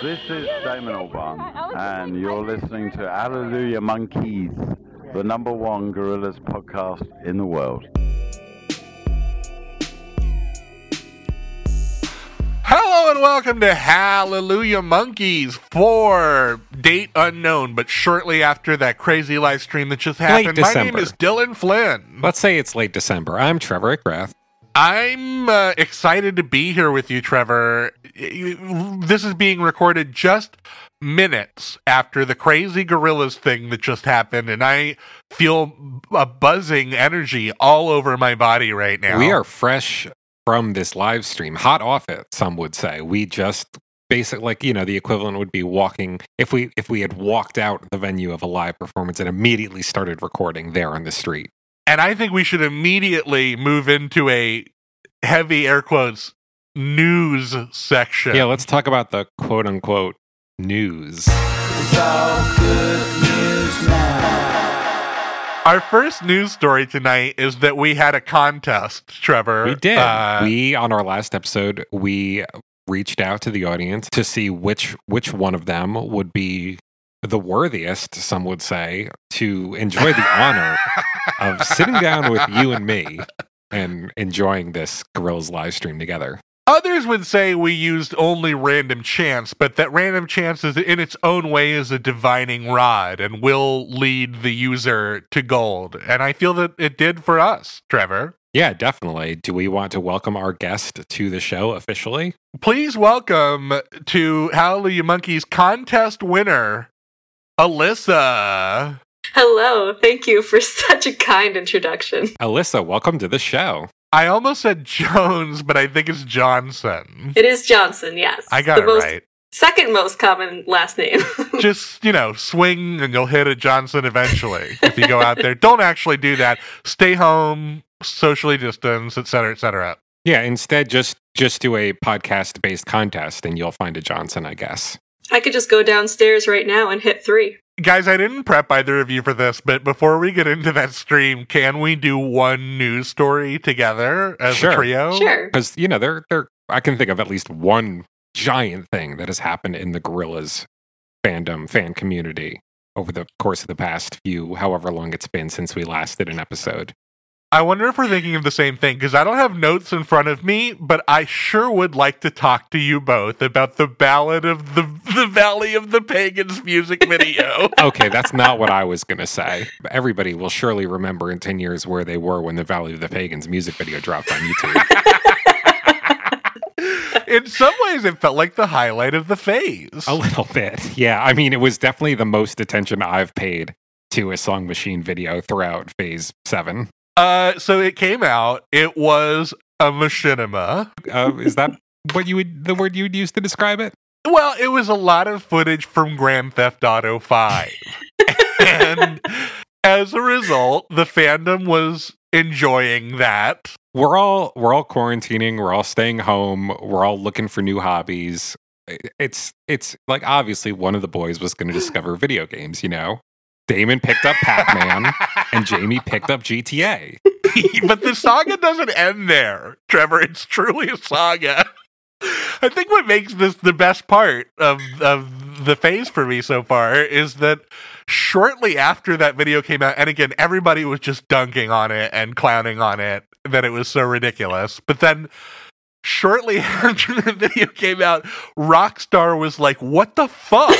This is Damon Albarn, and you're listening to Hallelujah Monkeys, the #1 Gorillaz podcast in the world. Hello and welcome to Hallelujah Monkeys for date unknown, but shortly after that crazy live stream that just happened. My name is Dylan Flynn. Let's say it's late December. I'm Trevor McGrath. I'm excited to be here with you, Trevor. This is being recorded just minutes after the crazy Gorillaz thing that just happened, and I feel a buzzing energy all over my body right now. We are fresh from this live stream, hot off it, some would say. We just basically, like, you know, the equivalent would be walking, if we had walked out the venue of a live performance and immediately started recording there on the street. And I think we should immediately move into a heavy air quotes news section. Yeah, let's talk about the quote unquote news. It's all good news now. Our first news story tonight is that we had a contest, Trevor. We did. On our last episode, we reached out to the audience to see which one of them would be the worthiest, some would say, to enjoy the honor of sitting down with you and me and enjoying this Gorillaz live stream together. Others would say we used only random chance, but that random chance is in its own way is a divining rod and will lead the user to gold. And I feel that it did for us, Trevor. Yeah, definitely. Do we want to welcome our guest to the show officially? Please welcome to Hallelujah Monkeys contest winner, Alyssa. Hello. Thank you for such a kind introduction. Alyssa, welcome to the show. I almost said Jones, but I think it's Johnson. It is Johnson, yes. I got it right. Second most common last name. Just, you know, swing and you'll hit a Johnson eventually if you go out there. Don't actually do that. Stay home, socially distance, et cetera, et cetera. Yeah, instead just do a podcast-based contest and you'll find a Johnson, I guess. I could just go downstairs right now and hit 3. Guys, I didn't prep either of you for this, but before we get into that stream, can we do one news story together as a trio? Sure. Because, you know, I can think of at least one giant thing that has happened in the Gorillaz fan community over the course of the past however long it's been since we last did an episode. I wonder if we're thinking of the same thing, because I don't have notes in front of me, but I sure would like to talk to you both about the Ballad of the Valley of the Pagans music video. Okay, that's not what I was going to say. Everybody will surely remember in 10 years where they were when the Valley of the Pagans music video dropped on YouTube. In some ways, it felt like the highlight of the phase. A little bit, yeah. I mean, it was definitely the most attention I've paid to a Song Machine video throughout Phase 7. So it came out. It was a machinima. Is that what the word you would use to describe it? Well, it was a lot of footage from Grand Theft Auto 5. And as a result, the fandom was enjoying that. We're all quarantining, we're all staying home, we're all looking for new hobbies. It's like obviously one of the boys was going to discover video games, you know? Damon picked up Pac-Man, and Jamie picked up GTA. But the saga doesn't end there, Trevor. It's truly a saga. I think what makes this the best part of the phase for me so far is that shortly after that video came out, and again, everybody was just dunking on it and clowning on it, that it was so ridiculous. But then shortly after the video came out, Rockstar was like, what the fuck?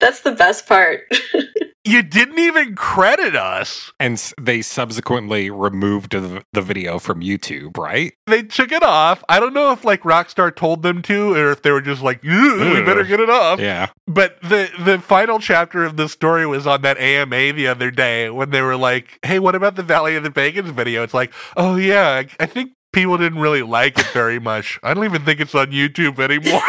That's the best part. You didn't even credit us. And they subsequently removed the video from YouTube, right? They took it off. I don't know if like Rockstar told them to or if they were just like, we better get it off. Yeah. But the final chapter of the story was on that AMA the other day when they were like, hey, what about the Valley of the Pagans video? It's like, oh yeah, I think people didn't really like it very much. I don't even think it's on YouTube anymore.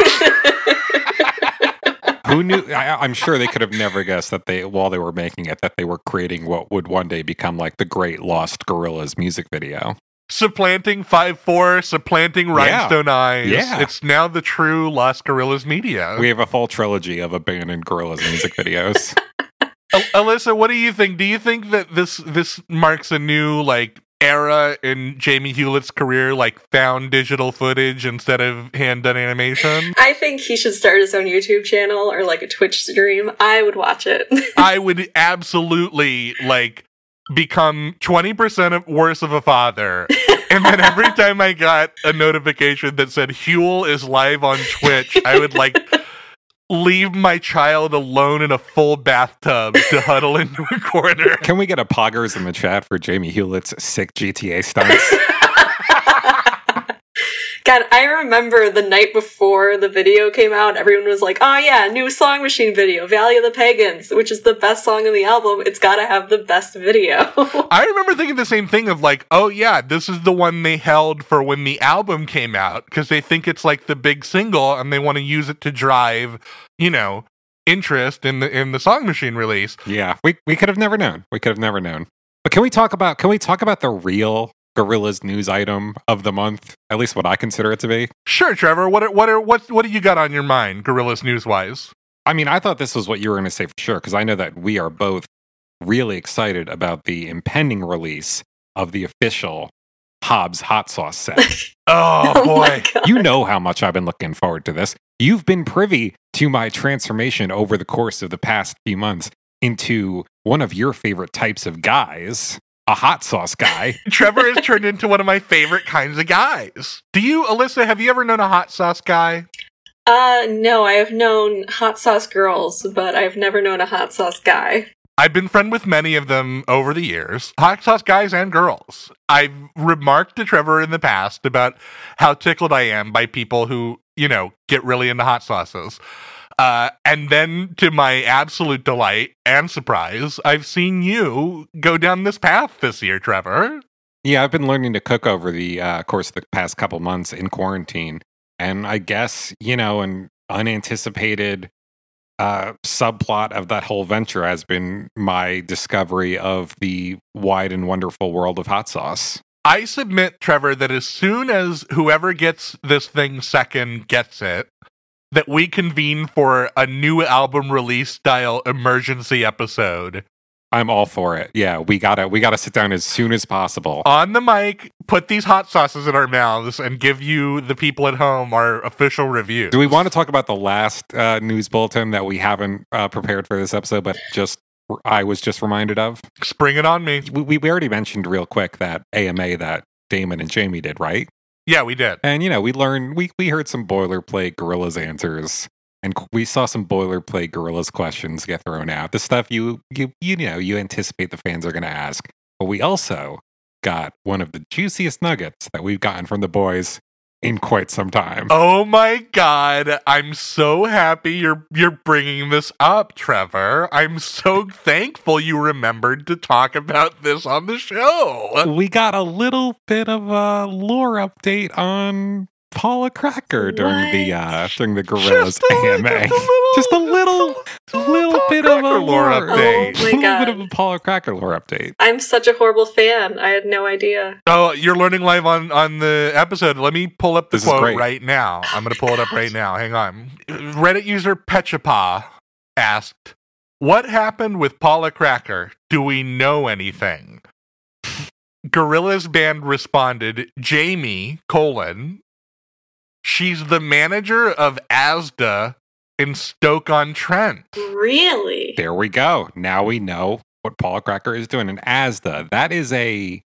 Who knew? I'm sure they could have never guessed that while they were making it, that they were creating what would one day become like the great lost Gorillaz music video. Supplanting 5-4, supplanting Rhinestone Eyes. Yeah. It's now the true lost Gorillaz media. We have a full trilogy of abandoned Gorillaz music videos. Alyssa, what do you think? Do you think that this marks a new like era in Jamie Hewlett's career, like found digital footage instead of hand-done animation. I think he should start his own YouTube channel or like a Twitch stream. I would watch it. I would absolutely like become 20% worse of a father. And then every time I got a notification that said Huel is live on Twitch, I would like leave my child alone in a full bathtub to huddle into a corner. Can we get a poggers in the chat for Jamie Hewlett's sick GTA stunts? God, I remember the night before the video came out, everyone was like, oh yeah, new Song Machine video, Valley of the Pagans, which is the best song on the album. It's gotta have the best video. I remember thinking the same thing of like, oh yeah, this is the one they held for when the album came out, because they think it's like the big single and they want to use it to drive, you know, interest in the Song Machine release. Yeah, we could have never known. We could have never known. But can we talk about the real Gorillaz news item of the month, at least what I consider it to be? Sure, Trevor. What do you got on your mind, Gorillaz news-wise? I mean, I thought this was what you were going to say for sure, because I know that we are both really excited about the impending release of the official Hobbs hot sauce set. Oh, boy. Oh, you know how much I've been looking forward to this. You've been privy to my transformation over the course of the past few months into one of your favorite types of guys. A hot sauce guy. Trevor has turned into one of my favorite kinds of guys. Do you, Alyssa, have you ever known a hot sauce guy? No, I have known hot sauce girls, but I've never known a hot sauce guy. I've been friend with many of them over the years, hot sauce guys and girls. I've remarked to Trevor in the past about how tickled I am by people who, you know, get really into hot sauces. And then, to my absolute delight and surprise, I've seen you go down this path this year, Trevor. Yeah, I've been learning to cook over the course of the past couple months in quarantine. And I guess, you know, an unanticipated subplot of that whole venture has been my discovery of the wide and wonderful world of hot sauce. I submit, Trevor, that as soon as whoever gets this thing second gets it, that we convene for a new album release style emergency episode. I'm all for it. Yeah, we gotta sit down as soon as possible. On the mic, put these hot sauces in our mouths and give you, the people at home, our official review. Do we want to talk about the last news bulletin that we haven't prepared for this episode, but just I was just reminded of? Spring it on me. We already mentioned real quick that AMA that Damon and Jamie did, right? Yeah, we did. And, you know, we heard some boilerplate Gorillaz answers, and we saw some boilerplate Gorillaz questions get thrown out. The stuff you anticipate the fans are going to ask. But we also got one of the juiciest nuggets that we've gotten from the boys in quite some time. Oh my God, I'm so happy you're bringing this up, Trevor. I'm so thankful you remembered to talk about this on the show. We got a little bit of a lore update on Paula Cracker during the Gorillaz AMA. Just a little bit of a lore update. A little bit of a Paula Cracker lore update. I'm such a horrible fan. I had no idea. Oh, you're learning live on the episode. Let me pull up the quote right now. I'm going to pull it up right now. Hang on. Reddit user Pechapa asked, "What happened with Paula Cracker? Do we know anything?" Gorillaz band responded, "Jamie, she's the manager of Asda in Stoke-on-Trent." Really? There we go. Now we know what Paula Cracker is doing in Asda. That is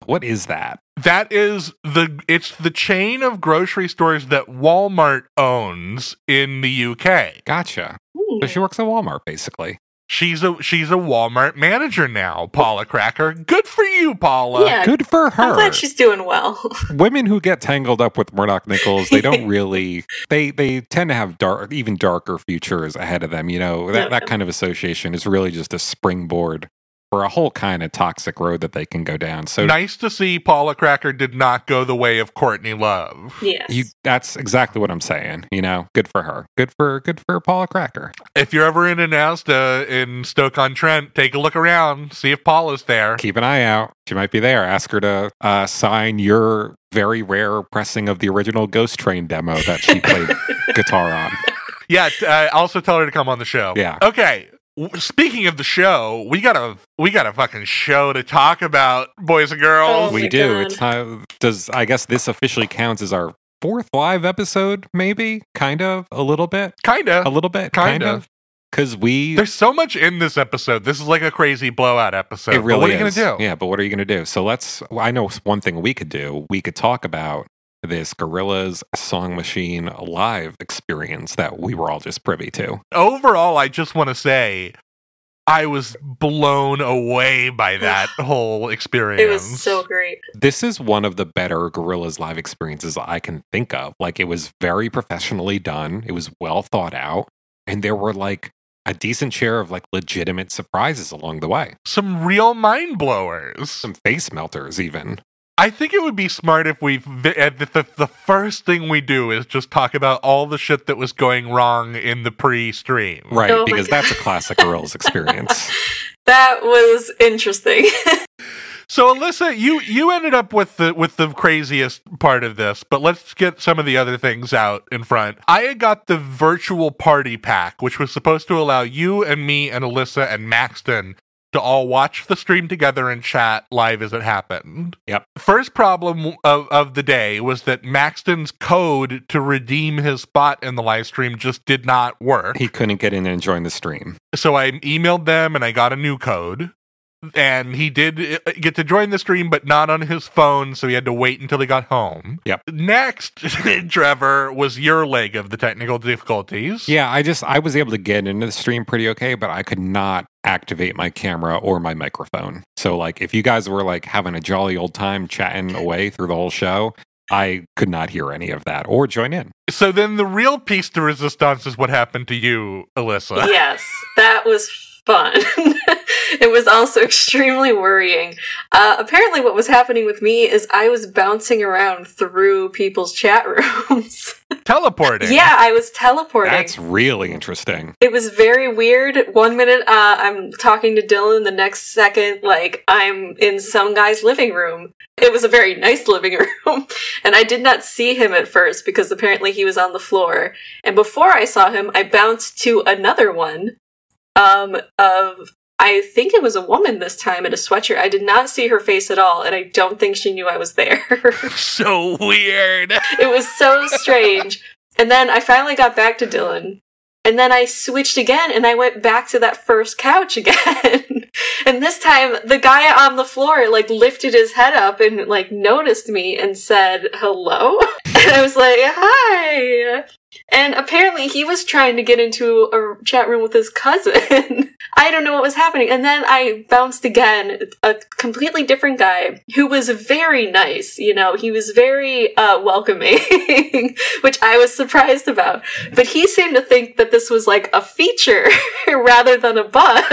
what is that? That is it's the chain of grocery stores that Walmart owns in the UK. Gotcha. Ooh. So she works at Walmart, basically. She's a Walmart manager now, Paula Cracker. Good for you, Paula. Yeah, good for her. I'm glad she's doing well. Women who get tangled up with Murdoch Nichols, they don't really they tend to have even darker futures ahead of them, you know. That kind of association is really just a springboard for a whole kind of toxic road that they can go down. So nice to see Paula Cracker did not go the way of Courtney Love. Yes. That's exactly what I'm saying. You know, good for her. Good for Paula Cracker. If you're ever in an Asda in Stoke-on-Trent, take a look around, see if Paula's there. Keep an eye out. She might be there. Ask her to sign your very rare pressing of the original Ghost Train demo that she played guitar on. Yeah, also tell her to come on the show. Yeah. Okay. Speaking of the show, we got a fucking show to talk about, boys and girls. We do. It's time. I guess this officially counts as our fourth live episode, maybe? Kind of? A little bit? Kind of. A little bit? Kind of. Because there's so much in this episode. This is like a crazy blowout episode. It really is. What are you going to do? Yeah, but what are you going to do? So I know one thing we could do. We could talk about this Gorillaz Song Machine live experience that we were all just privy to. Overall, I just want to say I was blown away by that whole experience. It was so great. This is one of the better Gorillaz live experiences I can think of. Like, it was very professionally done. It was well thought out. And there were like a decent share of like legitimate surprises along the way. Some real mind blowers. Some face melters even. I think it would be smart if the first thing we do is just talk about all the shit that was going wrong in the pre-stream. Right, oh because that's a classic Gorillaz experience. That was interesting. So Alyssa, you ended up with the craziest part of this, but let's get some of the other things out in front. I got the virtual party pack, which was supposed to allow you and me and Alyssa and Maxton to all watch the stream together and chat live as it happened. Yep. First problem of the day was that Maxton's code to redeem his spot in the live stream just did not work. He couldn't get in and join the stream. So I emailed them and I got a new code. And he did get to join the stream, but not on his phone, so he had to wait until he got home. Yep. Next, Trevor, was your leg of the technical difficulties. Yeah, I was able to get into the stream pretty okay, but I could not activate my camera or my microphone. So, like, if you guys were, like, having a jolly old time chatting away through the whole show, I could not hear any of that or join in. So then the real piece de resistance is what happened to you, Alyssa. Yes, that was fun. It was also extremely worrying. Apparently what was happening with me is I was bouncing around through people's chat rooms. Teleporting. Yeah, I was teleporting. That's really interesting. It was very weird. 1 minute I'm talking to Dylan, the next second like I'm in some guy's living room. It was a very nice living room, and I did not see him at first because apparently he was on the floor. And before I saw him, I bounced to another one of, I think it was a woman this time in a sweatshirt. I did not see her face at all, and I don't think she knew I was there. So weird. It was so strange. And then I finally got back to Dylan, and then I switched again, and I went back to that first couch again. And this time, the guy on the floor, like, lifted his head up and, like, noticed me and said, hello? And I was like, hi! And apparently he was trying to get into a chat room with his cousin. I don't know what was happening. And then I bounced again, a completely different guy who was very nice. You know, he was very welcoming, which I was surprised about. But he seemed to think that this was like a feature rather than a bug.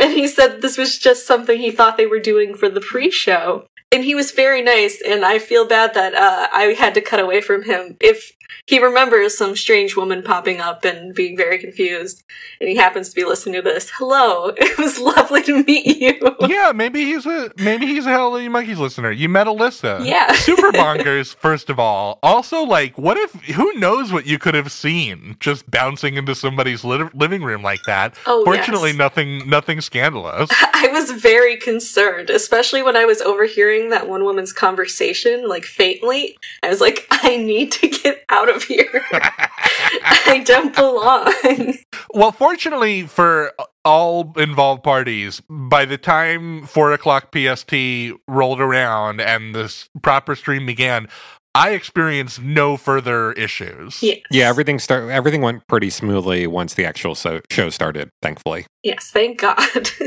And he said this was just something he thought they were doing for the pre-show. And he was very nice, and I feel bad that I had to cut away from him. If he remembers some strange woman popping up and being very confused, and he happens to be listening to this, hello, it was lovely to meet you. Yeah, maybe he's a Hallelujah Monkeys listener. You met Alyssa. Yeah. Super bonkers, first of all. Also, like, what if, who knows what you could have seen just bouncing into somebody's living room like that? Oh, fortunately, yes. Nothing scandalous. I was very concerned, especially when I was overhearing that one woman's conversation, like, faintly. I was like, I need to get out of here. I don't belong. Well, fortunately for all involved parties, by the time 4 o'clock PST rolled around and this proper stream began, I experienced no further issues. Yes. Yeah, everything went pretty smoothly once the actual show started, thankfully. Yes, thank God.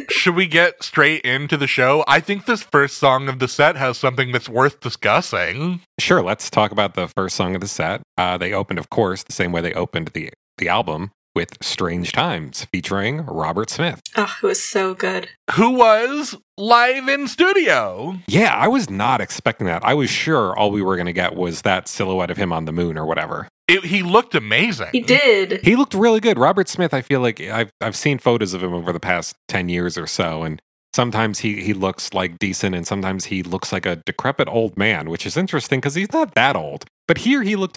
Should we get straight into the show? I think this first song of the set has something that's worth discussing. Sure, let's talk about the first song of the set. They opened, of course, the same way they opened the album, with Strange Times, featuring Robert Smith. Oh, it was so good. Who was live in studio. Yeah, I was not expecting that. I was sure all we were going to get was that silhouette of him on the moon or whatever. He looked amazing. He did. He looked really good. Robert Smith, I feel like I've seen photos of him over the past 10 years or so, and sometimes he looks like decent, and sometimes he looks like a decrepit old man, which is interesting because he's not that old. But here he looked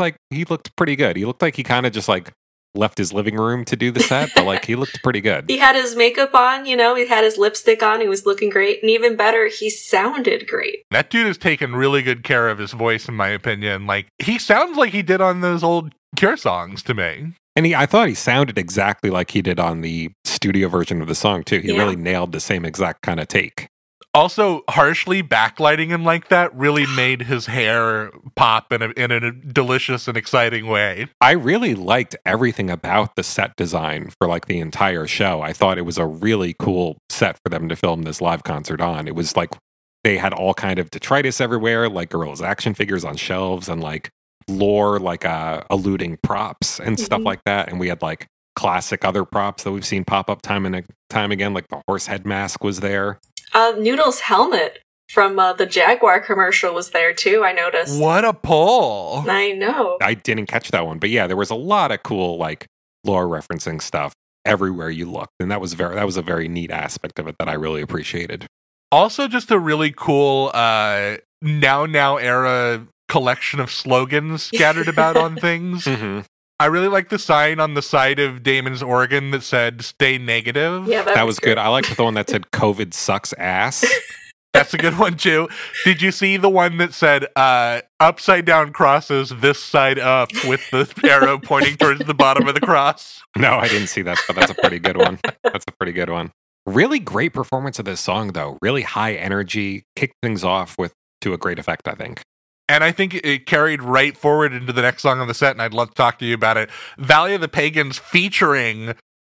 pretty good. He looked like he kind of just like left his living room to do the set, but like he looked pretty good. He had his makeup on, you know, he had his lipstick on, he was looking great, and even better, he sounded great. That dude has taken really good care of his voice, in my opinion. Like, he sounds like he did on those old Cure songs to me. And I thought he sounded exactly like he did on the studio version of the song, too. He really nailed the same exact kind of take. Also, harshly backlighting him like that really made his hair pop in a delicious and exciting way. I really liked everything about the set design for like the entire show. I thought it was a really cool set for them to film this live concert on. It was like they had all kind of detritus everywhere, like Gorillaz action figures on shelves and like lore, like alluding props and stuff like that. And we had like classic other props that we've seen pop up time and time again, like the horse head mask was there. Noodle's helmet from the Jaguar commercial was there, too, I noticed. What a pull! I know. I didn't catch that one, but yeah, there was a lot of cool, like, lore referencing stuff everywhere you looked, and that was a very neat aspect of it that I really appreciated. Also, just a really cool now era collection of slogans scattered about on things. Mm-hmm. I really like the sign on the side of Damon's organ that said, stay negative. Yeah, that was good. I liked the one that said, COVID sucks ass. That's a good one, too. Did you see the one that said, upside down crosses this side up with the arrow pointing towards the bottom of the cross? No, I didn't see that, but that's a pretty good one. That's a pretty good one. Really great performance of this song, though. Really high energy. Kicked things off to a great effect, I think. And I think it carried right forward into the next song on the set, and I'd love to talk to you about it. Valley of the Pagans featuring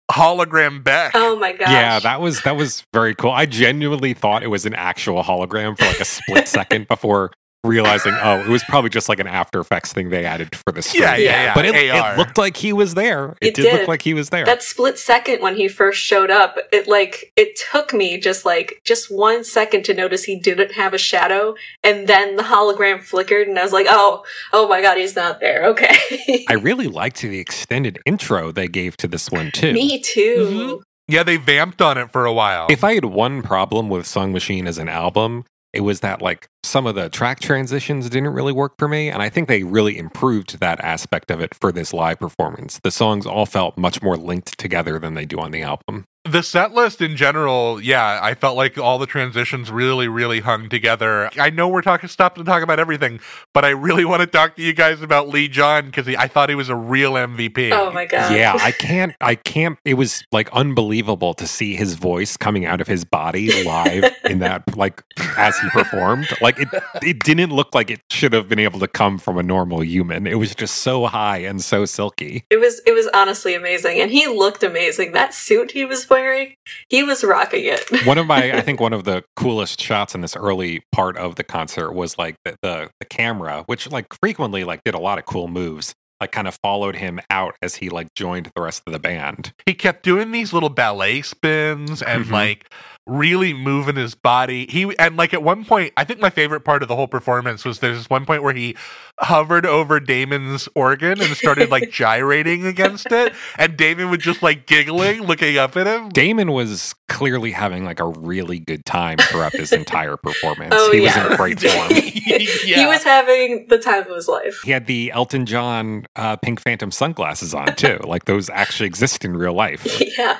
hologram Beck. Oh my gosh. Yeah, that was very cool. I genuinely thought it was an actual hologram for like a split second before realizing, oh, it was probably just like an After Effects thing they added for the screen. Yeah. But it looked like he was there. It did look like he was there. That split second when he first showed up, it took me just 1 second to notice he didn't have a shadow, and then the hologram flickered, and I was like, oh my God, he's not there. Okay. I really liked the extended intro they gave to this one, too. Me too. Mm-hmm. Yeah, they vamped on it for a while. If I had one problem with Song Machine as an album, it was that, like, some of the track transitions didn't really work for me, and I think they really improved that aspect of it for this live performance. The songs all felt much more linked together than they do on the album. The set list in general, yeah, I felt like all the transitions really, really hung together. I know we're stopped to talk about everything, but I really want to talk to you guys about Lee John, because I thought he was a real MVP. Oh my God. Yeah, I can't, it was like unbelievable to see his voice coming out of his body live in that, like, as he performed. Like, it didn't look like it should have been able to come from a normal human. It was just so high and so silky. It was honestly amazing, and he looked amazing. That suit he was wearing, he was rocking it. I think one of the coolest shots in this early part of the concert was like the camera, which like frequently like did a lot of cool moves, like kind of followed him out as he like joined the rest of the band. He kept doing these little ballet spins and like really moving his body. At one point, I think my favorite part of the whole performance was there's this one point where he hovered over Damon's organ and started like gyrating against it, and Damon was just like giggling, looking up at him. Damon was clearly having like a really good time throughout this entire performance. He was in great form. He was having the time of his life. He had the Elton John Pink Phantom sunglasses on too. Like those actually exist in real life.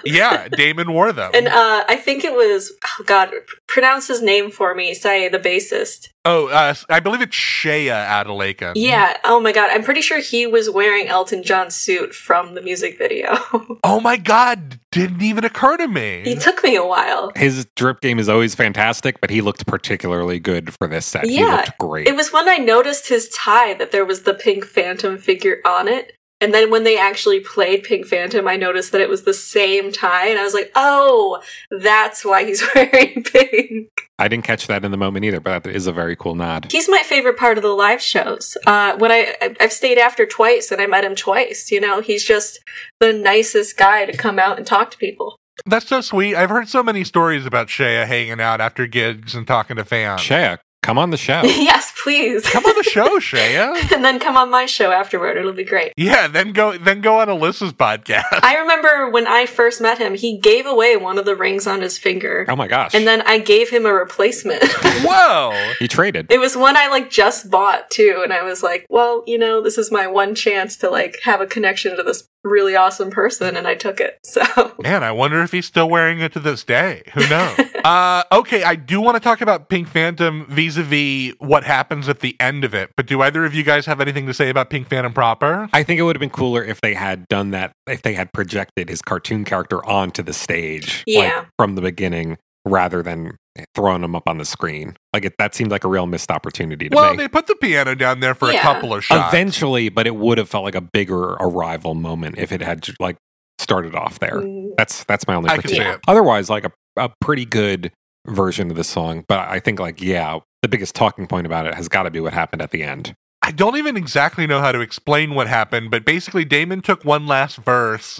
Yeah, Damon wore them. And I think it was, oh God, pronounce his name for me, say the bassist. Oh, I believe it's Shea Adelakun. Yeah, oh my God. I'm pretty sure he was wearing Elton John's suit from the music video. Oh my God, didn't even occur to me. It took me a while. His drip game is always fantastic, but he looked particularly good for this set. Yeah, he looked great. It was when I noticed his tie that there was the Pink Phantom figure on it. And then when they actually played Pink Phantom, I noticed that it was the same tie, and I was like, oh, that's why he's wearing pink. I didn't catch that in the moment either, but that is a very cool nod. He's my favorite part of the live shows. When I've stayed after twice, and I met him twice, you know, he's just the nicest guy to come out and talk to people. That's so sweet. I've heard so many stories about Shea hanging out after gigs and talking to fans. Shea, come on the show. Yes, please. Come on the show, Shea. And then come on my show afterward. It'll be great. Yeah, then go on Alyssa's podcast. I remember when I first met him, he gave away one of the rings on his finger. Oh my gosh. And then I gave him a replacement. Whoa. He traded. It was one I like just bought too. And I was like, well, you know, this is my one chance to like have a connection to this really awesome person, and I took it. So, man, I wonder if he's still wearing it to this day. Who knows? Okay, I do want to talk about Pink Phantom vis-a-vis what happens at the end of it, but do either of you guys have anything to say about Pink Phantom proper? I think it would have been cooler if they had done that, if they had projected his cartoon character onto the stage like, from the beginning, rather than throwing them up on the screen. Like, that seemed like a real missed opportunity to make. Well, they put the piano down there for a couple of shots. Eventually, but it would have felt like a bigger arrival moment if it had, like, started off there. That's my only critique. Otherwise, like, a pretty good version of the song. But I think, like, the biggest talking point about it has got to be what happened at the end. I don't even exactly know how to explain what happened, but basically Damon took one last verse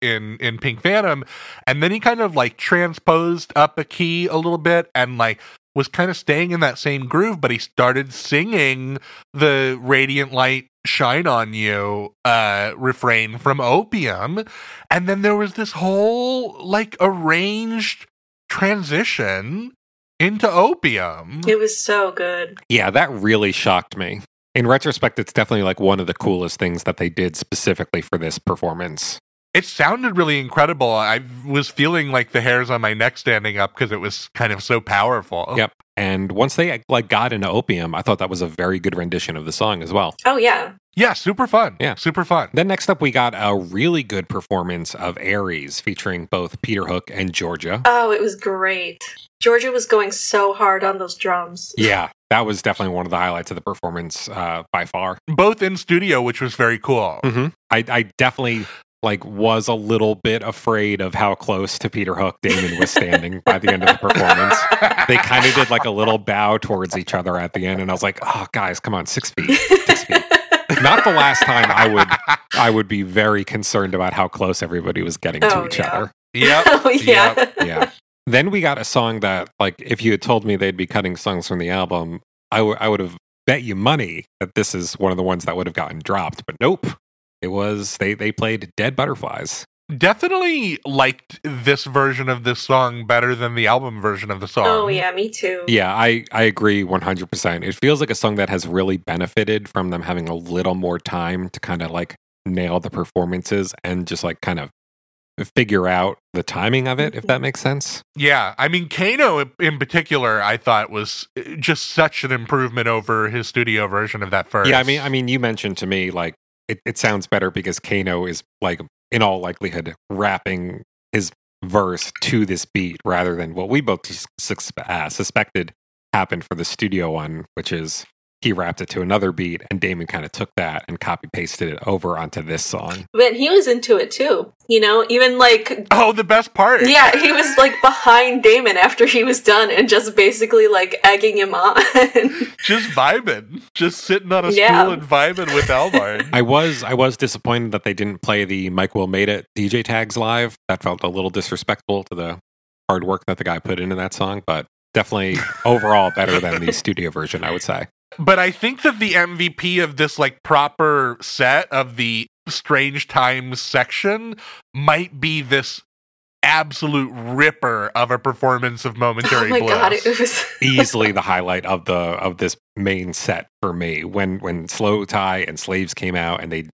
in Pink Phantom, and then he kind of like transposed up a key a little bit and like was kind of staying in that same groove, but he started singing the Radiant Light Shine On You refrain from Opium, and then there was this whole like arranged transition into Opium. It was so good. Yeah, that really shocked me. In retrospect, it's definitely like one of the coolest things that they did specifically for this performance. It sounded really incredible. I was feeling like the hairs on my neck standing up because it was kind of so powerful. Yep. And once they like got into Opium, I thought that was a very good rendition of the song as well. Oh, yeah. Yeah, super fun. Yeah, super fun. Then next up, we got a really good performance of Aries featuring both Peter Hook and Georgia. Oh, it was great. Georgia was going so hard on those drums. Yeah, that was definitely one of the highlights of the performance by far. Both in studio, which was very cool. Mm-hmm. I definitely like was a little bit afraid of how close to Peter Hook Damon was standing by the end of the performance. They kind of did like a little bow towards each other at the end, and I was like, oh, guys, come on, 6 feet. 6 feet. Not the last time I would be very concerned about how close everybody was getting to each other. Yep. Oh, yeah. Yeah. Then we got a song that, like, if you had told me they'd be cutting songs from the album, I would have bet you money that this is one of the ones that would have gotten dropped. But nope, it was, they played Dead Butterflies. Definitely liked this version of this song better than the album version of the song. Oh, yeah, me too. Yeah, I agree 100%. It feels like a song that has really benefited from them having a little more time to kind of, like, nail the performances and just, like, kind of figure out the timing of it, if that makes sense. Yeah, I mean, Kano in particular, I thought was just such an improvement over his studio version of that first. Yeah, I mean, you mentioned to me, like, it sounds better because Kano is, like, in all likelihood, rapping his verse to this beat rather than what we both suspected happened for the studio one, which is he rapped it to another beat, and Damon kind of took that and copy-pasted it over onto this song. But he was into it, too. You know, even like... Oh, the best part! Yeah, he was like behind Damon after he was done and just basically like egging him on. Just vibing. Just sitting on a stool and vibing with Albarn. I was disappointed that they didn't play the Mike Will Made It DJ tags live. That felt a little disrespectful to the hard work that the guy put into that song, but definitely overall better than the studio version, I would say. But I think that the MVP of this, like, proper set of the Strange Times section might be this absolute ripper of a performance of Momentary Bliss. Oh my God, it was easily the highlight of this main set for me. When Slow Tie and Slaves came out, and they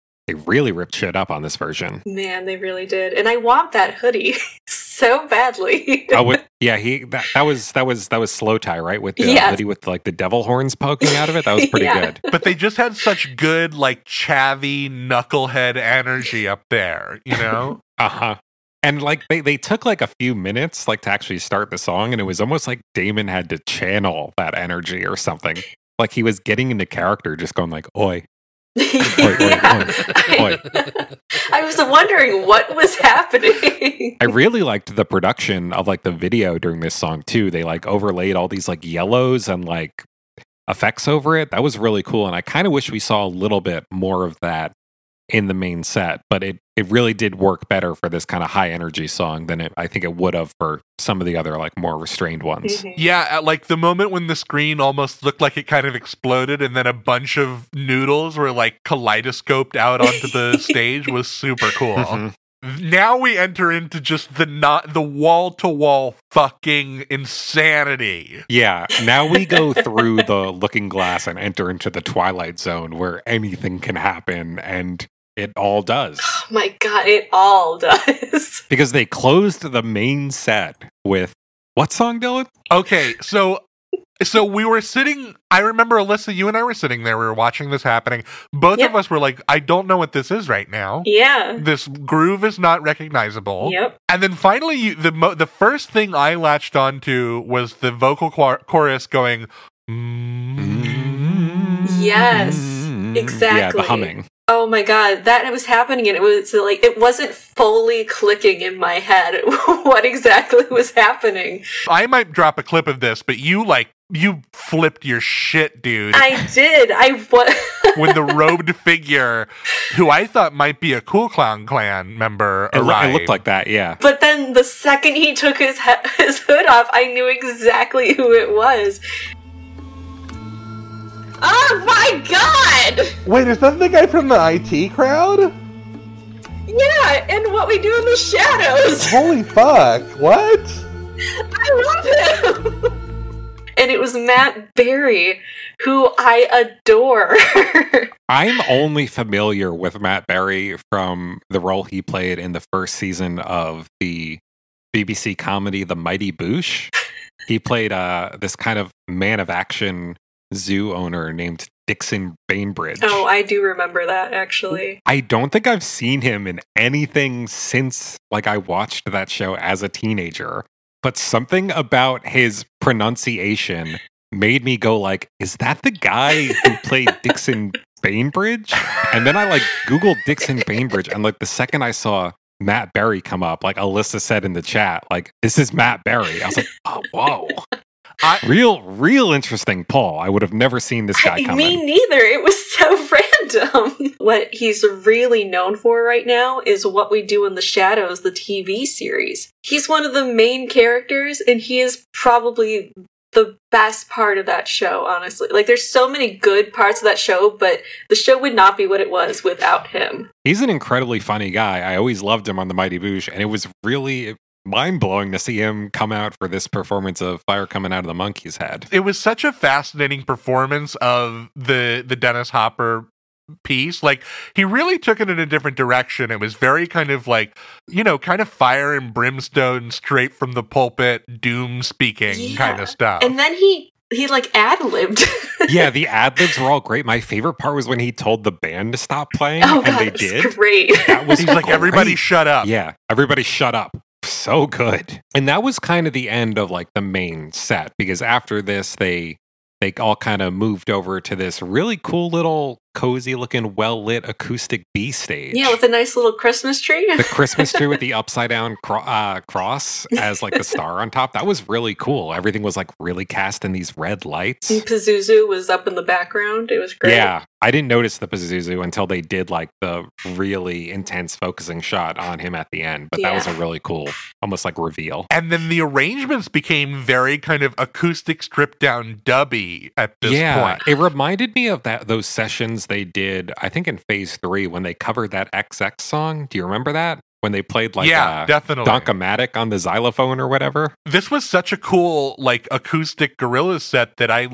really ripped shit up on this version. Man, they really did. And I want that hoodie so badly. That was Slow Tie, right? With the hoodie with like the devil horns poking out of it. That was pretty good. But they just had such good, like, chavvy knucklehead energy up there, you know? Uh-huh. And like they took like a few minutes like to actually start the song, and it was almost like Damon had to channel that energy or something. Like he was getting into character, just going like, oi. I was wondering what was happening. I really liked the production of like the video during this song too. They like overlaid all these like yellows and like effects over it. That was really cool, and I kind of wish we saw a little bit more of that in the main set, but it really did work better for this kind of high energy song than I think it would have for some of the other like more restrained ones. Mm-hmm. Yeah, like the moment when the screen almost looked like it kind of exploded and then a bunch of noodles were like kaleidoscoped out onto the stage was super cool. Mm-hmm. Now we enter into just the wall-to-wall fucking insanity. Yeah, now we go through the looking glass and enter into the Twilight Zone where anything can happen, and It all does. Oh my God, it all does. Because they closed the main set with, what song, Dylan? Okay, so we were sitting, I remember, Alyssa, you and I were sitting there, we were watching this happening. Both of us were like, I don't know what this is right now. Yeah. This groove is not recognizable. Yep. And then finally, the first thing I latched onto was the vocal chorus going, yes, exactly. Yeah, the humming. Oh my God, that was happening, and it was like, it wasn't fully clicking in my head what exactly was happening. I might drop a clip of this, but you flipped your shit, dude. I did. When the robed figure, who I thought might be a Cool Clown Clan member, arrived. It looked like that, yeah. But then the second he took his hood off, I knew exactly who it was. Oh my God! Wait, is that the guy from the IT crowd? Yeah, and What We Do in the Shadows. Holy fuck, what? I love him! And it was Matt Berry, who I adore. I'm only familiar with Matt Berry from the role he played in the first season of the BBC comedy The Mighty Boosh. He played this kind of man of action zoo owner named Dixon Bainbridge. Oh, I do remember that, actually. I don't think I've seen him in anything since, like, I watched that show as a teenager. But something about his pronunciation made me go, like, is that the guy who played Dixon Bainbridge? And then I, like, Googled Dixon Bainbridge, and, like, the second I saw Matt Berry come up, like Alyssa said in the chat, like, this is Matt Berry. I was like, oh, whoa. Real interesting, Paul. I would have never seen this guy coming. Me neither. It was so random. What he's really known for right now is What We Do in the Shadows, the TV series. He's one of the main characters, and he is probably the best part of that show, honestly. Like, there's so many good parts of that show, but the show would not be what it was without him. He's an incredibly funny guy. I always loved him on The Mighty Boosh, and it was really mind-blowing to see him come out for this performance of Fire Coming Out of the Monkey's Head. It was such a fascinating performance of the Dennis Hopper piece. Like, he really took it in a different direction. It was very kind of like, you know, kind of fire and brimstone, straight from the pulpit, doom speaking kind of stuff. And then he like ad-libbed. Yeah, the ad-libs were all great. My favorite part was when he told the band to stop playing, and they did. Great. That was He's like, everybody shut up. Yeah, everybody shut up. So good. And that was kind of the end of, like, the main set, because after this they all kind of moved over to this really cool little cozy looking well-lit acoustic B stage. Yeah, with a nice little Christmas tree. The Christmas tree with the upside down cross as, like, the star on top. That was really cool. Everything was, like, really cast in these red lights. And Pazuzu was up in the background. It was great. Yeah, I didn't notice the Pazuzu until they did, like, the really intense focusing shot on him at the end. But that was a really cool, almost like reveal. And then the arrangements became very kind of acoustic stripped down dubby at this point. It reminded me of those sessions they did, I think, in Phase 3 when they covered that XX song. Do you remember that? When they played, like, Donk-O-Matic on the xylophone or whatever. This was such a cool, like, acoustic Gorillaz set that I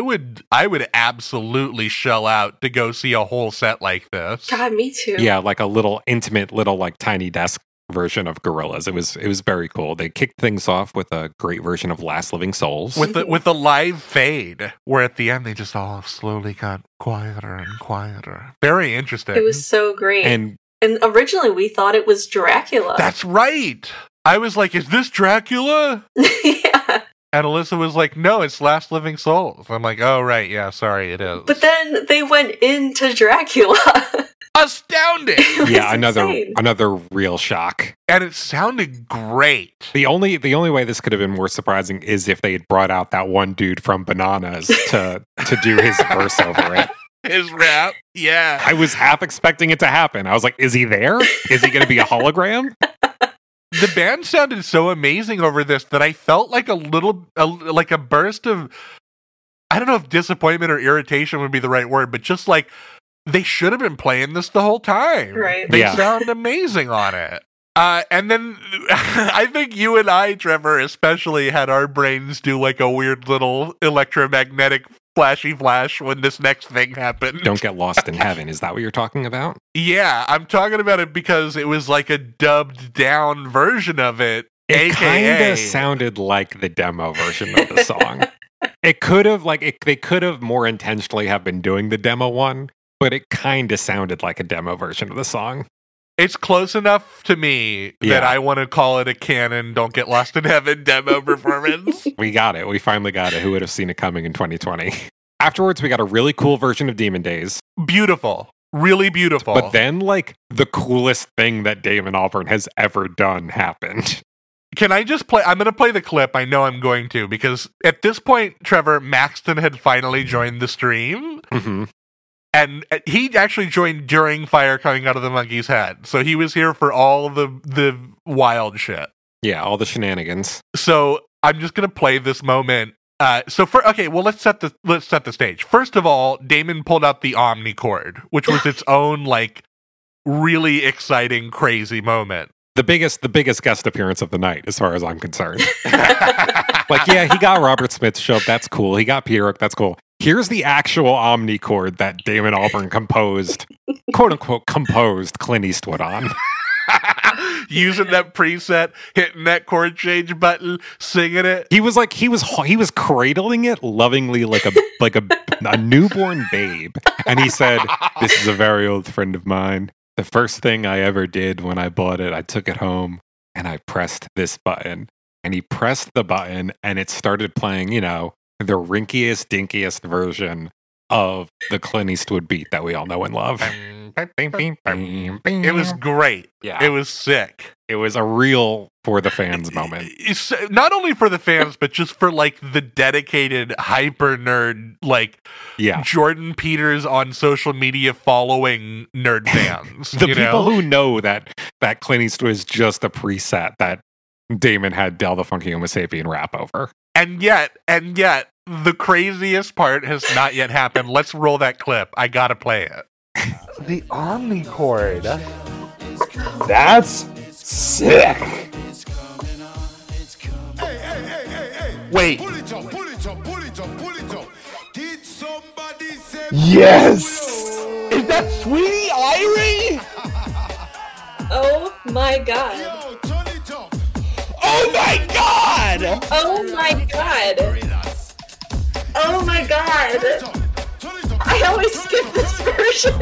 would absolutely shell out to go see a whole set like this. God, me too. Yeah, like a little intimate, little, like, tiny desk version of Gorillaz. It was very cool. They kicked things off with a great version of Last Living Souls with a live fade, where at the end they just all slowly got quieter and quieter. Very interesting. It was so great. And originally we thought it was Dracula. That's right. I was like, is this Dracula? Yeah. And Alyssa was like, no, it's Last Living Souls. I'm like, oh, right. Yeah, sorry, it is. But then they went into Dracula. Astounding. Yeah, another real shock. And it sounded great. The only way this could have been more surprising is if they had brought out that one dude from Bananas to do his verse over it. His rap. Yeah. I was half expecting it to happen. I was like, is he there? Is he going to be a hologram? The band sounded so amazing over this that I felt like a burst of, I don't know if disappointment or irritation would be the right word, but just like, they should have been playing this the whole time. Right. They sound amazing on it. And then I think you and I, Trevor, especially had our brains do like a weird little electromagnetic flashy flash when this next thing happened. Don't Get Lost in Heaven. Is that what you're talking about? Yeah, I'm talking about it because it was like a dubbed down version of it. It kind of sounded like the demo version of the song. It could have, like, they could have more intentionally have been doing the demo one, but it kind of sounded like a demo version of the song. It's close enough to me that I want to call it a canon Don't Get Lost in Heaven demo performance. We got it. We finally got it. Who would have seen it coming in 2020? Afterwards, we got a really cool version of Demon Days. Beautiful. Really beautiful. But then, like, the coolest thing that Damon Albarn has ever done happened. Can I just play? I'm going to play the clip. I know I'm going to, because at this point, Trevor, Maxton had finally joined the stream. Mm-hmm. And he actually joined during Fire Coming Out of the Monkey's Head. So he was here for all the wild shit. Yeah, all the shenanigans. So I'm just going to play this moment. Let's set the stage. First of all, Damon pulled out the Omnichord, which was its own, like, really exciting, crazy moment. The biggest guest appearance of the night, as far as I'm concerned. Like, yeah, he got Robert Smith's show. That's cool. He got Pierrick. That's cool. Here's the actual Omnichord that Damon Albarn composed, quote-unquote, composed Clint Eastwood on. Using that preset, hitting that chord change button, singing it. He was cradling it lovingly like a newborn babe. And he said, "This is a very old friend of mine. The first thing I ever did when I bought it, I took it home and I pressed this button." And he pressed the button and it started playing, you know, the rinkiest, dinkiest version of the Clint Eastwood beat that we all know and love. It was great. Yeah. It was sick. It was a real for the fans moment. It's not only for the fans, but just for, like, the dedicated hyper nerd, like, Jordan Peters on social media following nerd fans. The people who know that Clint Eastwood is just a preset that Damon had Del the Funky Homo Sapien rap over. And yet, the craziest part has not yet happened. Let's roll that clip. I gotta play it. The Omnichord. That's sick. Wait. Yes. Is that Sweetie Irie? Oh my god. Oh my god! Oh my god! Oh my god! I always skip this version.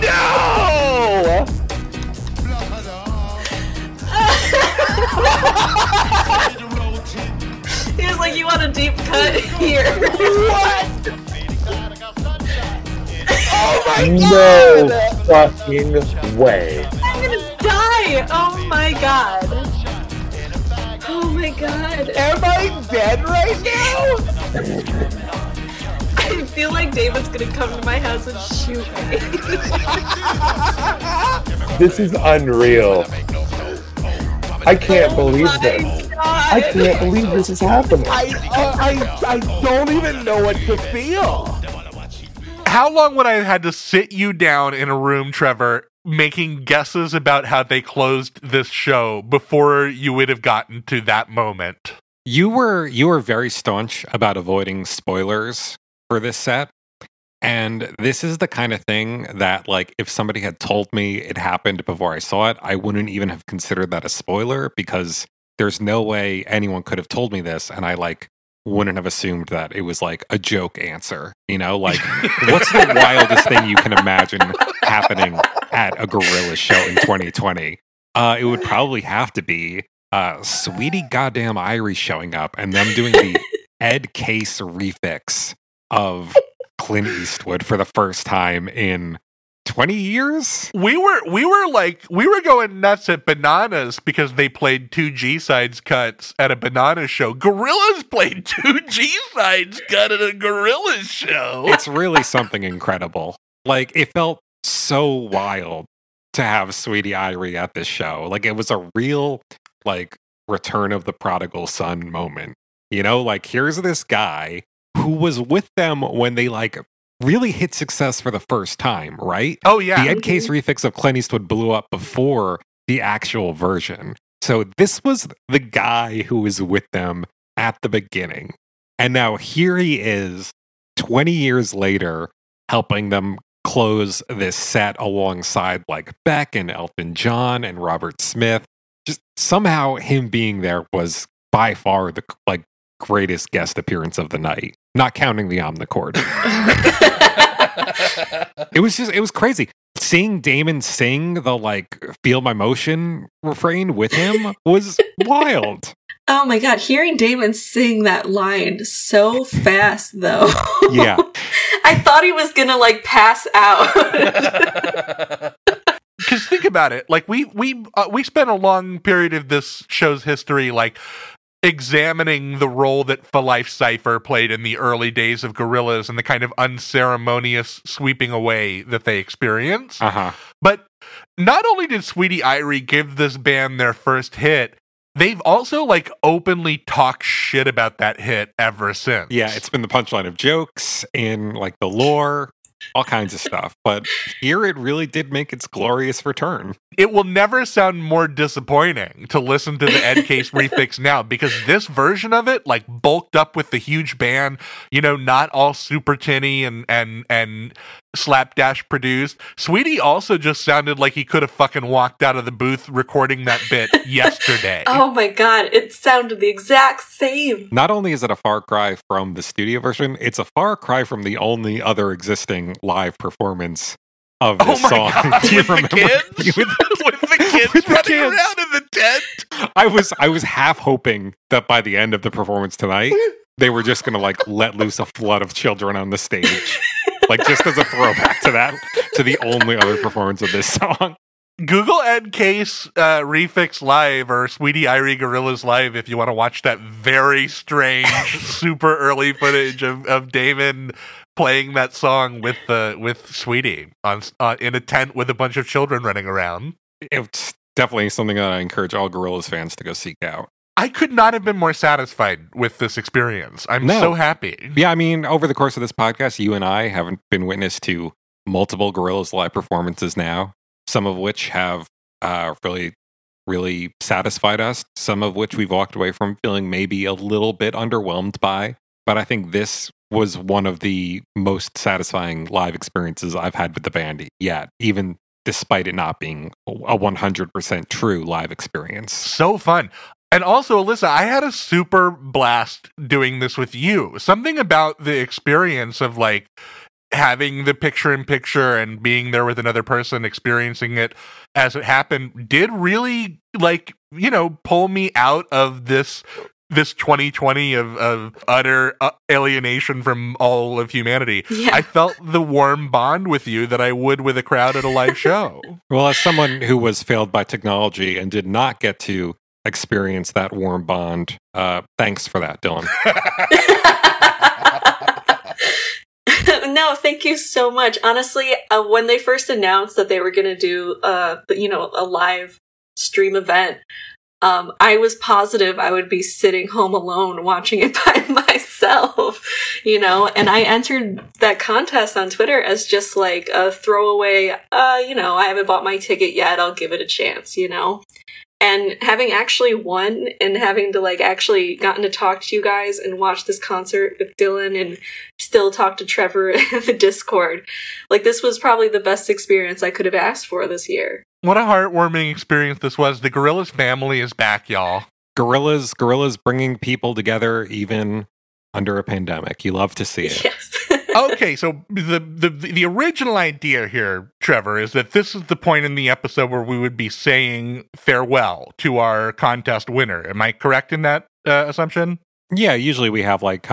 No! He was like, "You want a deep cut here?" What? Oh my god! No fucking way! Oh my god. Oh my god. Am I dead right now? I feel like David's gonna come to my house and shoot me. This is unreal. I can't believe this. God. I can't believe this is happening. I don't even know what to feel. How long would I have had to sit you down in a room, Trevor, making guesses about how they closed this show before you would have gotten to that moment? You were very staunch about avoiding spoilers for this set. And this is the kind of thing that, like, if somebody had told me it happened before I saw it, I wouldn't even have considered that a spoiler, because there's no way anyone could have told me this. And I, like, wouldn't have assumed that it was, like, a joke answer, you know? Like, what's the wildest thing you can imagine happening at a Gorillaz show in 2020? It would probably have to be Sweetie Goddamn Irie showing up and them doing the Ed Case refix of Clint Eastwood for the first time in 20 years? We were going nuts at Bananas because they played two G-Sides cuts at a Bananas show. Gorillaz played two G-Sides cut at a Gorillaz show. It's really something incredible. Like, it felt so wild to have Sweetie Irie at this show. Like, it was a real, like, return of the prodigal son moment. You know, like, here's this guy who was with them when they, like, really hit success for the first time, right? Oh, yeah. The Ed Case refix of Clint Eastwood blew up before the actual version. So this was the guy who was with them at the beginning. And now here he is 20 years later helping them close this set alongside like Beck and Elton John and Robert Smith. Just somehow him being there was by far the like greatest guest appearance of the night, not counting the Omnicord. It was crazy. Seeing Damon sing the like "Feel My Motion" refrain with him was wild. Oh my God, hearing Damon sing that line so fast though. Yeah. I thought he was gonna like pass out. Because think about it, like we spent a long period of this show's history like examining the role that For Life Cypher played in the early days of Gorillaz and the kind of unceremonious sweeping away that they experienced. Uh-huh. But not only did Sweetie Irie give this band their first hit, they've also, like, openly talked shit about that hit ever since. Yeah, it's been the punchline of jokes and, like, the lore, all kinds of stuff. But here it really did make its glorious return. It will never sound more disappointing to listen to the Ed Case remix now, because this version of it, like, bulked up with the huge band, you know, not all super tinny and slapdash produced. Sweetie also just sounded like he could have fucking walked out of the booth recording that bit yesterday. Oh my God, it sounded the exact same. Not only is it a far cry from the studio version, it's a far cry from the only other existing live performance of this song. God. Do you remember? With the kids running around in the tent. I was half hoping that by the end of the performance tonight, they were just going to like let loose a flood of children on the stage. Like, just as a throwback to that, to the only other performance of this song. Google Ed Case Refix Live or Sweetie Irie Gorillaz Live if you want to watch that very strange, super early footage of Damon playing that song with Sweetie in a tent with a bunch of children running around. It's definitely something that I encourage all Gorillaz fans to go seek out. I could not have been more satisfied with this experience. I'm so happy. Yeah, I mean, over the course of this podcast, you and I have been witness to multiple Gorillaz live performances now, some of which have really, really satisfied us, some of which we've walked away from feeling maybe a little bit underwhelmed by. But I think this was one of the most satisfying live experiences I've had with the band yet, even despite it not being a 100% true live experience. So fun. And also, Alyssa, I had a super blast doing this with you. Something about the experience of, like, having the picture-in-picture and being there with another person, experiencing it as it happened, did really, like, you know, pull me out of this 2020 of utter alienation from all of humanity. Yeah. I felt the warm bond with you that I would with a crowd at a live show. Well, as someone who was failed by technology and did not get to experience that warm bond, thanks for that, Dylan. No, thank you so much. Honestly, when they first announced that they were going to do a live stream event, I was positive I would be sitting home alone watching it by myself, you know, and I entered that contest on Twitter as just like a throwaway, I haven't bought my ticket yet, I'll give it a chance, you know. And having actually won and having to like actually gotten to talk to you guys and watch this concert with Dylan and still talk to Trevor in the Discord, like this was probably the best experience I could have asked for this year. What a heartwarming experience this was. The Gorillaz family is back, y'all. Gorillaz bringing people together even under a pandemic. You love to see it. Yes. Okay, so the original idea here, Trevor, is that this is the point in the episode where we would be saying farewell to our contest winner. Am I correct in that assumption? Yeah, usually we have like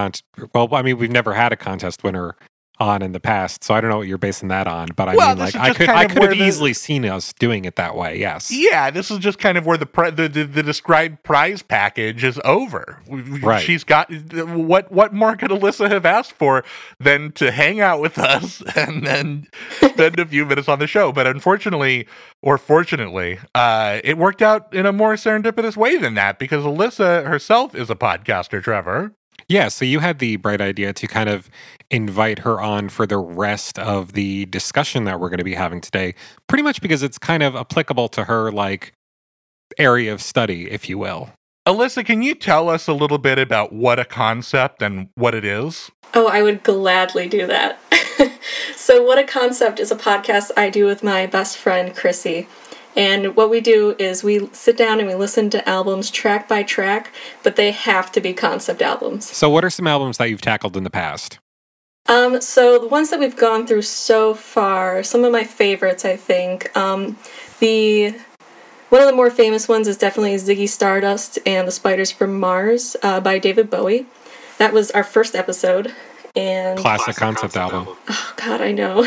we've never had a contest winner on in the past, so I don't know what you're basing that on, but I could have easily seen us doing it that way. Yes. Yeah, this is just kind of where the described prize package is over. Right. She's got what more could Alyssa have asked for than to hang out with us and then spend a few minutes on the show? But unfortunately, or fortunately, it worked out in a more serendipitous way than that, because Alyssa herself is a podcaster, Trevor. Yeah, so you had the bright idea to kind of invite her on for the rest of the discussion that we're going to be having today, pretty much because it's kind of applicable to her, like, area of study, if you will. Alyssa, can you tell us a little bit about what a concept and what it is? Oh, I would gladly do that. So What a Concept is a podcast I do with my best friend, Chrissy. And what we do is we sit down and we listen to albums track by track, but they have to be concept albums. So what are some albums that you've tackled in the past? So the ones that we've gone through so far, some of my favorites, I think. One of the more famous ones is definitely Ziggy Stardust and the Spiders from Mars by David Bowie. That was our first episode. And classic concept album. Oh, God, I know.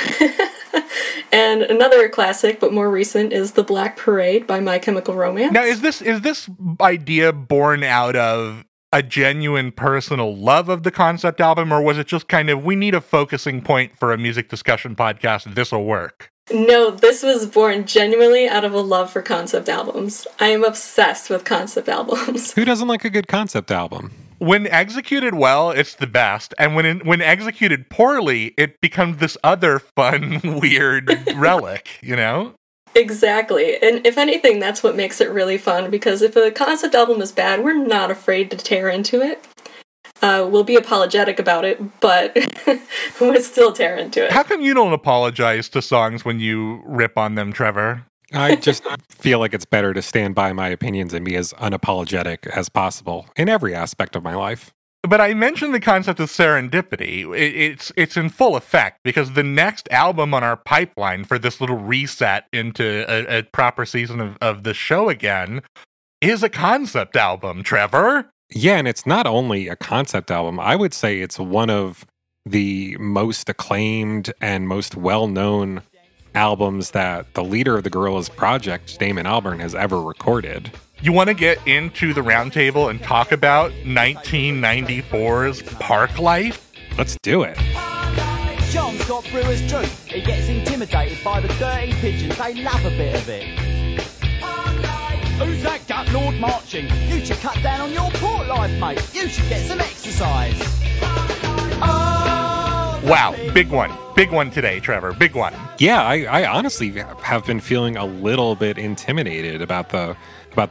And another classic, but more recent, is The Black Parade by My Chemical Romance. Now, is this idea born out of a genuine personal love of the concept album, or was it just kind of, we need a focusing point for a music discussion podcast, this'll work? No, this was born genuinely out of a love for concept albums. I am obsessed with concept albums. Who doesn't like a good concept album? When executed well, it's the best. And when executed poorly, it becomes this other fun, weird relic, you know? Exactly. And if anything, that's what makes it really fun, because if a concept album is bad, we're not afraid to tear into it. We'll be apologetic about it, but we'll still tear into it. How come you don't apologize to songs when you rip on them, Trevor? I just feel like it's better to stand by my opinions and be as unapologetic as possible in every aspect of my life. But I mentioned the concept of serendipity. It's in full effect, because the next album on our pipeline for this little reset into a proper season of the show again is a concept album, Trevor. Yeah, and it's not only a concept album. I would say it's one of the most acclaimed and most well-known albums that the leader of the Gorillaz project, Damon Albarn, has ever recorded. You want to get into the roundtable and talk about 1994's Park Life? Let's do it. John's got brewer's juice. He gets intimidated by the dirty pigeons. They love a bit of it. Who's that gut lord marching? You should cut down on your port life, mate. You should get some exercise. Oh, wow, big one. Big one today, Trevor. Big one. Yeah, I honestly have been feeling a little bit intimidated about the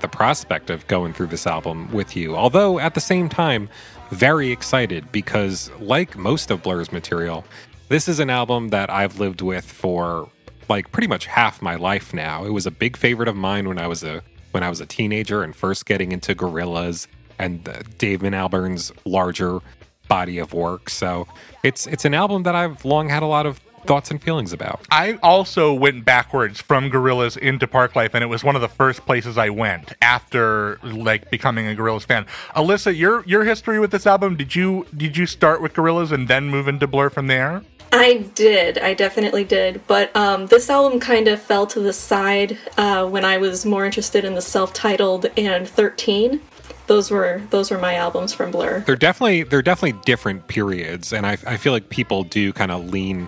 prospect of going through this album with you. Although, at the same time, very excited, because like most of Blur's material, this is an album that I've lived with for like pretty much half my life now. It was a big favorite of mine when I was a teenager and first getting into Gorillaz and Damon Albarn's larger body of work. So it's an album that I've long had a lot of thoughts and feelings about. I also went backwards from Gorillaz into Park Life, and it was one of the first places I went after like becoming a Gorillaz fan. Alyssa, your history with this album, did you start with Gorillaz and then move into Blur from there? I did. I definitely did. But this album kind of fell to the side when I was more interested in the self-titled and 13. Those were my albums from Blur. They're definitely different periods, and I feel like people do kind of lean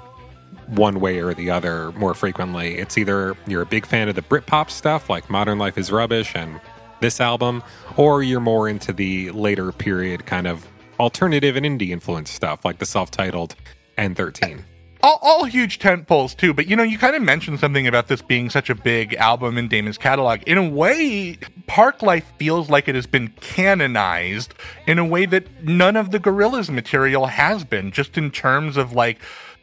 one way or the other more frequently. It's either you're a big fan of the Britpop stuff, like Modern Life is Rubbish and this album, or you're more into the later period kind of alternative and indie influenced stuff, like the self-titled and 13. All huge tentpoles too, but you kind of mentioned something about this being such a big album in Damon's catalog. In a way, Park Life feels like it has been canonized in a way that none of the Gorillaz material has been, just in terms of like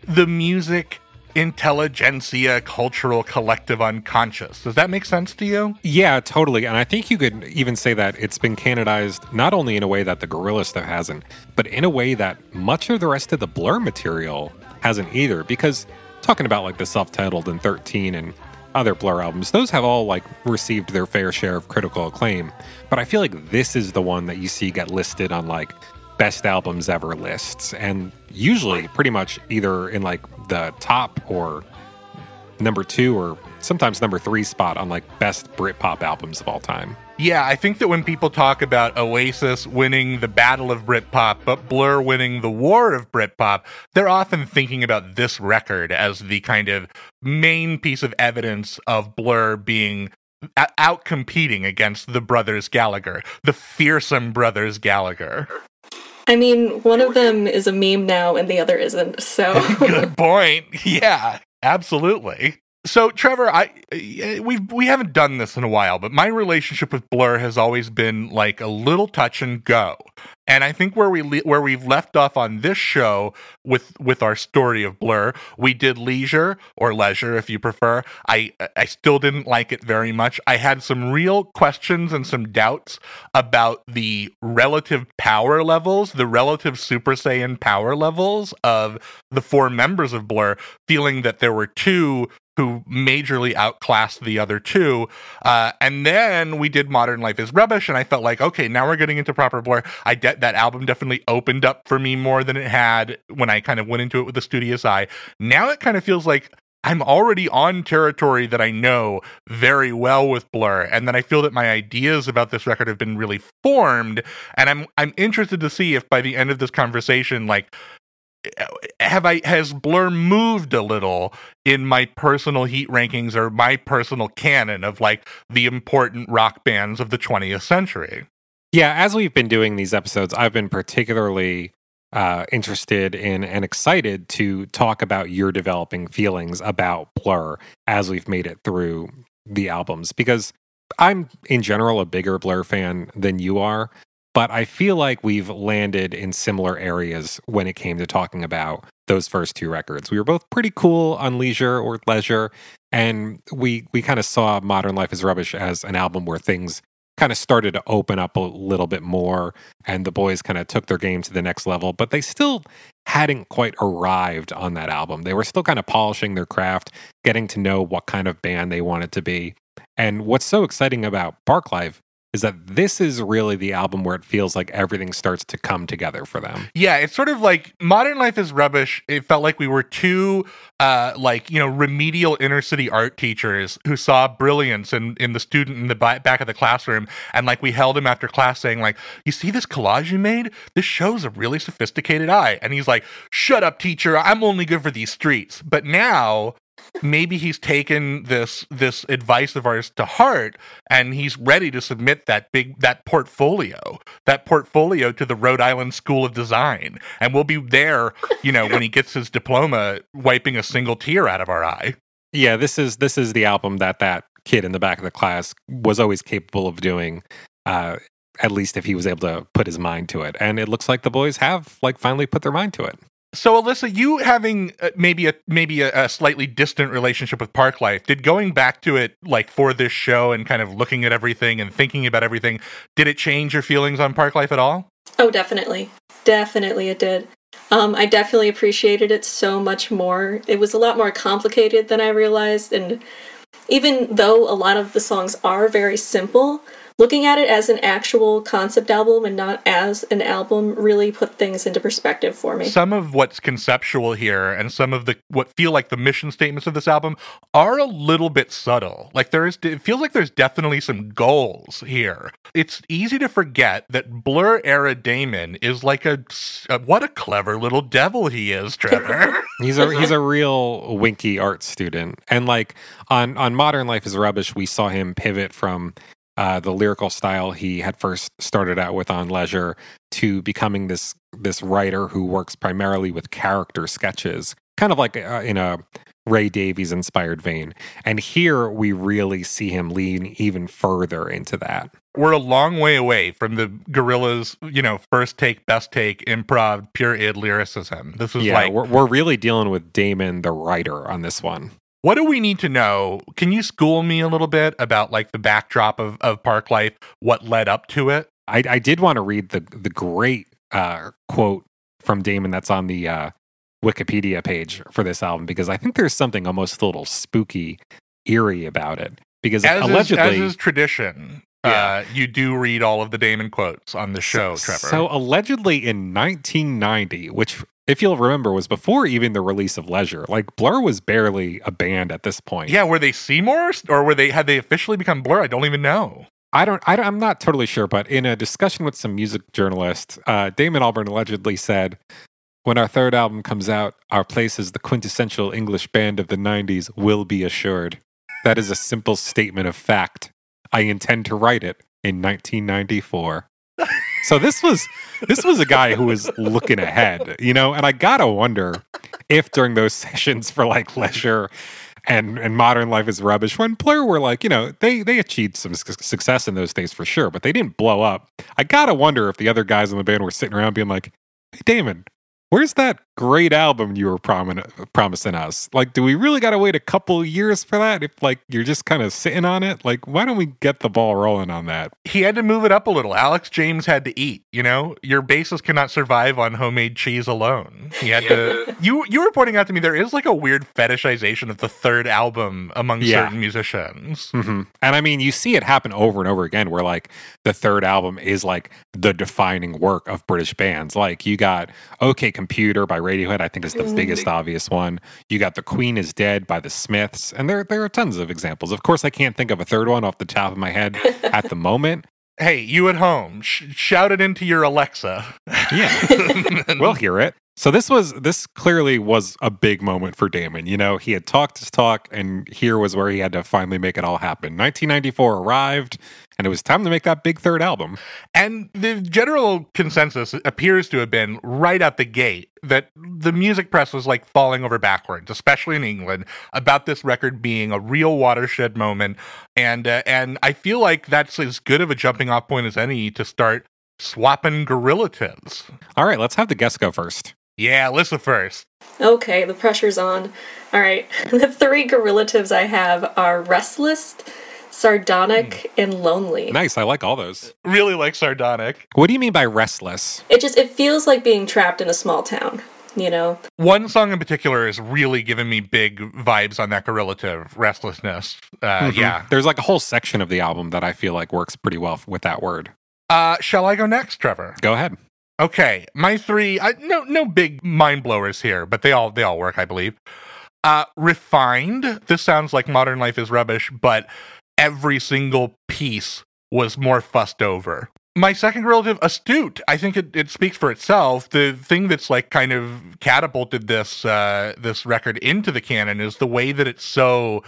the music intelligentsia cultural collective unconscious. Does that make sense to you? Yeah, totally. And I think you could even say that it's been canonized not only in a way that the Gorillaz stuff hasn't, but in a way that much of the rest of the Blur material hasn't either. Because talking about like the self-titled and 13 and other Blur albums, those have all like received their fair share of critical acclaim. But I feel like this is the one that you see get listed on like best albums ever lists, and usually pretty much either in like the top or number 2 or sometimes number 3 spot on like best Britpop albums of all time. Yeah, I think that when people talk about Oasis winning the battle of Britpop, but Blur winning the war of Britpop, they're often thinking about this record as the kind of main piece of evidence of Blur being out-competing against the Brothers Gallagher, the fearsome Brothers Gallagher. I mean, one of them is a meme now and the other isn't, so... Good point. Yeah, absolutely. So, Trevor, we haven't done this in a while, but my relationship with Blur has always been like a little touch and go. And I think where we've left off on this show with our story of Blur, we did Leisure, or Leisure if you prefer. I still didn't like it very much. I had some real questions and some doubts about the relative power levels, the relative Super Saiyan power levels of the four members of Blur, feeling that there were two who majorly outclassed the other two. And then we did Modern Life is Rubbish, and I felt like, okay, now we're getting into proper Blur. That album definitely opened up for me more than it had when I kind of went into it with a studious eye. Now it kind of feels like I'm already on territory that I know very well with Blur, and then I feel that my ideas about this record have been really formed, and I'm interested to see if by the end of this conversation, like, has Blur moved a little in my personal heat rankings or my personal canon of like the important rock bands of the 20th century? Yeah, as we've been doing these episodes, I've been particularly interested in and excited to talk about your developing feelings about Blur as we've made it through the albums, because I'm in general a bigger Blur fan than you are. But I feel like we've landed in similar areas when it came to talking about those first two records. We were both pretty cool on Leisure or Leisure, and we kind of saw Modern Life is Rubbish as an album where things kind of started to open up a little bit more, and the boys kind of took their game to the next level, but they still hadn't quite arrived on that album. They were still kind of polishing their craft, getting to know what kind of band they wanted to be. And what's so exciting about Park Life is that this is really the album where it feels like everything starts to come together for them. Yeah, it's sort of like Modern Life is Rubbish. It felt like we were two, remedial inner city art teachers who saw brilliance in the student in the back of the classroom. And like we held him after class saying like, you see this collage you made? This shows a really sophisticated eye. And he's like, shut up, teacher. I'm only good for these streets. But now maybe he's taken this advice of ours to heart, and he's ready to submit that portfolio to the Rhode Island School of Design, and we'll be there, you know, when he gets his diploma, wiping a single tear out of our eye. Yeah, this is the album that kid in the back of the class was always capable of doing, at least if he was able to put his mind to it. And it looks like the boys have like finally put their mind to it. So, Alyssa, you having maybe a slightly distant relationship with Park Life, did going back to it like for this show and kind of looking at everything and thinking about everything, did it change your feelings on Park Life at all? Oh, definitely. Definitely it did. I definitely appreciated it so much more. It was a lot more complicated than I realized, and even though a lot of the songs are very simple, looking at it as an actual concept album and not as an album really put things into perspective for me. Some of what's conceptual here and some of what feel like the mission statements of this album are a little bit subtle. Like it feels like there's definitely some goals here. It's easy to forget that Blur era Damon is like what a clever little devil he is, Trevor. He's a real winky art student. And like on Modern Life is Rubbish, we saw him pivot from the lyrical style he had first started out with on Leisure to becoming this writer who works primarily with character sketches, kind of like in a Ray Davies inspired vein. And here we really see him lean even further into that. We're a long way away from the Gorillaz, you know, first take, best take, improv, pure id lyricism. This is we're really dealing with Damon, the writer, on this one. What do we need to know? Can you school me a little bit about like the backdrop of Park Life, what led up to it? I did want to read the great quote from Damon that's on the Wikipedia page for this album, because I think there's something almost a little spooky, eerie about it. Because as is tradition, you do read all of the Damon quotes on the show, Trevor. So allegedly in 1990, which, if you'll remember, was before even the release of Leisure. Like, Blur was barely a band at this point. Yeah, were they Seymour? Or had they officially become Blur? I don't even know. I'm not totally sure, but in a discussion with some music journalists, Damon Albarn allegedly said, "When our third album comes out, our place as the quintessential English band of the 90s will be assured. That is a simple statement of fact. I intend to write it in 1994. So this was a guy who was looking ahead, you know, and I gotta wonder if during those sessions for like Leisure and Modern Life is Rubbish, when Blur were like, you know, they achieved some success in those things for sure, but they didn't blow up. I gotta wonder if the other guys in the band were sitting around being like, hey, Damon, where's that great album you were promising us? Like, do we really gotta wait a couple years for that? If, like, you're just kind of sitting on it, like, why don't we get the ball rolling on that? He had to move it up a little. Alex James had to eat, you know? Your bassist cannot survive on homemade cheese alone. He had to... You were pointing out to me there is, like, a weird fetishization of the third album among certain musicians. Mm-hmm. And, I mean, you see it happen over and over again where, like, the third album is, like, the defining work of British bands. Like, you got OK Computer by Radiohead, I think, is the biggest obvious one. You got The Queen is Dead by the Smiths, and there are tons of examples. Of course, I can't think of a third one off the top of my head at the moment. Hey, you at home, shout it into your Alexa. Yeah, we'll hear it. So this clearly was a big moment for Damon. You know, he had talked his talk, and here was where he had to finally make it all happen. 1994 arrived, and it was time to make that big third album. And the general consensus appears to have been right out the gate that the music press was like falling over backwards, especially in England, about this record being a real watershed moment. And I feel like that's as good of a jumping off point as any to start swapping gorilla tips. All right, let's have the guest go first. Yeah, Alyssa first. Okay, the pressure's on. All right, the three gorillatives I have are Restless, Sardonic, and Lonely. Nice, I like all those. Really like Sardonic. What do you mean by restless? It feels like being trapped in a small town, you know? One song in particular is really giving me big vibes on that gorillative, Restlessness. Yeah. There's like a whole section of the album that I feel like works pretty well with that word. Shall I go next, Trevor? Go ahead. Okay, my three, no big mind blowers here, but they all work, I believe. Refined. This sounds like Modern Life is Rubbish, but every single piece was more fussed over. My second relative, Astute. I think it speaks for itself. The thing that's like kind of catapulted this record into the canon is the way that it's so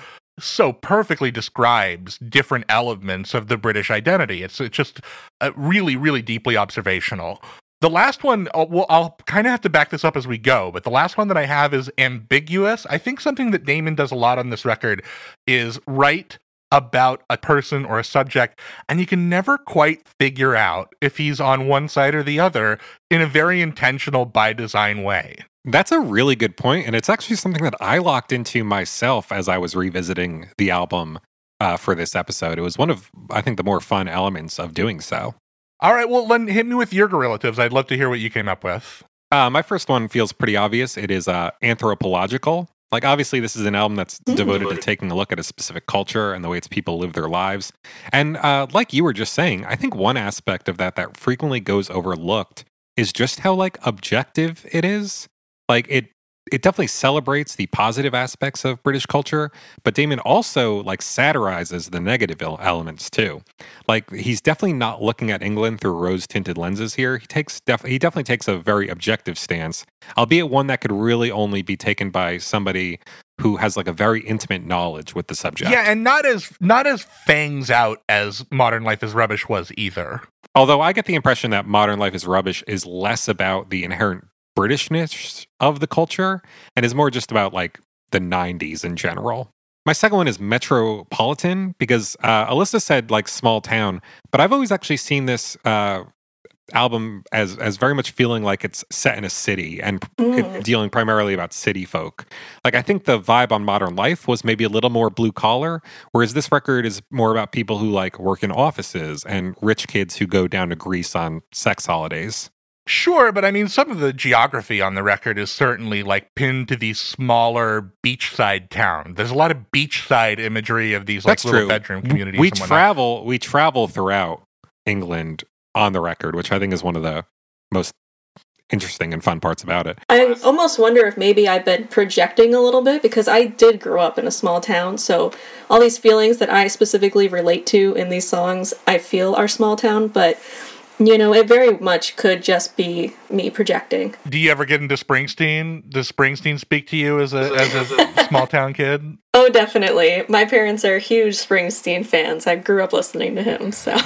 perfectly describes different elements of the British identity. It's just really, really deeply observational. The last one, I'll kind of have to back this up as we go, but the last one that I have is ambiguous. I think something that Damon does a lot on this record is write about a person or a subject, and you can never quite figure out if he's on one side or the other in a very intentional, by design way. That's a really good point, and it's actually something that I locked into myself as I was revisiting the album for this episode. It was one of, I think, the more fun elements of doing so. All right, well, Len, hit me with your gorillatives. I'd love to hear what you came up with. My first one feels pretty obvious. It is anthropological. Like, obviously, this is an album that's devoted to taking a look at a specific culture and the way its people live their lives. And like you were just saying, I think one aspect of that frequently goes overlooked is just how, like, objective it is. Like, it definitely celebrates the positive aspects of British culture, but Damon also, like, satirizes the negative elements, too. Like, he's definitely not looking at England through rose-tinted lenses here. He definitely takes a very objective stance, albeit one that could really only be taken by somebody who has, like, a very intimate knowledge with the subject. Yeah, and not as fangs out as Modern Life is Rubbish was, either. Although I get the impression that Modern Life is Rubbish is less about the inherent Britishness of the culture and is more just about like the 90s in general. My second one is metropolitan because Alyssa said like small town, but I've always actually seen this album as very much feeling like it's set in a city and dealing primarily about city folk. Like I think the vibe on Modern Life was maybe a little more blue collar, whereas this record is more about people who like work in offices and rich kids who go down to Greece on sex holidays. Sure, but I mean, some of the geography on the record is certainly, like, pinned to the smaller beachside town. There's a lot of beachside imagery of these, like, little bedroom communities. We travel throughout England on the record, which I think is one of the most interesting and fun parts about it. I almost wonder if maybe I've been projecting a little bit, because I did grow up in a small town, so all these feelings that I specifically relate to in these songs, I feel are small town, but... You know, it very much could just be me projecting. Do you ever get into Springsteen? Does Springsteen speak to you as a small town kid? Oh, definitely. My parents are huge Springsteen fans. I grew up listening to him, so...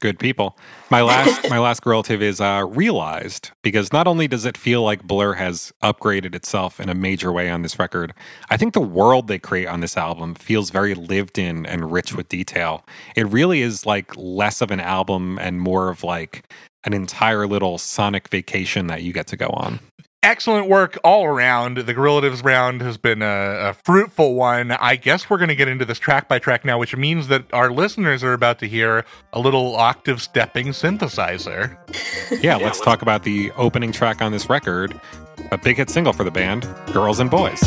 Good people. My last relative is Realized, because not only does it feel like Blur has upgraded itself in a major way on this record, I think the world they create on this album feels very lived in and rich with detail. It really is like less of an album and more of like an entire little sonic vacation that you get to go on. Excellent work all around. The Gorillaz round has been a fruitful one. I guess we're going to get into this track by track now, which means that our listeners are about to hear a little octave stepping synthesizer. Yeah, let's talk about the opening track on this record, a big hit single for the band, Girls and Boys.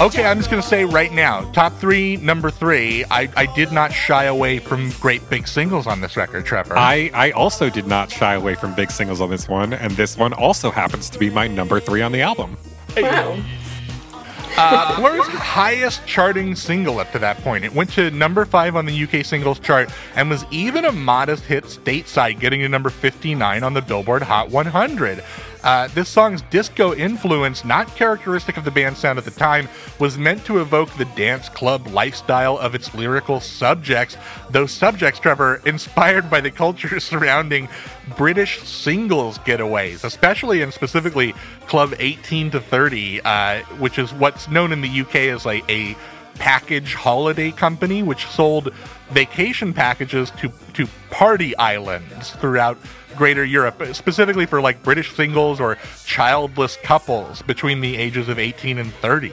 Okay, I'm just going to say right now, top three, number three, I did not shy away from great big singles on this record, Trevor. I also did not shy away from big singles on this one, and this one also happens to be my number three on the album. Wow. Blur's highest charting single up to that point. It went to number 5 on the UK singles chart and was even a modest hit stateside, getting to number 59 on the Billboard Hot 100. This song's disco influence, not characteristic of the band's sound at the time, was meant to evoke the dance club lifestyle of its lyrical subjects. Those subjects, Trevor, inspired by the culture surrounding British singles getaways, especially and specifically Club 18 to 30, which is what's known in the UK as like a package holiday company, which sold vacation packages to party islands throughout Greater Europe, specifically for like British singles or childless couples between the ages of 18 and 30.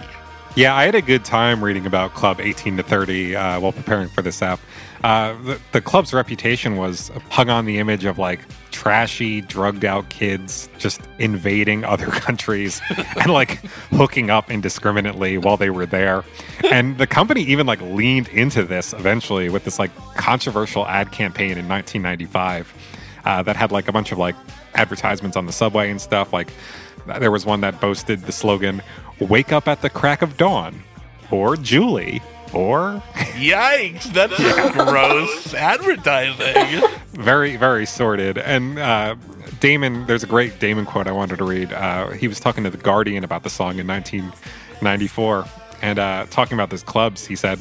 Yeah, I had a good time reading about Club 18 to 30 while preparing for this app. The club's reputation was hung on the image of like trashy, drugged out kids just invading other countries and like hooking up indiscriminately while they were there. And the company even like leaned into this eventually with this like controversial ad campaign in 1995. That had like a bunch of like advertisements on the subway and stuff. Like there was one that boasted the slogan, "Wake up at the crack of dawn," or "Julie," or... Yikes, that's gross advertising. Very, very sordid. And Damon, there's a great Damon quote I wanted to read. He was talking to The Guardian about the song in 1994. And talking about this clubs, he said,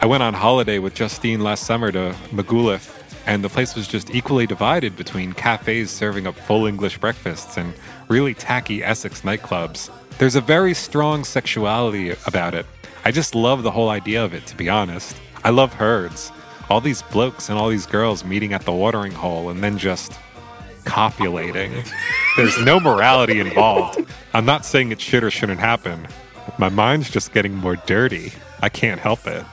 "I went on holiday with Justine last summer to Magaluf, and the place was just equally divided between cafes serving up full English breakfasts and really tacky Essex nightclubs. There's a very strong sexuality about it. I just love the whole idea of it, to be honest. I love herds. All these blokes and all these girls meeting at the watering hole and then just copulating. There's no morality involved. I'm not saying it should or shouldn't happen. My mind's just getting more dirty. I can't help it."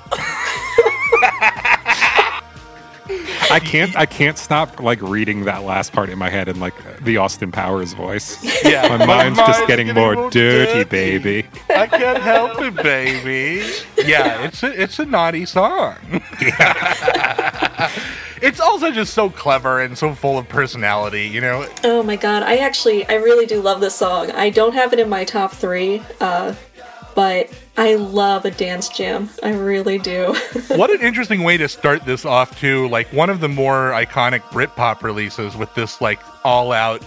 I can't stop like reading that last part in my head in like the Austin Powers voice. Yeah. My mind's just getting more dirty, baby. I can't help it, baby. Yeah, it's a naughty song. Yeah. It's also just so clever and so full of personality, you know? Oh my God. I really do love this song. I don't have it in my top three, but I love a dance jam. I really do. What an interesting way to start this off, too. Like, one of the more iconic Britpop releases with this, like, all-out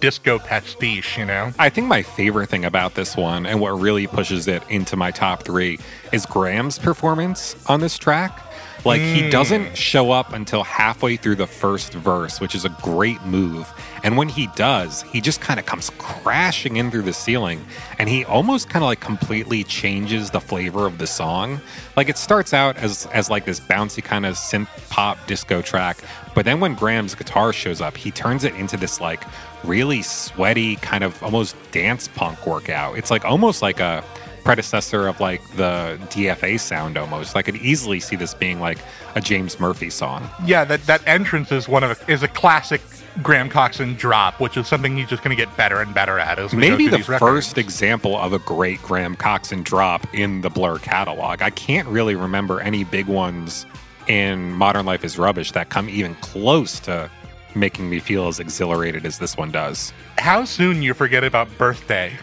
disco pastiche, you know? I think my favorite thing about this one, and what really pushes it into my top three, is Graham's performance on this track. Like, he doesn't show up until halfway through the first verse, which is a great move. And when he does, he just kind of comes crashing in through the ceiling, and he almost kind of like completely changes the flavor of the song. Like, it starts out as like this bouncy kind of synth pop disco track, but then when Graham's guitar shows up, he turns it into this like really sweaty kind of almost dance punk workout. It's like almost like a predecessor of like the DFA sound almost. I could easily see this being like a James Murphy song. Yeah, that entrance is a classic Graham Coxon drop, which is something he's just going to get better and better at as we go through these records. Maybe the first example of a great Graham Coxon drop in the Blur catalog. I can't really remember any big ones in Modern Life is Rubbish that come even close to making me feel as exhilarated as this one does. How soon you forget about Birthday.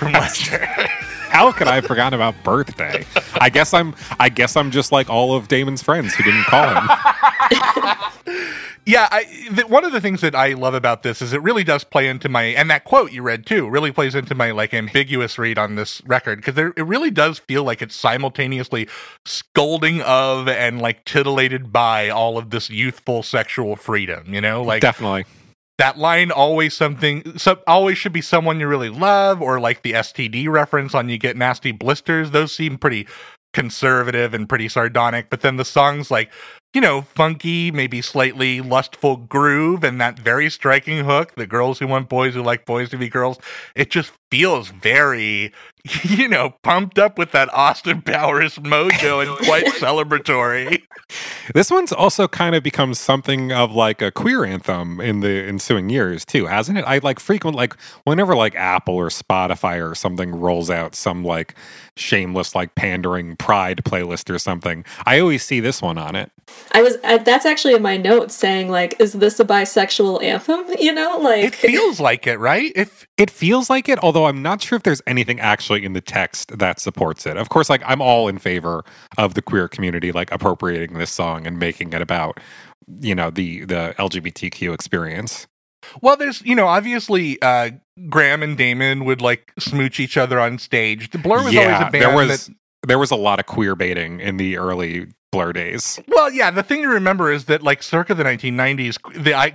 from Western. How could I have forgotten about birthday? I guess I'm just like all of Damon's friends who didn't call him. Yeah, one of the things that I love about this is it really does play into my, and that quote you read too really plays into my like ambiguous read on this record, because it really does feel like it's simultaneously scolding of and like titillated by all of this youthful sexual freedom, you know, like definitely. That line, always should be someone you really love, or like the STD reference on You Get Nasty Blisters. Those seem pretty conservative and pretty sardonic. But then the song's like, you know, funky, maybe slightly lustful groove and that very striking hook, the girls who want boys who like boys to be girls. It just feels very, you know, pumped up with that Austin Powers mojo and quite celebratory. This one's also kind of become something of like a queer anthem in the ensuing years too, hasn't it? I like frequent, like whenever like Apple or Spotify or something rolls out some like shameless, like pandering pride playlist or something, I always see this one on it. That's actually in my notes saying like, is this a bisexual anthem? You know, like it feels like it, right? It feels like it, although I'm not sure if there's anything actually in the text that supports it. Of course, like I'm all in favor of the queer community like appropriating this song and making it about, you know, the LGBTQ experience. Well, there's, you know, obviously Graham and Damon would like smooch each other on stage. The Blur was always a band there was a lot of queer baiting in the early Blur days. Well, yeah, the thing to remember is that, like, circa the 1990s,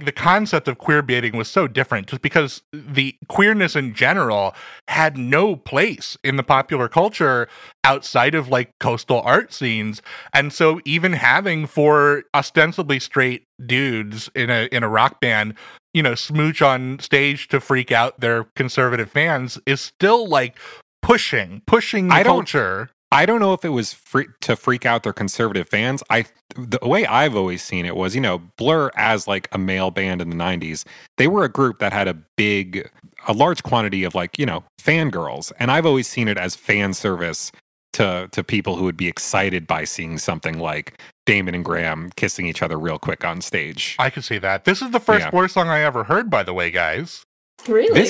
the concept of queer baiting was so different, just because the queerness in general had no place in the popular culture outside of, like, coastal art scenes. And so even having four ostensibly straight dudes in a rock band, you know, smooch on stage to freak out their conservative fans is still, like, pushing the culture. I don't know if it was to freak out their conservative fans. The way I've always seen it was, you know, Blur as like a male band in the 90s, they were a group that had a large quantity of like, you know, fangirls. And I've always seen it as fan service to people who would be excited by seeing something like Damon and Graham kissing each other real quick on stage. I can see that. This is the first Blur song I ever heard, by the way, guys. Really?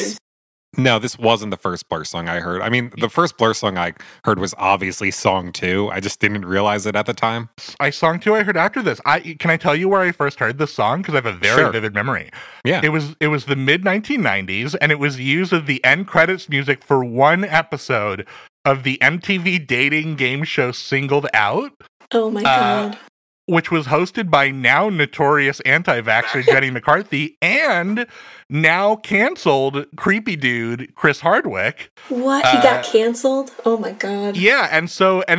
No, this wasn't the first Blur song I heard. I mean, the first Blur song I heard was obviously Song 2. I just didn't realize it at the time. Song 2 I heard after this. Can I tell you where I first heard this song? Because I have a very vivid memory. Yeah. It was the mid-1990s, and it was used as the end credits music for one episode of the MTV dating game show Singled Out. Oh, my God. Which was hosted by now notorious anti-vaxxer Jenny McCarthy and now canceled creepy dude Chris Hardwick. What? He got canceled? Oh my God. Yeah, and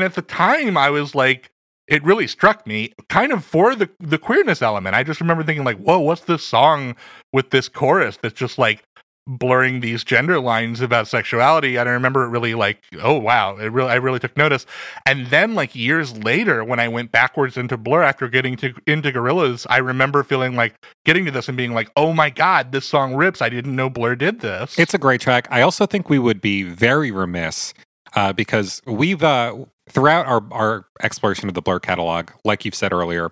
at the time I was like, it really struck me kind of for the queerness element. I just remember thinking like, whoa, what's this song with this chorus that's just like blurring these gender lines about sexuality? And I remember it really like, oh wow, I really took notice. And then like years later when I went backwards into Blur after getting into Gorillaz, I remember feeling like getting to this and being like, oh my God, this song rips. I didn't know Blur did this. It's a great track. I also think we would be very remiss because we've throughout our exploration of the Blur catalog, like you've said earlier,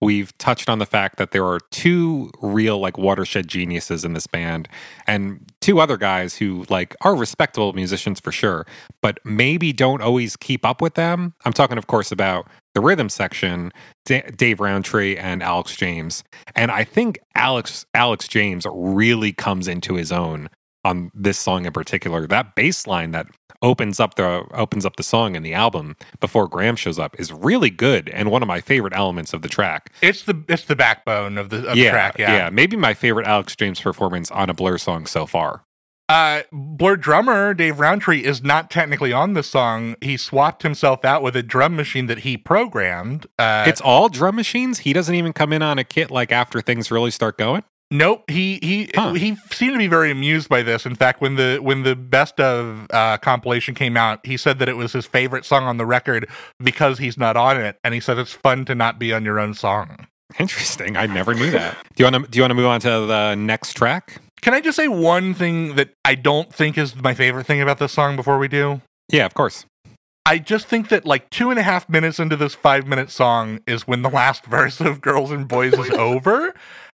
we've touched on the fact that there are two real like watershed geniuses in this band and two other guys who like are respectable musicians for sure, but maybe don't always keep up with them. I'm talking, of course, about the rhythm section, Dave Rowntree and Alex James. And I think Alex James really comes into his own on this song in particular. That bass line that opens up the song in the album before Graham shows up is really good and one of my favorite elements of the track. It's the backbone of the track. Yeah. Yeah, maybe my favorite Alex James performance on a Blur song so far. Blur drummer Dave Rowntree is not technically on the song. He swapped himself out with a drum machine that he programmed. It's all drum machines? He doesn't even come in on a kit like after things really start going? Nope, he seemed to be very amused by this. In fact, when the best of compilation came out, he said that it was his favorite song on the record because he's not on it, and he said it's fun to not be on your own song. Interesting, I never knew that. Do you want to move on to the next track? Can I just say one thing that I don't think is my favorite thing about this song before we do? Yeah, of course. I just think that like 2.5 minutes into this 5-minute song is when the last verse of Girls and Boys is over.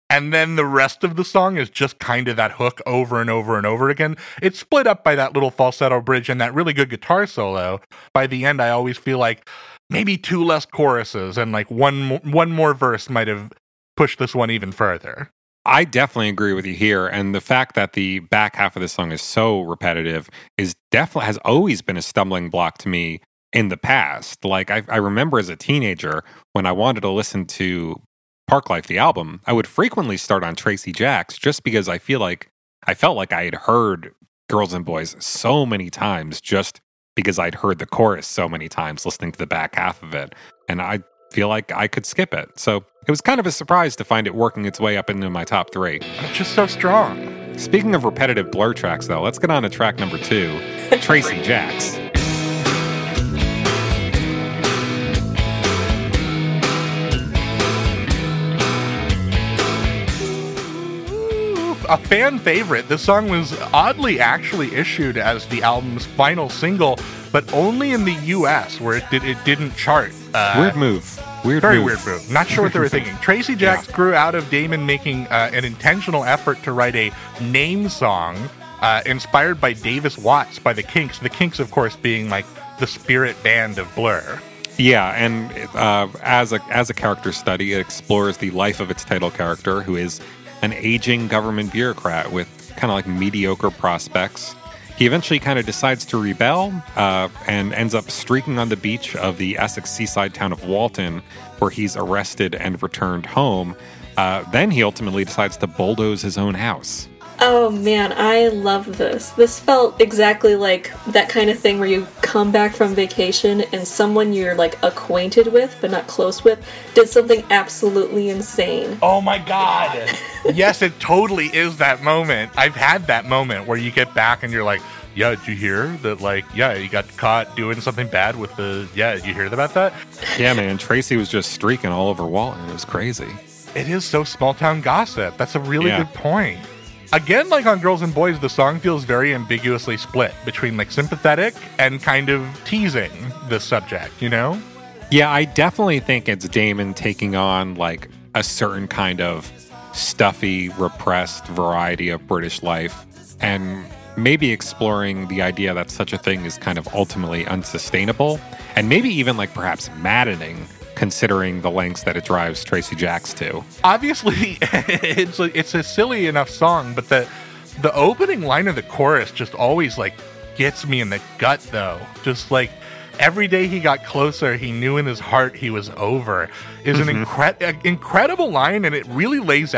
And then the rest of the song is just kind of that hook over and over and over again. It's split up by that little falsetto bridge and that really good guitar solo. By the end, I always feel like maybe two less choruses and like one more verse might have pushed this one even further. I definitely agree with you here. And the fact that the back half of this song is so repetitive is definitely has always been a stumbling block to me in the past. Like I remember as a teenager when I wanted to listen to Park Life, the album, I would frequently start on Tracy Jacks just because I felt like I had heard Girls and Boys so many times just because I'd heard the chorus so many times listening to the back half of it. And I feel like I could skip it. So it was kind of a surprise to find it working its way up into my top three. It's just so strong. Speaking of repetitive Blur tracks, though, let's get on to track number 2, Tracy Jacks. A fan favorite. This song was oddly actually issued as the album's final single, but only in the US where it didn't chart. Weird move. Not sure what they were thinking. Tracy Jacks grew out of Damon making an intentional effort to write a name song inspired by Davis Watts by The Kinks. The Kinks, of course, being like the spirit band of Blur. Yeah, and as a character study, it explores the life of its title character, who is an aging government bureaucrat with kind of like mediocre prospects. He eventually kind of decides to rebel and ends up streaking on the beach of the Essex seaside town of Walton, where he's arrested and returned home. Then he ultimately decides to bulldoze his own house. Oh man, I love this. This felt exactly like that kind of thing where you come back from vacation and someone you're like acquainted with but not close with did something absolutely insane. Oh my god. Yes, it totally is that moment. I've had that moment where you get back and you're like, yeah, did you hear that? Like, yeah, you got caught doing something bad with the, yeah, you heard about that? Yeah, man, Tracy was just streaking all over Walton. It was crazy. It is so small town gossip. That's a really good point. Again, like on Girls and Boys, the song feels very ambiguously split between like sympathetic and kind of teasing the subject, you know? Yeah, I definitely think it's Damon taking on like a certain kind of stuffy, repressed variety of British life and maybe exploring the idea that such a thing is kind of ultimately unsustainable and maybe even like perhaps maddening, considering the lengths that it drives Tracy Jacks to. Obviously, it's a silly enough song, but the opening line of the chorus just always, like, gets me in the gut, though. Just, like, every day he got closer, he knew in his heart he was over is an incredible line, and it really lays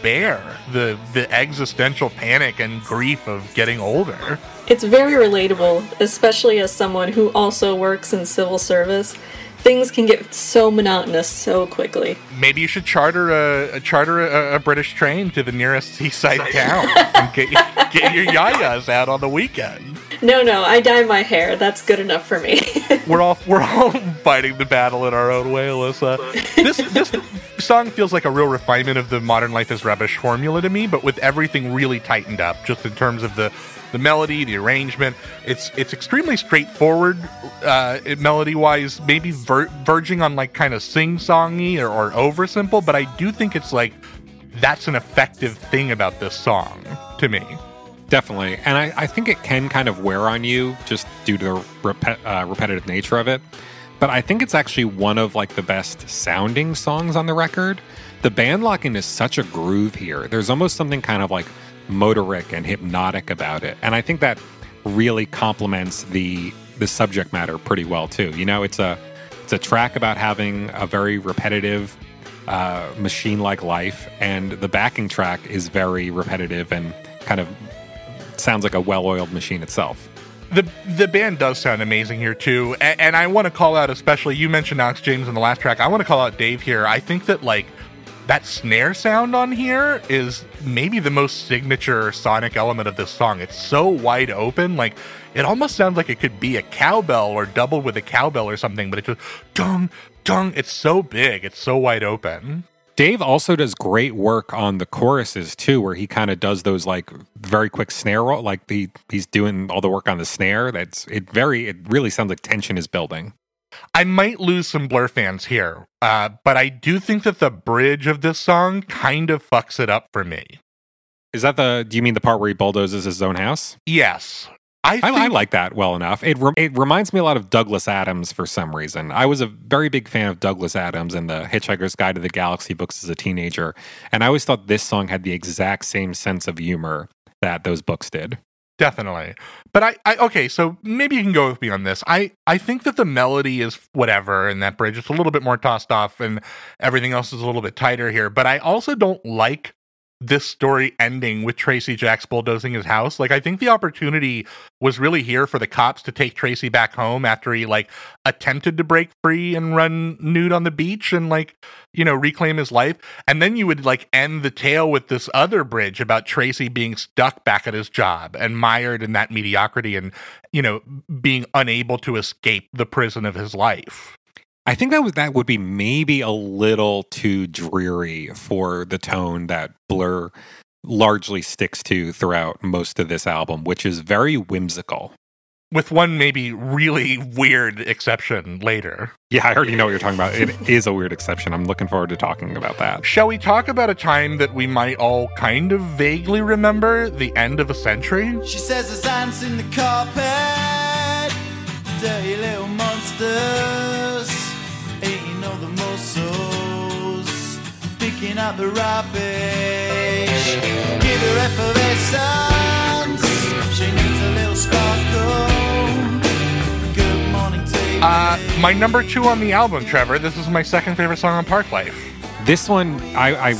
bare the existential panic and grief of getting older. It's very relatable, especially as someone who also works in civil service. Things can get so monotonous so quickly. Maybe you should charter a British train to the nearest seaside town and get your yayas out on the weekend. No, I dye my hair. That's good enough for me. We're all fighting the battle in our own way, Alyssa. This song feels like a real refinement of the Modern Life is Rubbish formula to me, but with everything really tightened up, just in terms of the melody, the arrangement. It's extremely straightforward melody-wise, maybe verging on like kind of sing-songy or oversimple, but I do think it's like that's an effective thing about this song to me. Definitely. And I think it can kind of wear on you just due to the repetitive nature of it. But I think it's actually one of like the best sounding songs on the record. The band locking is such a groove here. There's almost something kind of like motoric and hypnotic about it, and I think that really complements the subject matter pretty well too. You know, it's a track about having a very repetitive machine-like life, and the backing track is very repetitive and kind of sounds like a well-oiled machine itself. The band does sound amazing here too, and I want to call out, especially you mentioned Alex James in the last track, I want to call out Dave here. I think that like that snare sound on here is maybe the most signature sonic element of this song. It's so wide open, like it almost sounds like it could be a cowbell or doubled with a cowbell or something, but it just dung, dung. It's so big. It's so wide open. Dave also does great work on the choruses too, where he kind of does those like very quick snare roll. Like he's doing all the work on the snare. It really sounds like tension is building. I might lose some Blur fans here, but I do think that the bridge of this song kind of fucks it up for me. Is that do you mean the part where he bulldozes his own house? Yes. I like that well enough. It reminds me a lot of Douglas Adams for some reason. I was a very big fan of Douglas Adams and the Hitchhiker's Guide to the Galaxy books as a teenager, and I always thought this song had the exact same sense of humor that those books did. Definitely. But okay, so maybe you can go with me on this. I think that the melody is whatever, and that bridge is a little bit more tossed off, and everything else is a little bit tighter here. But I also don't like this story ending with Tracy Jacks bulldozing his house. Like, I think the opportunity was really here for the cops to take Tracy back home after he, like, attempted to break free and run nude on the beach and, like, you know, reclaim his life. And then you would, like, end the tale with this other bridge about Tracy being stuck back at his job and mired in that mediocrity and, you know, being unable to escape the prison of his life. I think that would be maybe a little too dreary for the tone that Blur largely sticks to throughout most of this album, which is very whimsical. With one maybe really weird exception later. Yeah, I already know what you're talking about. It is a weird exception. I'm looking forward to talking about that. Shall we talk about a time that we might all kind of vaguely remember? The end of a century? She says there's ants in the carpet, dirty little monsters. Picking up the rubbish, give her effervescence, she needs a little sparkle, good morning to you. My number 2 on the album, Trevor, this is my second favorite song on Park Life. This one, I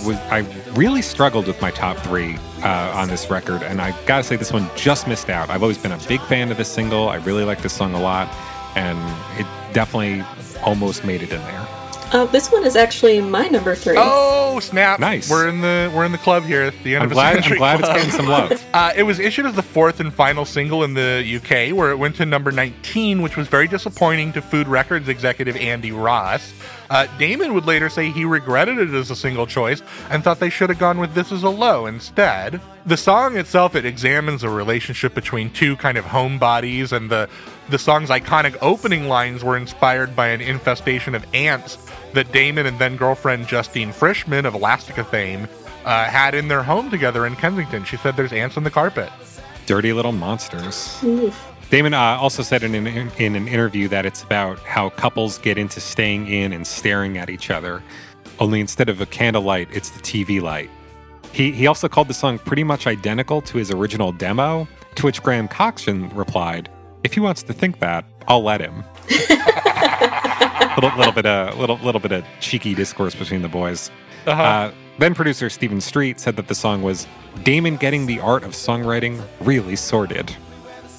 really struggled with my top 3 on this record, and I gotta say this one just missed out. I've always been a big fan of this single, I really like this song a lot, and it definitely almost made it in there. This one is actually my number 3. Oh snap! Nice. We're in the club here at the end I'm glad it's getting some love. It was issued as the 4th and final single in the UK, where it went to number 19, which was very disappointing to Food Records executive Andy Ross. Damon would later say he regretted it as a single choice and thought they should have gone with This Is a Low instead. The song itself, it examines a relationship between two kind of homebodies, and the song's iconic opening lines were inspired by an infestation of ants that Damon and then-girlfriend Justine Frischman of Elastica fame had in their home together in Kensington. She said there's ants on the carpet. Dirty little monsters. Oof. Damon also said in an interview that it's about how couples get into staying in and staring at each other, only instead of a candlelight, it's the TV light. He also called the song pretty much identical to his original demo, to which Graham Coxon replied, "If he wants to think that, I'll let him." little bit of cheeky discourse between the boys. Uh-huh. Then producer Stephen Street said that the song was Damon getting the art of songwriting really sorted,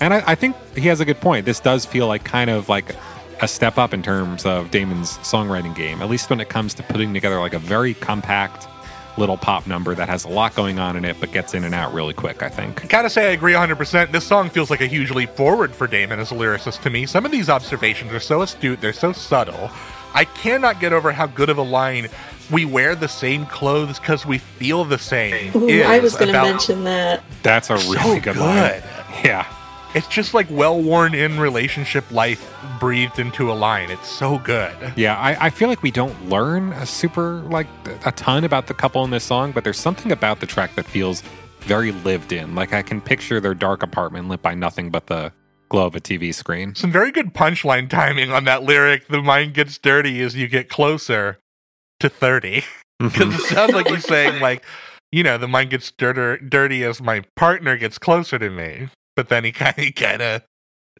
and I think he has a good point. This does feel like kind of like a step up in terms of Damon's songwriting game, at least when it comes to putting together like a very compact little pop number that has a lot going on in it but gets in and out really quick, I think. I gotta say I agree 100%. This song feels like a huge leap forward for Damon as a lyricist to me. Some of these observations are so astute, they're so subtle. I cannot get over how good of a line "we wear the same clothes because we feel the same" is. I was going to mention that. That's a really good line. Yeah. It's just like well-worn-in relationship life breathed into a line. It's so good. Yeah, I feel like we don't learn a ton about the couple in this song, but there's something about the track that feels very lived in. Like, I can picture their dark apartment lit by nothing but the glow of a TV screen. Some very good punchline timing on that lyric, "the mind gets dirty as you get closer to 30. Because it sounds like he's saying, like, you know, the mind gets dirty as my partner gets closer to me. But then he kind of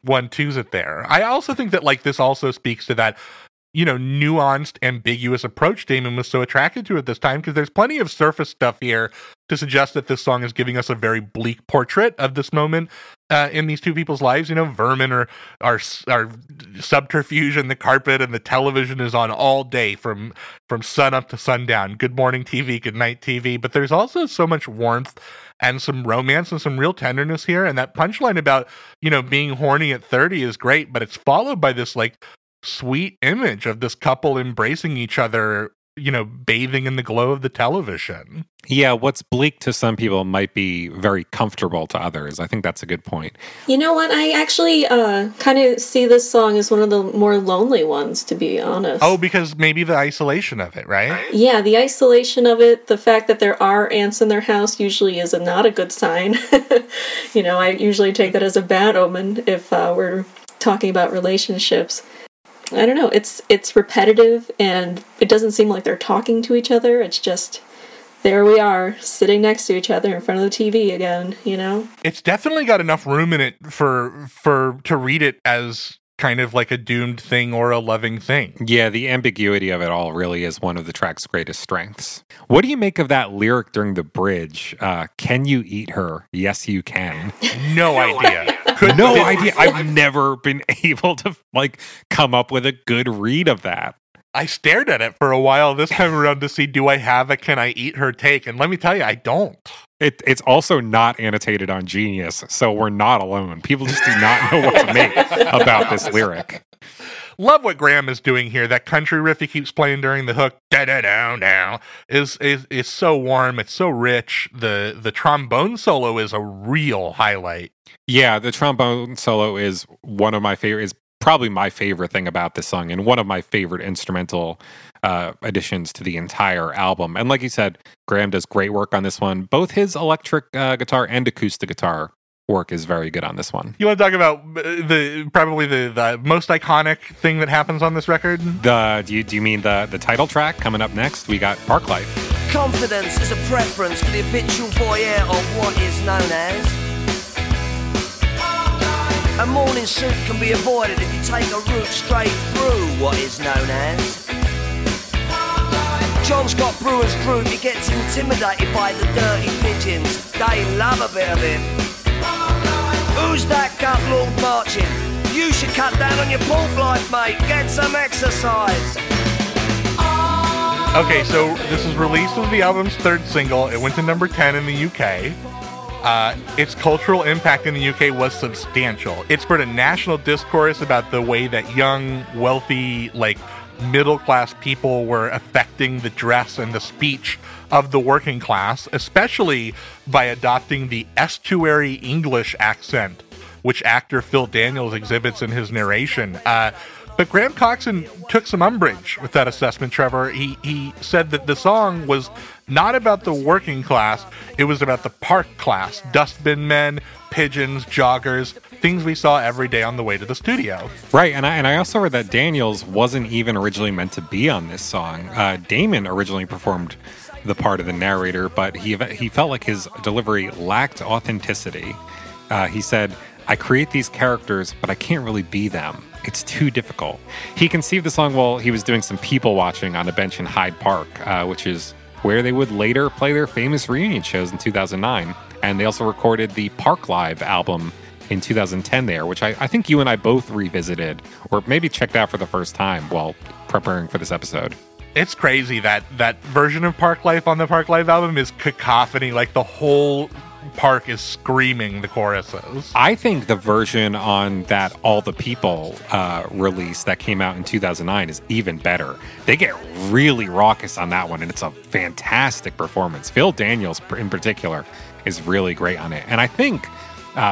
one-twos it there. I also think that, like, this also speaks to that, you know, nuanced, ambiguous approach Damon was so attracted to at this time, because there's plenty of surface stuff here to suggest that this song is giving us a very bleak portrait of this moment in these two people's lives. You know, vermin are subterfuge in the carpet, and the television is on all day from sun up to sundown. Good morning TV, good night TV. But there's also so much warmth and some romance and some real tenderness here. And that punchline about, you know, being horny at 30 is great, but it's followed by this, like, sweet image of this couple embracing each other you know, bathing in the glow of the television. Yeah, what's bleak to some people might be very comfortable to others. I think that's a good point. You know what? I actually kind of see this song as one of the more lonely ones, to be honest. Oh, because maybe the isolation of it, right? Yeah, the isolation of it, the fact that there are ants in their house usually is not a good sign. You know, I usually take that as a bad omen if we're talking about relationships. I don't know, it's repetitive, and it doesn't seem like they're talking to each other. It's just, there we are, sitting next to each other in front of the TV again, you know? It's definitely got enough room in it for to read it as kind of like a doomed thing or a loving thing. Yeah, the ambiguity of it all really is one of the track's greatest strengths. What do you make of that lyric during the bridge? Can you eat her? Yes, you can. No idea. No idea. I've never been able to like come up with a good read of that. I stared at it for a while this time around to see, do I have a can I eat her take? And let me tell you, I don't. It's also not annotated on Genius, so we're not alone. People just do not know what to make about this lyric. Love what Graham is doing here. That country riff he keeps playing during the hook, da-da-da-da, is so warm. It's so rich. The trombone solo is a real highlight. Yeah, the trombone solo is one of my favorite. Is probably my favorite thing about this song, and one of my favorite instrumental additions to the entire album. And like you said, Graham does great work on this one. Both his electric guitar and acoustic guitar work is very good on this one. You want to talk about the most iconic thing that happens on this record? Do you mean the title track? Coming up next, we got Park Life. Confidence is a preference for the habitual voyeur of what is known as. A morning suit can be avoided if you take a route straight through what is known as. John Scott Brewer's group, he gets intimidated by the dirty pigeons. They love a bit of him. Who's that gut lord marching? You should cut down on your pork life, mate. Get some exercise. Okay, so this is released as the album's third single. It went to number 10 in the UK. Its cultural impact in the UK was substantial. It spurred a national discourse about the way that young, wealthy, like middle-class people were affecting the dress and the speech of the working class, especially by adopting the estuary English accent, which actor Phil Daniels exhibits in his narration. But Graham Coxon took some umbrage with that assessment, Trevor. He said that the song was not about the working class, it was about the park class. Dustbin men, pigeons, joggers, things we saw every day on the way to the studio. Right, and I also read that Daniels wasn't even originally meant to be on this song. Damon originally performed the part of the narrator, but he felt like his delivery lacked authenticity. He said, "I create these characters, but I can't really be them. It's too difficult." He conceived the song while he was doing some people watching on a bench in Hyde Park, which is where they would later play their famous reunion shows in 2009. And they also recorded the Park Live album in 2010 there, which I think you and I both revisited or maybe checked out for the first time while preparing for this episode. It's crazy that version of Park Life on the Park Live album is cacophony, like the whole park is screaming the choruses. I think the version on that All the People release that came out in 2009 is even better. They get really raucous on that one, and it's a fantastic performance. Phil Daniels, in particular, is really great on it. And I think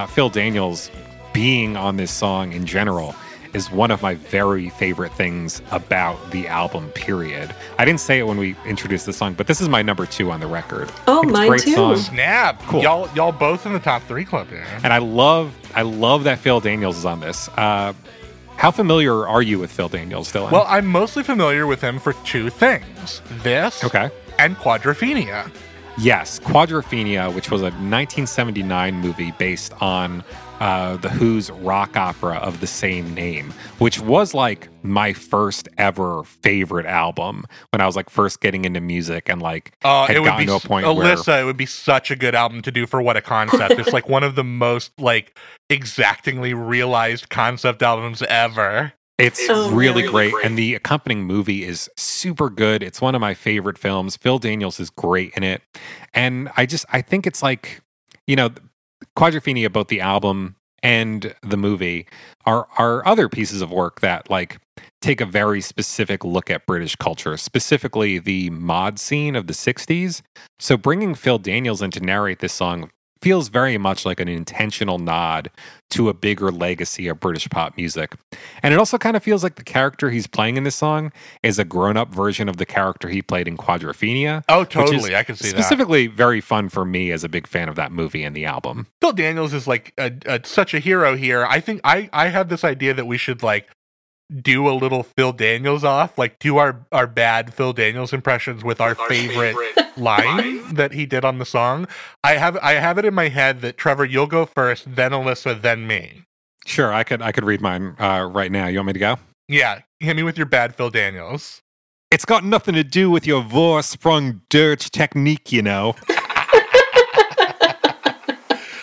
Phil Daniels being on this song in general is one of my very favorite things about the album, period. I didn't say it when we introduced the song, but this is my number 2 on the record. Oh, mine too. Song. Snap. Cool. Y'all both in the top 3 club here. And I love that Phil Daniels is on this. How familiar are you with Phil Daniels, Dylan? Well, I'm mostly familiar with him for 2 things. This and Quadrophenia. Yes, Quadrophenia, which was a 1979 movie based on The Who's rock opera of the same name, which was like my first ever favorite album when I was like first getting into music and like had gotten to a point where... Alyssa, it would be such a good album to do for What a Concept. It's like one of the most like exactingly realized concept albums ever. It's really great, and the accompanying movie is super good. It's one of my favorite films. Phil Daniels is great in it, and I think it's like, you know... Quadrophenia, both the album and the movie, are other pieces of work that like take a very specific look at British culture, specifically the mod scene of the 60s. So bringing Phil Daniels in to narrate this song feels very much like an intentional nod to a bigger legacy of British pop music. And it also kind of feels like the character he's playing in this song is a grown-up version of the character he played in Quadrophenia. Oh, totally. I can see specifically that. Specifically very fun for me as a big fan of that movie and the album. Phil Daniels is like such a hero here. I think I have this idea that we should like do a little Phil Daniels off, like do our bad Phil Daniels impressions with our favorite line that he did on the song. I have it in my head that Trevor, you'll go first, then Alyssa, then me. Sure, I could read mine right now. You want me to go? Yeah, hit me with your bad Phil Daniels. It's got nothing to do with your Vorsprung dirge technique, you know.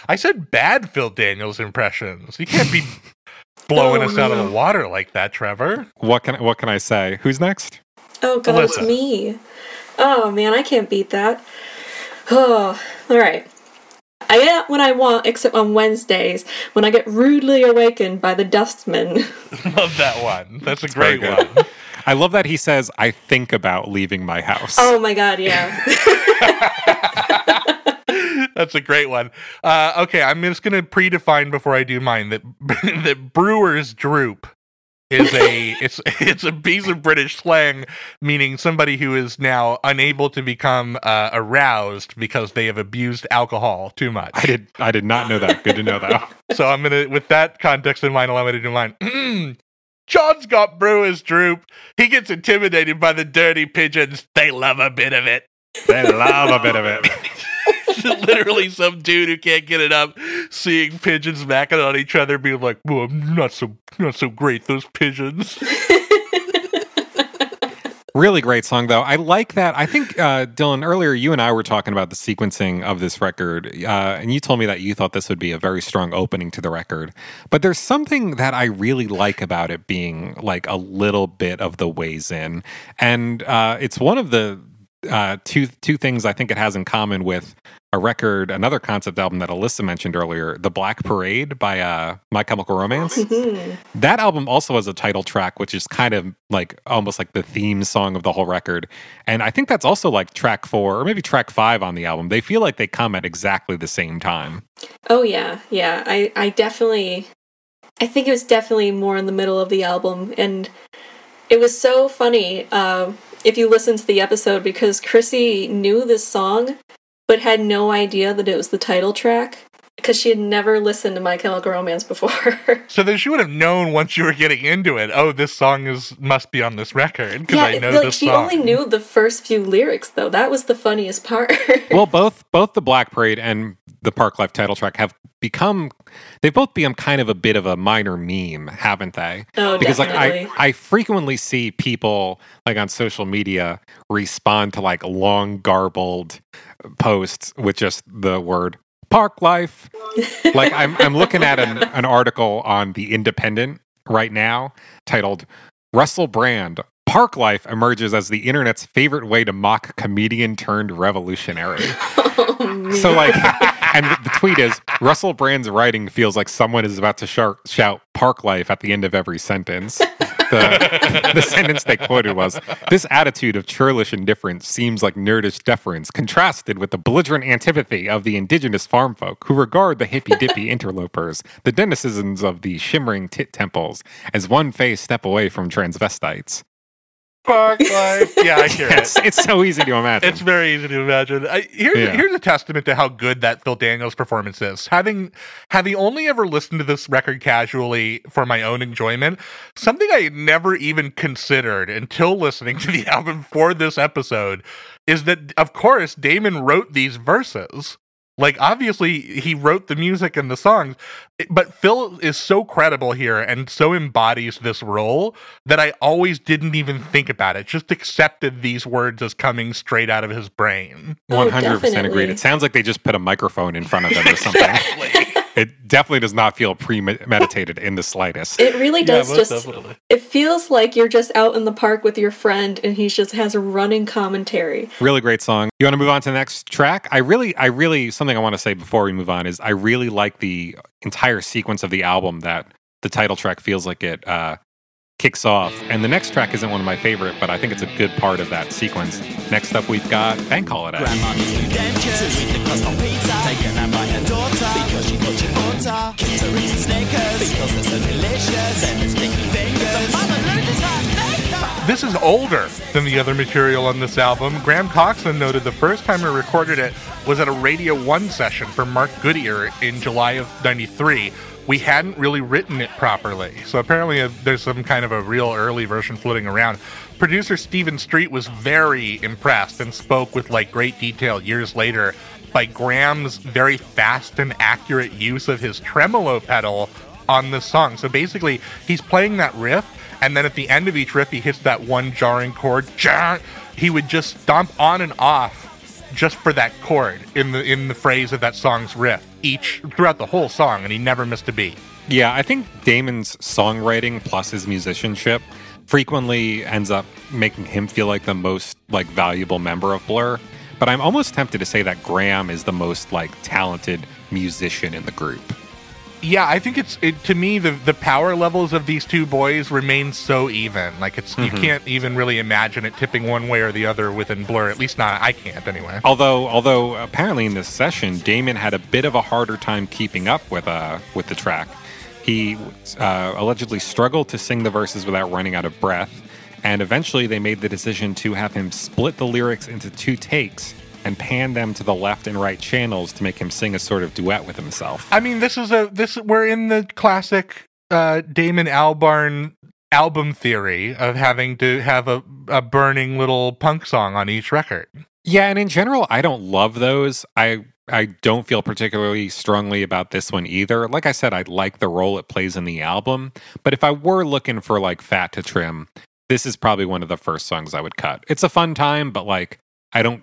I said bad Phil Daniels impressions. You can't be blowing us out of the water like that, Trevor. What can I say? Who's next? Oh God, Alyssa. It's me. Oh man, I can't beat that. Oh, all right. I get out when I want, except on Wednesdays when I get rudely awakened by the dustman. Love that one. That's a great one. I love that he says, "I think about leaving my house." Oh my God, yeah. That's a great one. Okay, I'm just going to predefine before I do mine that brewer's droop is a it's a piece of British slang meaning somebody who is now unable to become aroused because they have abused alcohol too much. I did not know that. Good to know though. So I'm gonna, with that context in mind, allow me to do mine. John's got brewer's droop. He gets intimidated by the dirty pigeons. They love a bit of it. Literally some dude who can't get it up seeing pigeons macking on each other being like, well, I'm not so great, those pigeons. Really great song though. I like that. I think Dylan, earlier you and I were talking about the sequencing of this record and you told me that you thought this would be a very strong opening to the record, but there's something that I really like about it being like a little bit of the ways in, and it's one of the two things I think it has in common with another concept album that Alyssa mentioned earlier, The Black Parade by My Chemical Romance. That album also has a title track, which is kind of like almost like the theme song of the whole record. And I think that's also like track 4 or maybe track 5 on the album. They feel like they come at exactly the same time. Oh yeah, yeah. I think it was definitely more in the middle of the album, and it was so funny. If you listen to the episode, because Chrissy knew this song, but had no idea that it was the title track, because she had never listened to My Chemical Romance before. So then she would have known once you were getting into it, oh, this song must be on this record, because I know this song. She only knew the first few lyrics, though. That was the funniest part. Well, both the Black Parade and the Park Life title track have both become kind of a bit of a minor meme, haven't they? Oh, because definitely. Like I frequently see people like on social media respond to like long garbled posts with just the word Park Life. Like I'm looking at an article on The Independent right now titled Russell Brand, Park Life emerges as the internet's favorite way to mock comedian turned revolutionary. Oh, so like, and the tweet is, Russell Brand's writing feels like someone is about to shout Park Life at the end of every sentence. The sentence they quoted was, this attitude of churlish indifference seems like nerdish deference, contrasted with the belligerent antipathy of the indigenous farm folk who regard the hippy-dippy interlopers, the denizens of the shimmering tit temples, as one face step away from transvestites. Park Life. Yeah, I hear it. It's so easy to imagine. It's very easy to imagine. Here's a testament to how good that Phil Daniels performance is. Having only ever listened to this record casually for my own enjoyment, something I had never even considered until listening to the album for this episode is that, of course, Damon wrote these verses. Like, obviously, he wrote the music and the songs, but Phil is so credible here and so embodies this role that I always didn't even think about it. Just accepted these words as coming straight out of his brain. 100% agreed. It sounds like they just put a microphone in front of them or something. Exactly. It definitely does not feel premeditated in the slightest. It really does. Yeah, just definitely. It feels like you're just out in the park with your friend and he just has a running commentary. Really great song. You want to move on to the next track? I really something I want to say before we move on is I really like the entire sequence of the album that the title track feels like it kicks off. And the next track isn't one of my favorite, but I think it's a good part of that sequence. Next up, we've got Bank Holiday. Grandma needs new damn kids. To eat the crust on pizza. Taken out by her daughter. Because she thought she'd order. Kids are eating Snickers. Because they're so delicious. And it's sticky fingers. The mother loses her finger. This is older than the other material on this album. Graham Coxon noted the first time he recorded it was at a Radio 1 session for Mark Goodyear in July of '93. We hadn't really written it properly. So apparently there's some kind of a real early version floating around. Producer Stephen Street was very impressed and spoke with great detail years later by Graham's very fast and accurate use of his tremolo pedal on this song. So basically he's playing that riff, and then at the end of each riff he hits that one jarring chord. He would just stomp on and off just for that chord in the phrase of that song's riff throughout the whole song, and he never missed a beat. Yeah, I think Damon's songwriting plus his musicianship frequently ends up making him feel like the most valuable member of Blur. But I'm almost tempted to say that Graham is the most talented musician in the group. Yeah, I think to me, the power levels of these two boys remain so even. You can't even really imagine it tipping one way or the other within Blur. At least not, I can't anyway. Although apparently in this session, Damon had a bit of a harder time keeping up with the track. He allegedly struggled to sing the verses without running out of breath, and eventually they made the decision to have him split the lyrics into two takes and pan them to the left and right channels to make him sing a sort of duet with himself. I mean, we're in the classic Damon Albarn album theory of having to have a burning little punk song on each record. Yeah, and in general, I don't love those. I don't feel particularly strongly about this one either. Like I said, I like the role it plays in the album, but if I were looking for fat to trim, this is probably one of the first songs I would cut. It's a fun time, but I don't.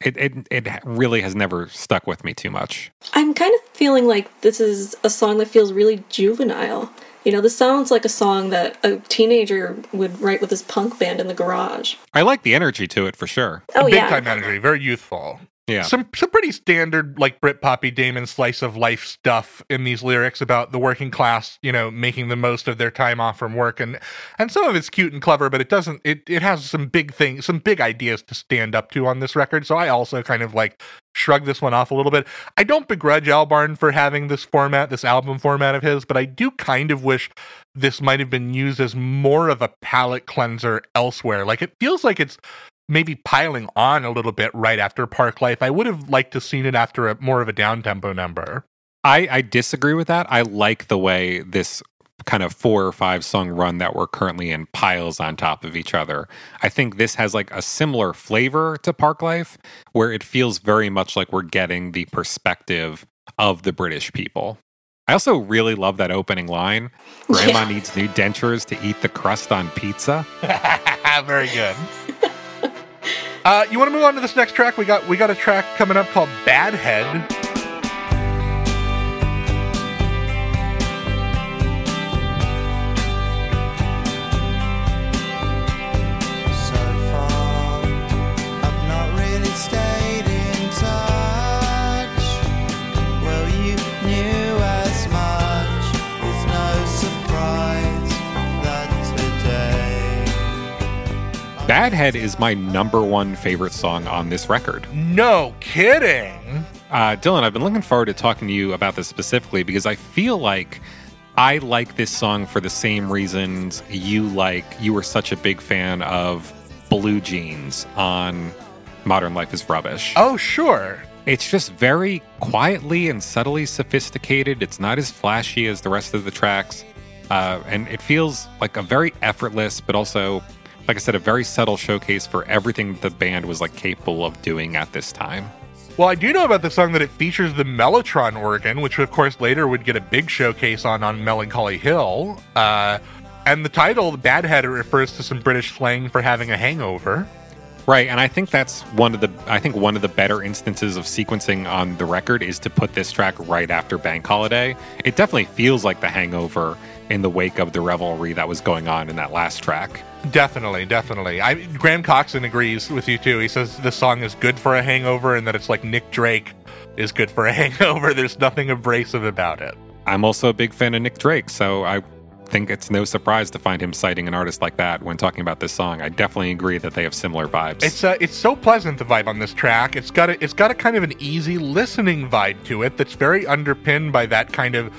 It really has never stuck with me too much. I'm kind of feeling like this is a song that feels really juvenile. You know, this sounds like a song that a teenager would write with his punk band in the garage. I like the energy to it for sure. Oh, yeah. Big time energy, very youthful. Yeah. Some pretty standard Britpop-y Damon slice of life stuff in these lyrics about the working class, making the most of their time off from work, and some of it's cute and clever, but it has some big things, some big ideas to stand up to on this record. So I also kind of shrug this one off a little bit. I don't begrudge Albarn for having this album format of his, but I do kind of wish this might have been used as more of a palate cleanser elsewhere. It feels like it's maybe piling on a little bit right after Park Life. I would have liked to seen it after more of a down-tempo number. I disagree with that. I like the way this kind of 4 or 5 song run that we're currently in piles on top of each other. I think this has a similar flavor to Park Life, where it feels very much like we're getting the perspective of the British people. I also really love that opening line. Grandma needs new dentures to eat the crust on pizza. Very good. You want to move on to this next track? We got a track coming up called Bad Head. Bad Head is my number one favorite song on this record. No kidding! Dylan, I've been looking forward to talking to you about this specifically because I feel like I like this song for the same reasons you were such a big fan of Blue Jeans on Modern Life is Rubbish. Oh, sure. It's just very quietly and subtly sophisticated. It's not as flashy as the rest of the tracks. And it feels like a very effortless, but also, like I said, a very subtle showcase for everything the band was capable of doing at this time. Well, I do know about the song that it features the Mellotron organ, which of course later would get a big showcase on Melancholy Hill. And the title, Bad Head, refers to some British slang for having a hangover. Right, and I think that's one of the better instances of sequencing on the record is to put this track right after Bank Holiday. It definitely feels like the hangover in the wake of the revelry that was going on in that last track. Definitely. Graham Coxon agrees with you, too. He says the song is good for a hangover and that it's like Nick Drake is good for a hangover. There's nothing abrasive about it. I'm also a big fan of Nick Drake, so I think it's no surprise to find him citing an artist like that when talking about this song. I definitely agree that they have similar vibes. It's so pleasant, the vibe on this track. It's got a kind of an easy listening vibe to it that's very underpinned by that kind of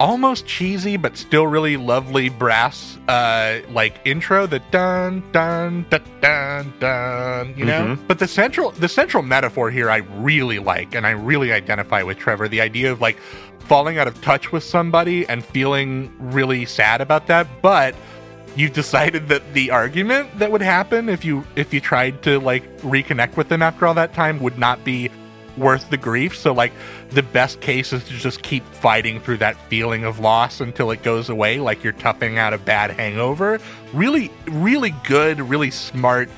almost cheesy but still really lovely brass like intro, the dun dun dun dun dun, you know. Mm-hmm. But the central metaphor here I really like, and I really identify with Trevor. The idea of like falling out of touch with somebody and feeling really sad about that, but you've decided that the argument that would happen if you tried to like reconnect with them after all that time would not be worth the grief. So like the best case is to just keep fighting through that feeling of loss until it goes away, like you're toughing out a bad hangover. Really, really good, really smart,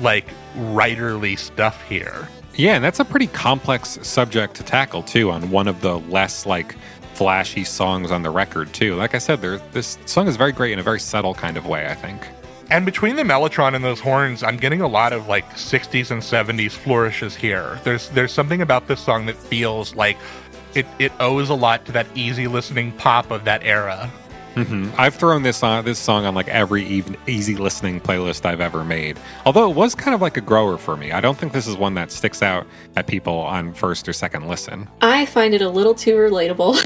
like writerly stuff here. Yeah, and that's a pretty complex subject to tackle too, on one of the less like flashy songs on the record too. Like I said, this song is very great in a very subtle kind of way, I think. And between the mellotron and those horns, I'm getting a lot of like 60s and 70s flourishes here. There's something about this song that feels like it owes a lot to that easy listening pop of that era. Mm-hmm. I've thrown this song on like every easy listening playlist I've ever made. Although it was kind of like a grower for me. I don't think this is one that sticks out at people on first or second listen. I find it a little too relatable.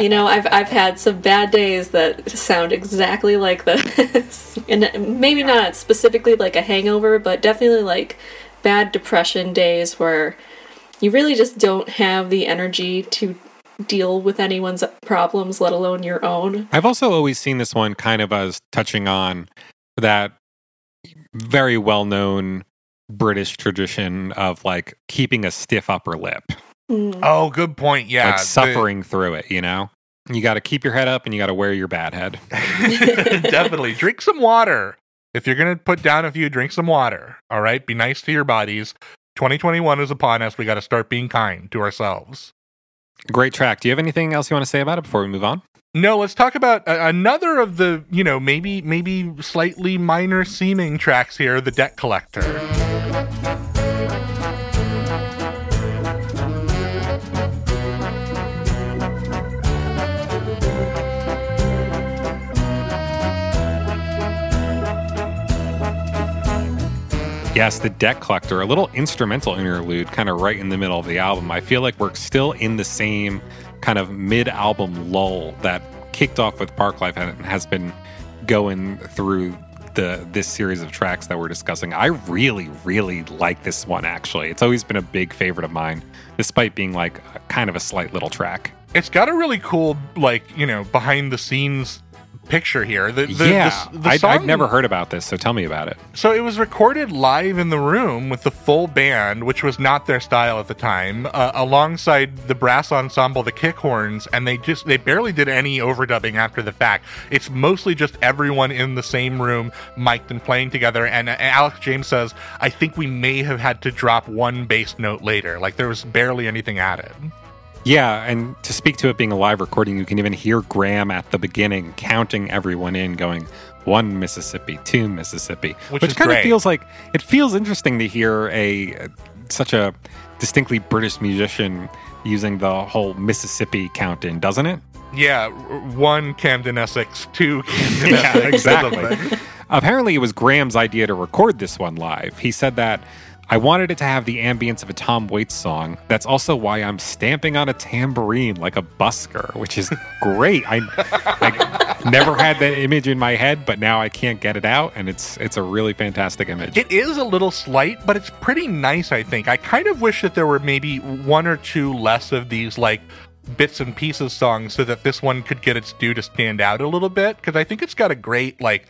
You know, I've had some bad days that sound exactly like this. And maybe not specifically like a hangover, but definitely like bad depression days where you really just don't have the energy to deal with anyone's problems, let alone your own. I've also always seen this one kind of as touching on that very well-known British tradition of like keeping a stiff upper lip. Mm. Oh, good point. Yeah. Like suffering through it, you know? You got to keep your head up and you got to wear your bad head. Definitely. Drink some water. If you're going to put down a few, drink some water. All right? Be nice to your bodies. 2021 is upon us. We got to start being kind to ourselves. Great track. Do you have anything else you want to say about it before we move on? No, let's talk about another of the, you know, maybe slightly minor seeming tracks here, The Debt Collector. Yes, The Debt Collector, a little instrumental interlude kind of right in the middle of the album. I feel like we're still in the same kind of mid-album lull that kicked off with Park Life and has been going through this series of tracks that we're discussing. I really, really like this one, actually. It's always been a big favorite of mine, despite being like kind of a slight little track. It's got a really cool, like, you know, behind-the-scenes picture here. The song, I've never heard about this, so tell me about it. So it was recorded live in the room with the full band, which was not their style at the time, alongside the brass ensemble, the kick horns, and they barely did any overdubbing after the fact. It's mostly just everyone in the same room, mic'd and playing together, and Alex James says, I think we may have had to drop one bass note later. Like, there was barely anything added. Yeah, and to speak to it being a live recording, you can even hear Graham at the beginning counting everyone in, going 1 Mississippi, 2 Mississippi, which kind of feels like it feels interesting to hear such a distinctly British musician using the whole Mississippi count in, doesn't it? Yeah, 1 Camden Essex, 2 Camden Essex. Yeah, exactly. Apparently, it was Graham's idea to record this one live. He said that, I wanted it to have the ambience of a Tom Waits song. That's also why I'm stamping on a tambourine like a busker, which is great. I never had that image in my head, but now I can't get it out, and it's a really fantastic image. It is a little slight, but it's pretty nice, I think. I kind of wish that there were maybe one or two less of these, like, bits and pieces songs so that this one could get its due to stand out a little bit, because I think it's got a great, like,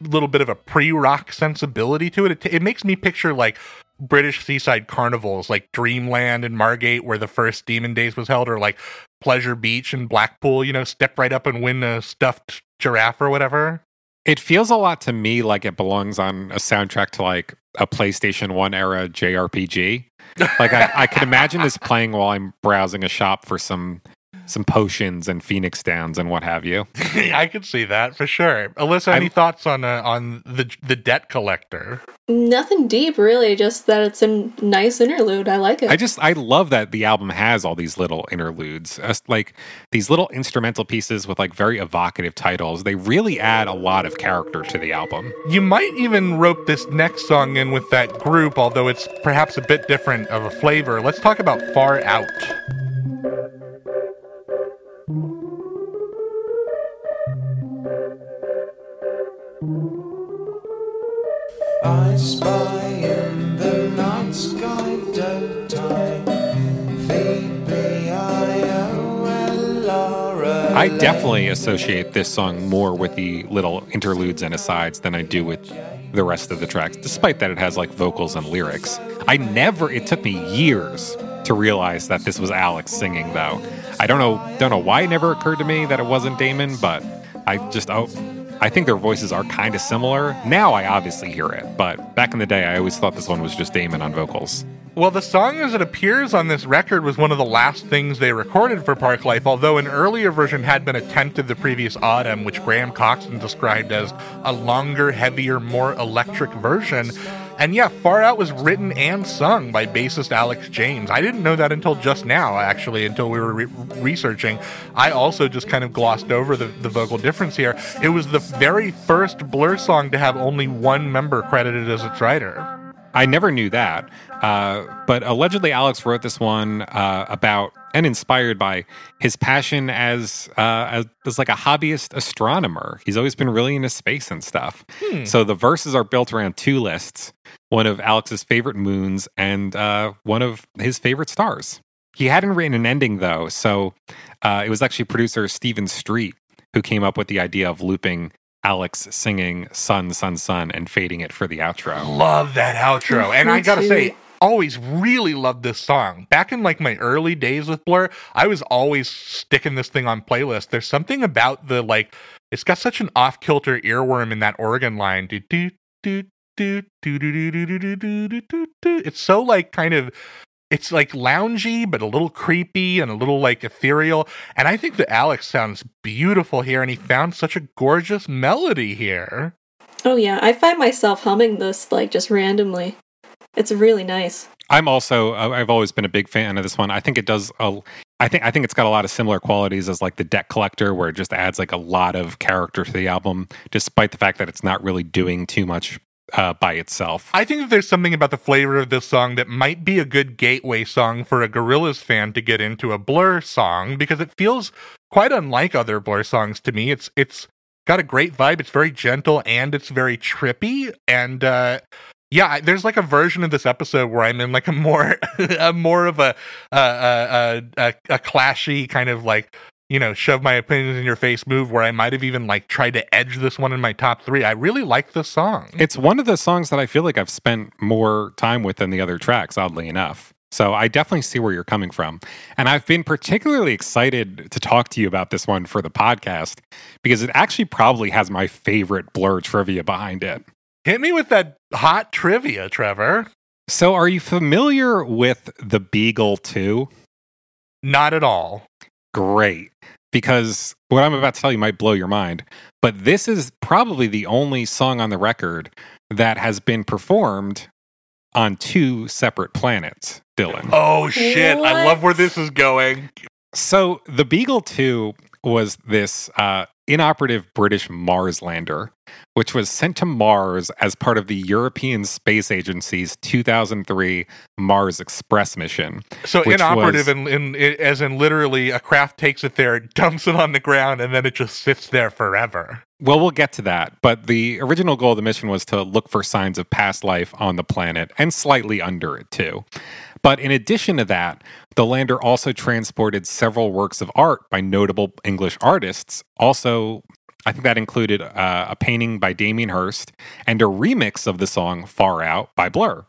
little bit of a pre-rock sensibility to it. It makes me picture, like, British seaside carnivals like Dreamland and Margate, where the first Demon Days was held, or like Pleasure Beach and Blackpool, you know, step right up and win a stuffed giraffe or whatever. It feels a lot to me like it belongs on a soundtrack to like a PlayStation 1 era JRPG. Like I can imagine this playing while I'm browsing a shop for some some potions and Phoenix Downs and what have you. I could see that for sure. Alyssa, any thoughts on the Debt Collector? Nothing deep, really. Just that it's a nice interlude. I like it. I love that the album has all these little interludes, like these little instrumental pieces with like very evocative titles. They really add a lot of character to the album. You might even rope this next song in with that group, although it's perhaps a bit different of a flavor. Let's talk about Far Out. I spy in the night sky daytime. I definitely associate this song more with the little interludes and asides than I do with the rest of the tracks, despite that it has like vocals and lyrics. It took me years to realize that this was Alex singing, though. I don't know why it never occurred to me that it wasn't Damon, but I think their voices are kind of similar. Now I obviously hear it, but back in the day, I always thought this one was just Damon on vocals. Well, the song as it appears on this record was one of the last things they recorded for Park Life, although an earlier version had been attempted the previous autumn, which Graham Coxon described as a longer, heavier, more electric version. And yeah, Far Out was written and sung by bassist Alex James. I didn't know that until just now, actually, until we were researching. I also just kind of glossed over the vocal difference here. It was the very first Blur song to have only one member credited as its writer. I never knew that, but allegedly Alex wrote this one about and inspired by his passion as like a hobbyist astronomer. He's always been really into space and stuff. So the verses are built around two lists, one of Alex's favorite moons and one of his favorite stars. He hadn't written an ending, though, so it was actually producer Stephen Street who came up with the idea of looping Alex singing Sun, Sun, Sun and fading it for the outro. Love that outro. And I gotta say, always really loved this song. Back in like my early days with Blur, I was always sticking this thing on playlists. There's something about the like, it's got such an off-kilter earworm in that organ line. Do, do, do, do, do, do, do, do, do, do, do. It's so like kind of, it's like loungy, but a little creepy and a little like ethereal. And I think that Alex sounds beautiful here, and he found such a gorgeous melody here. Oh yeah, I find myself humming this like just randomly. It's really nice. I've always been a big fan of this one. I think it does. I think it's got a lot of similar qualities as like the Debt Collector, where it just adds like a lot of character to the album, despite the fact that it's not really doing too much by itself. I think that there's something about the flavor of this song that might be a good gateway song for a Gorillaz fan to get into a Blur song, because it feels quite unlike other Blur songs to me. It's got a great vibe. It's very gentle and it's very trippy. And yeah, there's like a version of this episode where I'm in like a more a clashy kind of like, you know, shove my opinions in your face move, where I might have even like tried to edge this one in my top three. I really like this song. It's one of the songs that I feel like I've spent more time with than the other tracks, oddly enough. So I definitely see where you're coming from. And I've been particularly excited to talk to you about this one for the podcast, because it actually probably has my favorite Blur trivia behind it. Hit me with that hot trivia, Trevor. So are you familiar with The Beagle 2? Not at all. Great, because what I'm about to tell you might blow your mind, but this is probably the only song on the record that has been performed on two separate planets, Dylan. Oh, shit. What? I love where this is going. So The Beagle 2 was this inoperative British Mars lander, which was sent to Mars as part of the European Space Agency's 2003 Mars Express mission. So inoperative, as in literally a craft takes it there, dumps it on the ground, and then it just sits there forever. Well, we'll get to that. But the original goal of the mission was to look for signs of past life on the planet and slightly under it, too. But in addition to that, the lander also transported several works of art by notable English artists. Also, I think that included a painting by Damien Hirst and a remix of the song Far Out by Blur.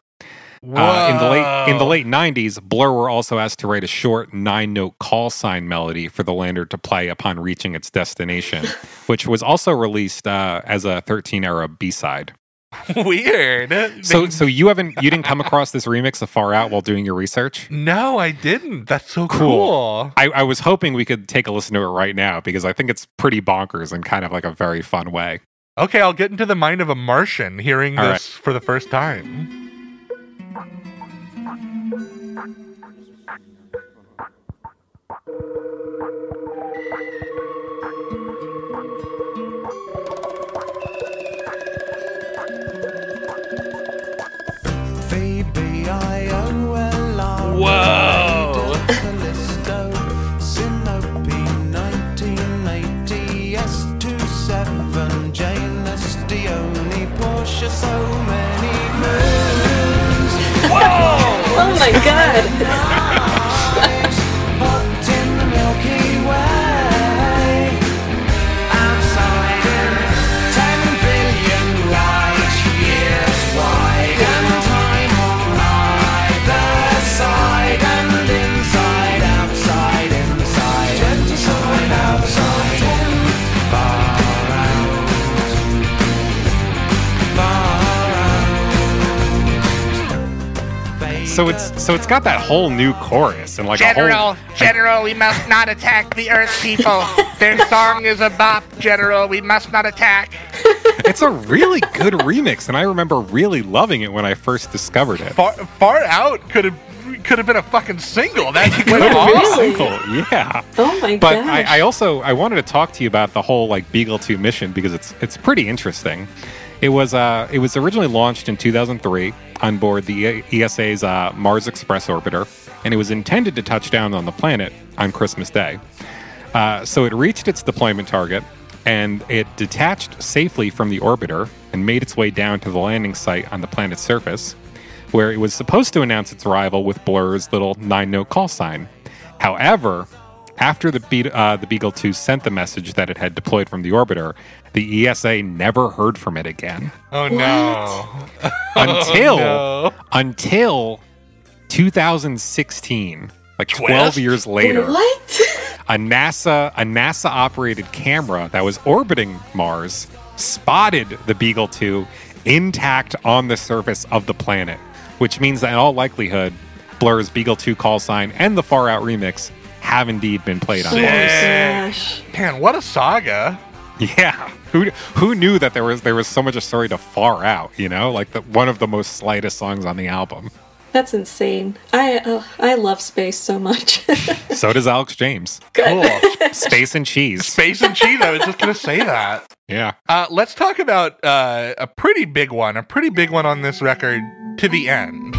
In the late 90s, Blur were also asked to write a short 9-note call sign melody for the lander to play upon reaching its destination, which was also released as a 13-era B-side. Weird. So you didn't come across this remix of Far Out while doing your research? No, I didn't. That's so cool. I was hoping we could take a listen to it right now because I think it's pretty bonkers in kind of like a very fun way. Okay, I'll get into the mind of a Martian hearing all this right. for the first time. Whoa! Whoa! Oh my god! So it's got that whole new chorus and like General, we must not attack the Earth people. Their song is a bop. General, we must not attack. It's a really good remix, and I remember really loving it when I first discovered it. Far Out could have been a fucking single. That could have been a single. Yeah. Oh my god. But I also wanted to talk to you about the whole like Beagle 2 mission because it's pretty interesting. It was originally launched in 2003 on board the ESA's Mars Express orbiter, and it was intended to touch down on the planet on Christmas Day. So it reached its deployment target, and it detached safely from the orbiter and made its way down to the landing site on the planet's surface, where it was supposed to announce its arrival with Blur's little 9-note call sign. However, after the Beagle 2 sent the message that it had deployed from the orbiter, the ESA never heard from it again. Oh, no. Until 2016, like 12 years later, what? a NASA operated camera that was orbiting Mars spotted the Beagle 2 intact on the surface of the planet, which means that in all likelihood, Blur's Beagle 2 call sign and the Far Out remix have indeed been played on Mars. Man, what a saga. Yeah. Who knew that there was so much a story to Far Out, you know? Like one of the most slightest songs on the album. That's insane. I love space so much. So does Alex James. Good. Cool. Space and cheese. Space and cheese. I was just going to say that. Yeah. Let's talk about a pretty big one on this record, To the End.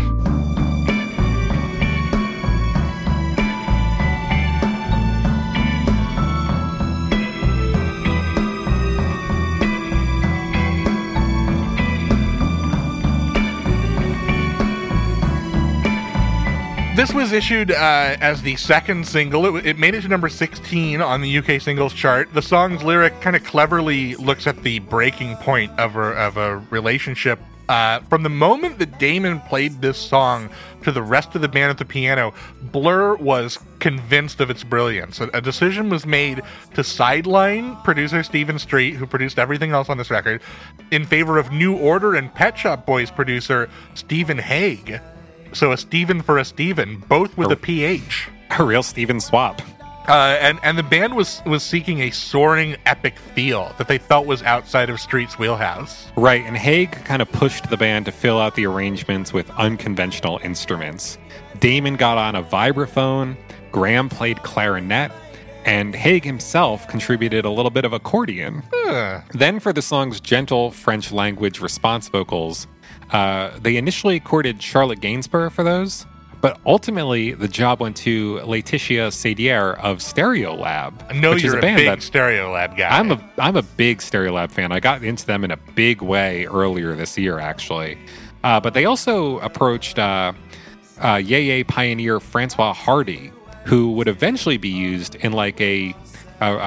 This was issued as the second single. It made it to number 16 on the UK singles chart. The song's lyric kind of cleverly looks at the breaking point of a relationship. From the moment that Damon played this song to the rest of the band at the piano, Blur was convinced of its brilliance. A decision was made to sideline producer Stephen Street, who produced everything else on this record, in favor of New Order and Pet Shop Boys producer Stephen Hague. So a Steven for a Steven, both with a PH. A real Steven swap. And the band was seeking a soaring epic feel that they felt was outside of Street's wheelhouse. Right, and Haig kind of pushed the band to fill out the arrangements with unconventional instruments. Damon got on a vibraphone, Graham played clarinet, and Haig himself contributed a little bit of accordion. Then for the song's gentle French language response vocals, they initially courted Charlotte Gainsbourg for those, but ultimately the job went to Laetitia Sadier of Stereolab. I know you're a big Stereolab guy. I'm a big Stereolab fan. I got into them in a big way earlier this year, actually. But they also approached Yeye pioneer Francois Hardy, who would eventually be used in like a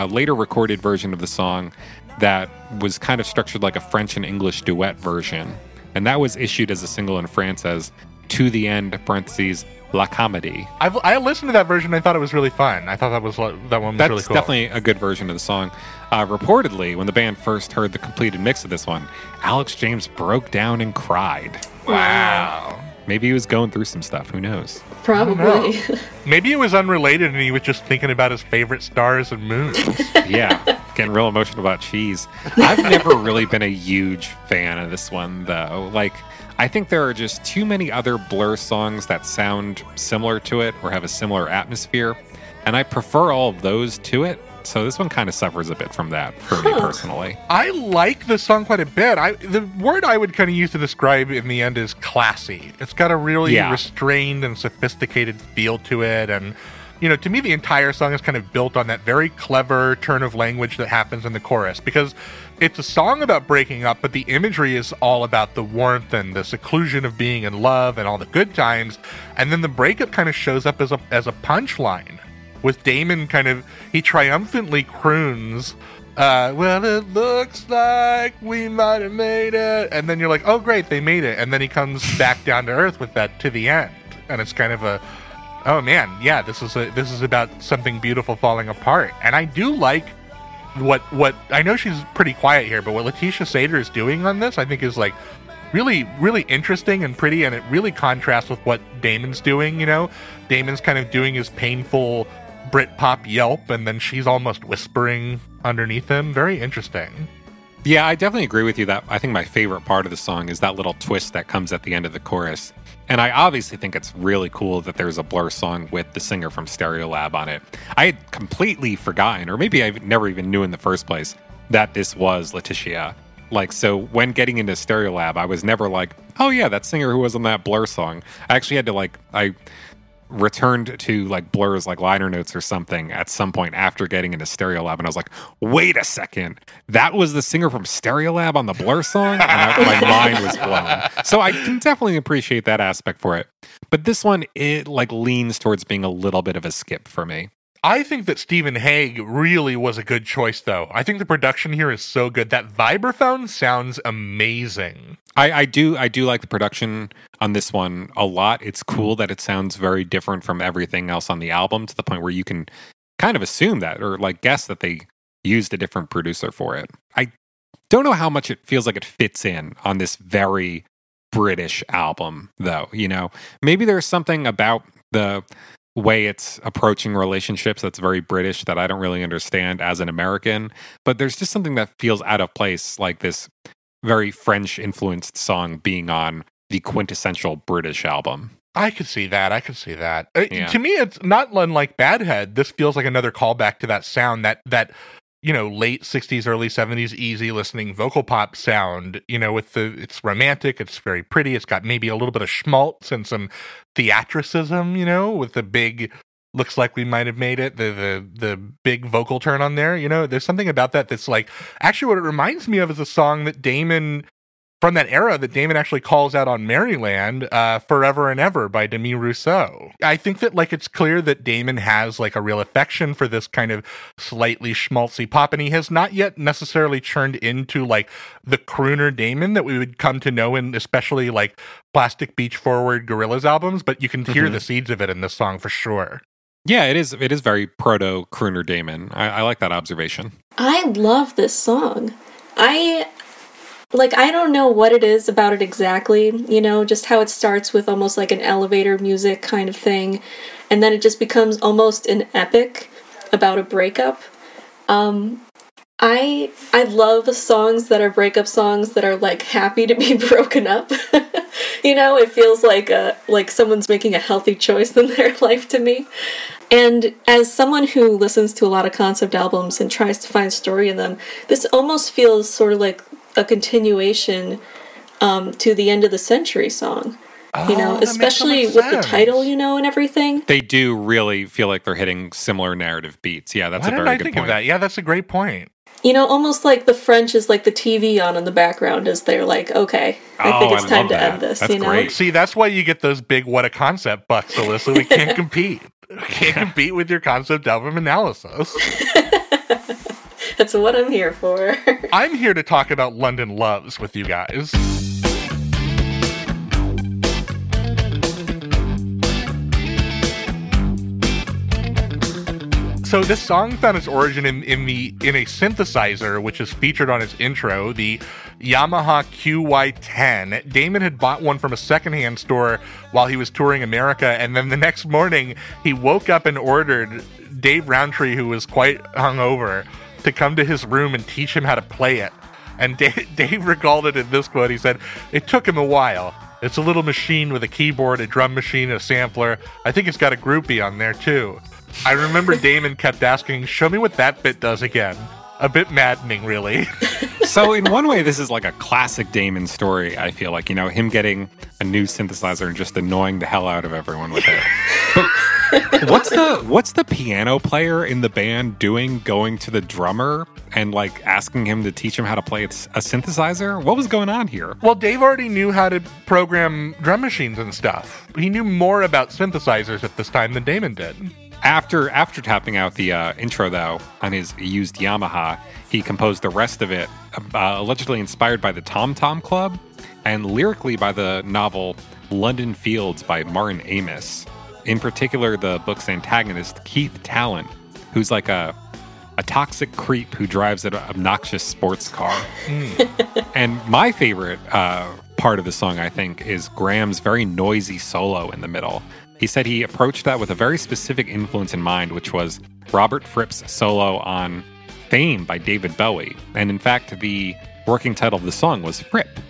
later recorded version of the song that was kind of structured like a French and English duet version. And that was issued as a single in France as To the End, parentheses, La Comedie. I listened to that version. I thought it was really fun. I thought that one was really cool. That's definitely a good version of the song. Reportedly, when the band first heard the completed mix of this one, Alex James broke down and cried. Wow. Maybe he was going through some stuff. Who knows? Probably. Maybe it was unrelated and he was just thinking about his favorite stars and moons. Yeah. Getting real emotional about cheese. I've never really been a huge fan of this one, though. Like, I think there are just too many other Blur songs that sound similar to it or have a similar atmosphere. And I prefer all of those to it. So this one kind of suffers a bit from that for me personally. I like this song quite a bit. The word I would kind of use to describe in the end is classy. It's got a really restrained and sophisticated feel to it. And, you know, to me, the entire song is kind of built on that very clever turn of language that happens in the chorus. Because it's a song about breaking up, but the imagery is all about the warmth and the seclusion of being in love and all the good times. And then the breakup kind of shows up as a punchline. With Damon kind of, he triumphantly croons, well, it looks like we might have made it. And then you're like, oh, great, they made it. And then he comes back down to earth with that to the end. And it's kind of a, oh, man, yeah, this is about something beautiful falling apart. And I do like what I know she's pretty quiet here, but what Letitia Sater is doing on this, I think is like really, really interesting and pretty. And it really contrasts with what Damon's doing, you know. Damon's kind of doing his painful Britpop yelp, and then she's almost whispering underneath him. Very interesting. Yeah, I definitely agree with you that I think my favorite part of the song is that little twist that comes at the end of the chorus. And I obviously think it's really cool that there's a Blur song with the singer from Stereolab on it. I had completely forgotten, or maybe I never even knew in the first place, that this was Letitia. Like, so when getting into Stereolab, I was never like, oh yeah, that singer who was on that Blur song. I actually had to returned to like Blur's like liner notes or something at some point after getting into Stereolab, and I was like, wait a second, that was the singer from Stereolab on the Blur song? And my mind was blown. So I can definitely appreciate that aspect for it. But this one, it like leans towards being a little bit of a skip for me. I think that Stephen Hague really was a good choice, though. I think the production here is so good. That vibraphone sounds amazing. I do like the production on this one a lot. It's cool that it sounds very different from everything else on the album, to the point where you can kind of assume that, or like guess that they used a different producer for it. I don't know how much it feels like it fits in on this very British album, though. You know, maybe there's something about the way it's approaching relationships that's very British that I don't really understand as an American, but there's just something that feels out of place, like this very French-influenced song being on the quintessential British album. I could see that. Yeah. To me, it's not unlike Badhead. This feels like another callback to that sound, that you know, late 60s, early 70s, easy listening vocal pop sound, you know, with it's romantic, it's very pretty, it's got maybe a little bit of schmaltz and some theatricism, you know, with the big, looks like we might have made it, the big vocal turn on there, you know, there's something about that that's like, actually what it reminds me of is a song that Damon, from that era, that Damon actually calls out on Maryland, Forever and Ever by Demi Rousseau. I think that like it's clear that Damon has like a real affection for this kind of slightly schmaltzy pop, and he has not yet necessarily churned into like the crooner Damon that we would come to know in especially like Plastic Beach Forward Gorillaz albums, but you can hear the seeds of it in this song for sure. Yeah, it is very proto crooner Damon. I like that observation. I love this song. I don't know what it is about it exactly, you know, just how it starts with almost like an elevator music kind of thing, and then it just becomes almost an epic about a breakup. I love songs that are breakup songs that are, like, happy to be broken up. You know, it feels like someone's making a healthy choice in their life to me. And as someone who listens to a lot of concept albums and tries to find story in them, this almost feels sort of like a continuation to the end of the century song, you know, especially with the title, you know, and everything. They do really feel like they're hitting similar narrative beats. Yeah, that's a very good point. Yeah, that's a great point. You know, almost like the French is like the TV on in the background as they're like, okay, I think it's time to end this. That's great. See, that's why you get those big what a concept bucks, Alyssa. We can't compete. We can't compete with your concept album analysis. That's what I'm here for. I'm here to talk about London Loves with you guys. So this song found its origin in a synthesizer, which is featured on its intro, the Yamaha QY10. Damon had bought one from a secondhand store while he was touring America, and then the next morning he woke up and ordered Dave Rowntree, who was quite hungover, to come to his room and teach him how to play it. And Dave recalled it in this quote. He said, "It took him a while. It's a little machine with a keyboard, a drum machine, a sampler. I think it's got a groupie on there, too. I remember Damon kept asking, 'Show me what that bit does again.'" A bit maddening, really. So in one way, this is like a classic Damon story, I feel like. You know, him getting a new synthesizer and just annoying the hell out of everyone with it. But what's the piano player in the band doing going to the drummer and, like, asking him to teach him how to play a synthesizer? What was going on here? Well, Dave already knew how to program drum machines and stuff. He knew more about synthesizers at this time than Damon did. After tapping out the intro, though, on his used Yamaha, he composed the rest of it, allegedly inspired by the Tom Tom Club and lyrically by the novel London Fields by Martin Amis. In particular, the book's antagonist, Keith Talent, who's like a toxic creep who drives an obnoxious sports car. And my favorite part of the song, I think, is Graham's very noisy solo in the middle. He said he approached that with a very specific influence in mind, which was Robert Fripp's solo on Fame by David Bowie. And in fact, the working title of the song was Fripp.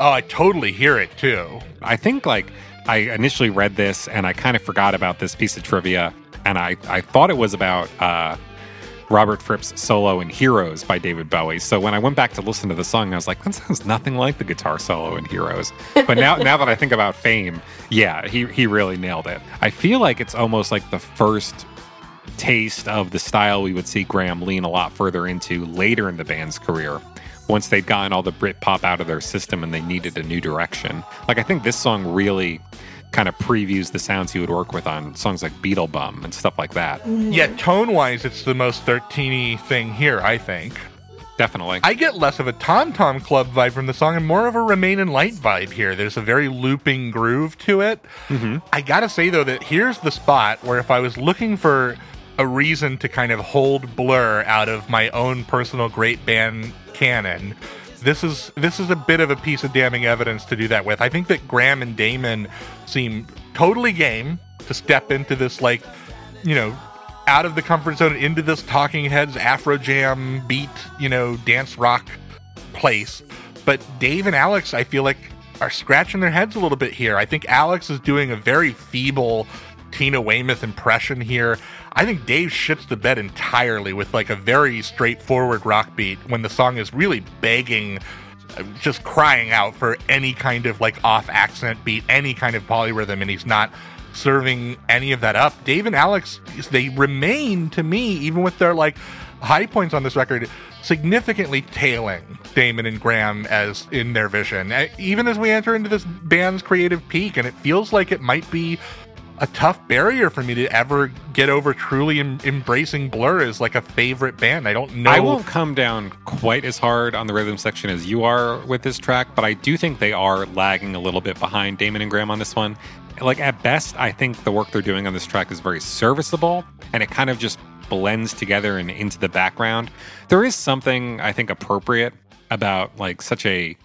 Oh, I totally hear it, too. I think, like, I initially read this, and I kind of forgot about this piece of trivia, and I thought it was about Robert Fripp's solo in Heroes by David Bowie. So when I went back to listen to the song, I was like, that sounds nothing like the guitar solo in Heroes. But now that I think about Fame, yeah, he really nailed it. I feel like it's almost like the first taste of the style we would see Graham lean a lot further into later in the band's career, once they'd gotten all the Britpop out of their system and they needed a new direction. Like, I think this song really kind of previews the sounds he would work with on songs like Beetle Bum and stuff like that. Yeah, tone-wise, it's the most 13-y thing here, I think. Definitely. I get less of a Tom Tom Club vibe from the song and more of a Remain in Light vibe here. There's a very looping groove to it. Mm-hmm. I gotta say, though, that here's the spot where if I was looking for a reason to kind of hold Blur out of my own personal great band canon, This is a bit of a piece of damning evidence to do that with. I think that Graham and Damon seem totally game to step into this, like, you know, out of the comfort zone, into this Talking Heads, Afro Jam, beat, you know, dance rock place. But Dave and Alex, I feel like, are scratching their heads a little bit here. I think Alex is doing a very feeble Tina Weymouth impression here. I think Dave shits the bed entirely with, like, a very straightforward rock beat when the song is really begging, just crying out for any kind of, like, off-accent beat, any kind of polyrhythm, and he's not serving any of that up. Dave and Alex, they remain, to me, even with their, like, high points on this record, significantly tailing Damon and Graham as in their vision. Even as we enter into this band's creative peak, and it feels like it might be a tough barrier for me to ever get over truly embracing Blur as, like, a favorite band. I don't know. I won't come down quite as hard on the rhythm section as you are with this track, but I do think they are lagging a little bit behind Damon and Graham on this one. Like, at best, I think the work they're doing on this track is very serviceable, and it kind of just blends together and into the background. There is something, I think, appropriate about, like, such a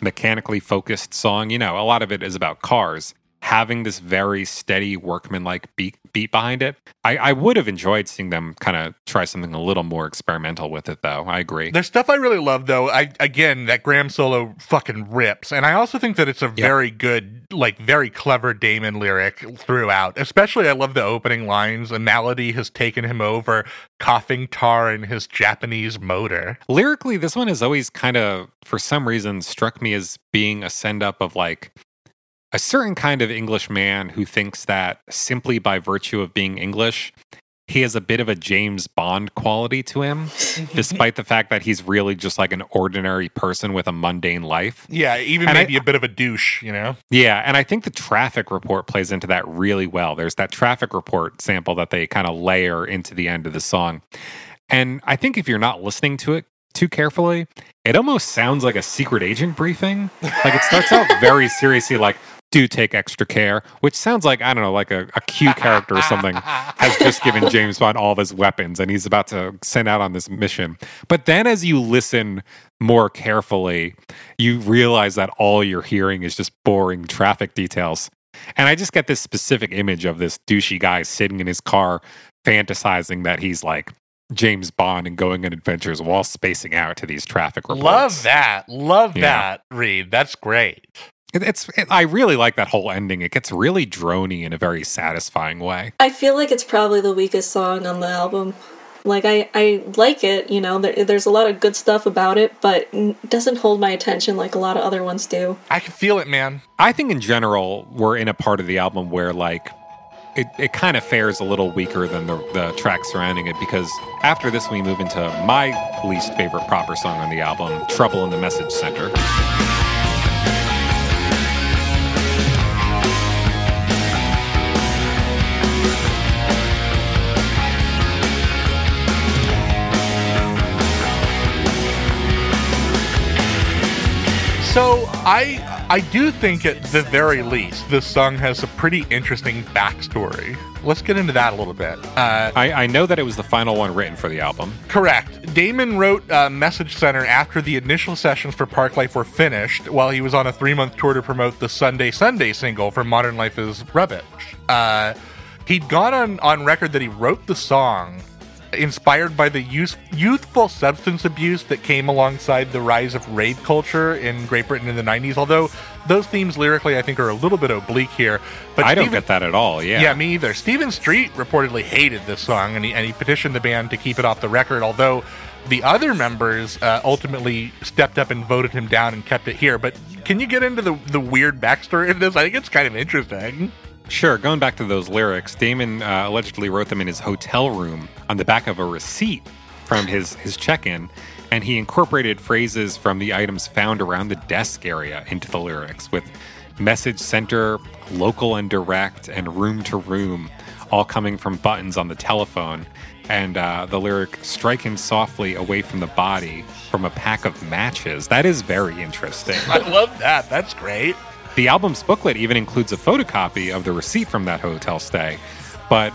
mechanically focused song. You know, a lot of it is about cars. Having this very steady workman-like beat behind it. I would have enjoyed seeing them kind of try something a little more experimental with it, though. I agree. There's stuff I really love, though. Again, that Graham solo fucking rips. And I also think that it's a very good, like, very clever Damon lyric throughout. Especially, I love the opening lines. A malady has taken him over, coughing tar in his Japanese motor. Lyrically, this one has always kind of, for some reason, struck me as being a send-up of, like, a certain kind of English man who thinks that simply by virtue of being English, he has a bit of a James Bond quality to him, despite the fact that he's really just like an ordinary person with a mundane life. Yeah, even and maybe a bit of a douche, you know? Yeah, and I think the Traffic Report plays into that really well. There's that Traffic Report sample that they kind of layer into the end of the song. And I think if you're not listening to it too carefully, it almost sounds like a secret agent briefing. Like, it starts out very seriously like, do take extra care, which sounds like, I don't know, like a Q character or something has just given James Bond all of his weapons and he's about to send out on this mission. But then as you listen more carefully, you realize that all you're hearing is just boring traffic details. And I just get this specific image of this douchey guy sitting in his car fantasizing that he's like James Bond and going on adventures while spacing out to these traffic reports. Love that. Love that, Reed. That's great. I really like that whole ending. It gets really droney in a very satisfying way. I feel like it's probably the weakest song on the album. Like, I like it, you know, there's a lot of good stuff about it, but it doesn't hold my attention like a lot of other ones do. I can feel it, man. I think in general, we're in a part of the album where, like, it kind of fares a little weaker than the track surrounding it, because after this, we move into my least favorite proper song on the album, Trouble in the Message Center. So I do think at the very least, this song has a pretty interesting backstory. Let's get into that a little bit. I know that it was the final one written for the album. Correct. Damon wrote Message Center after the initial sessions for Park Life were finished, while he was on a 3-month tour to promote the Sunday single for Modern Life is Rubbish. He'd gone on record that he wrote the song inspired by the youthful substance abuse that came alongside the rise of raid culture in Great Britain in the 90s, although those themes lyrically I think are a little bit oblique here. But I don't get that at all, Yeah, me either. Stephen Street reportedly hated this song, and he petitioned the band to keep it off the record, although the other members ultimately stepped up and voted him down and kept it here. But can you get into the weird backstory of this? I think it's kind of interesting. Sure, going back to those lyrics, Damon allegedly wrote them in his hotel room on the back of a receipt from his check-in, and he incorporated phrases from the items found around the desk area into the lyrics, with message center, local and direct, and room to room, all coming from buttons on the telephone. And the lyric, strike him softly away from the body from a pack of matches. That is very interesting. I love that. That's great. The album's booklet even includes a photocopy of the receipt from that hotel stay, but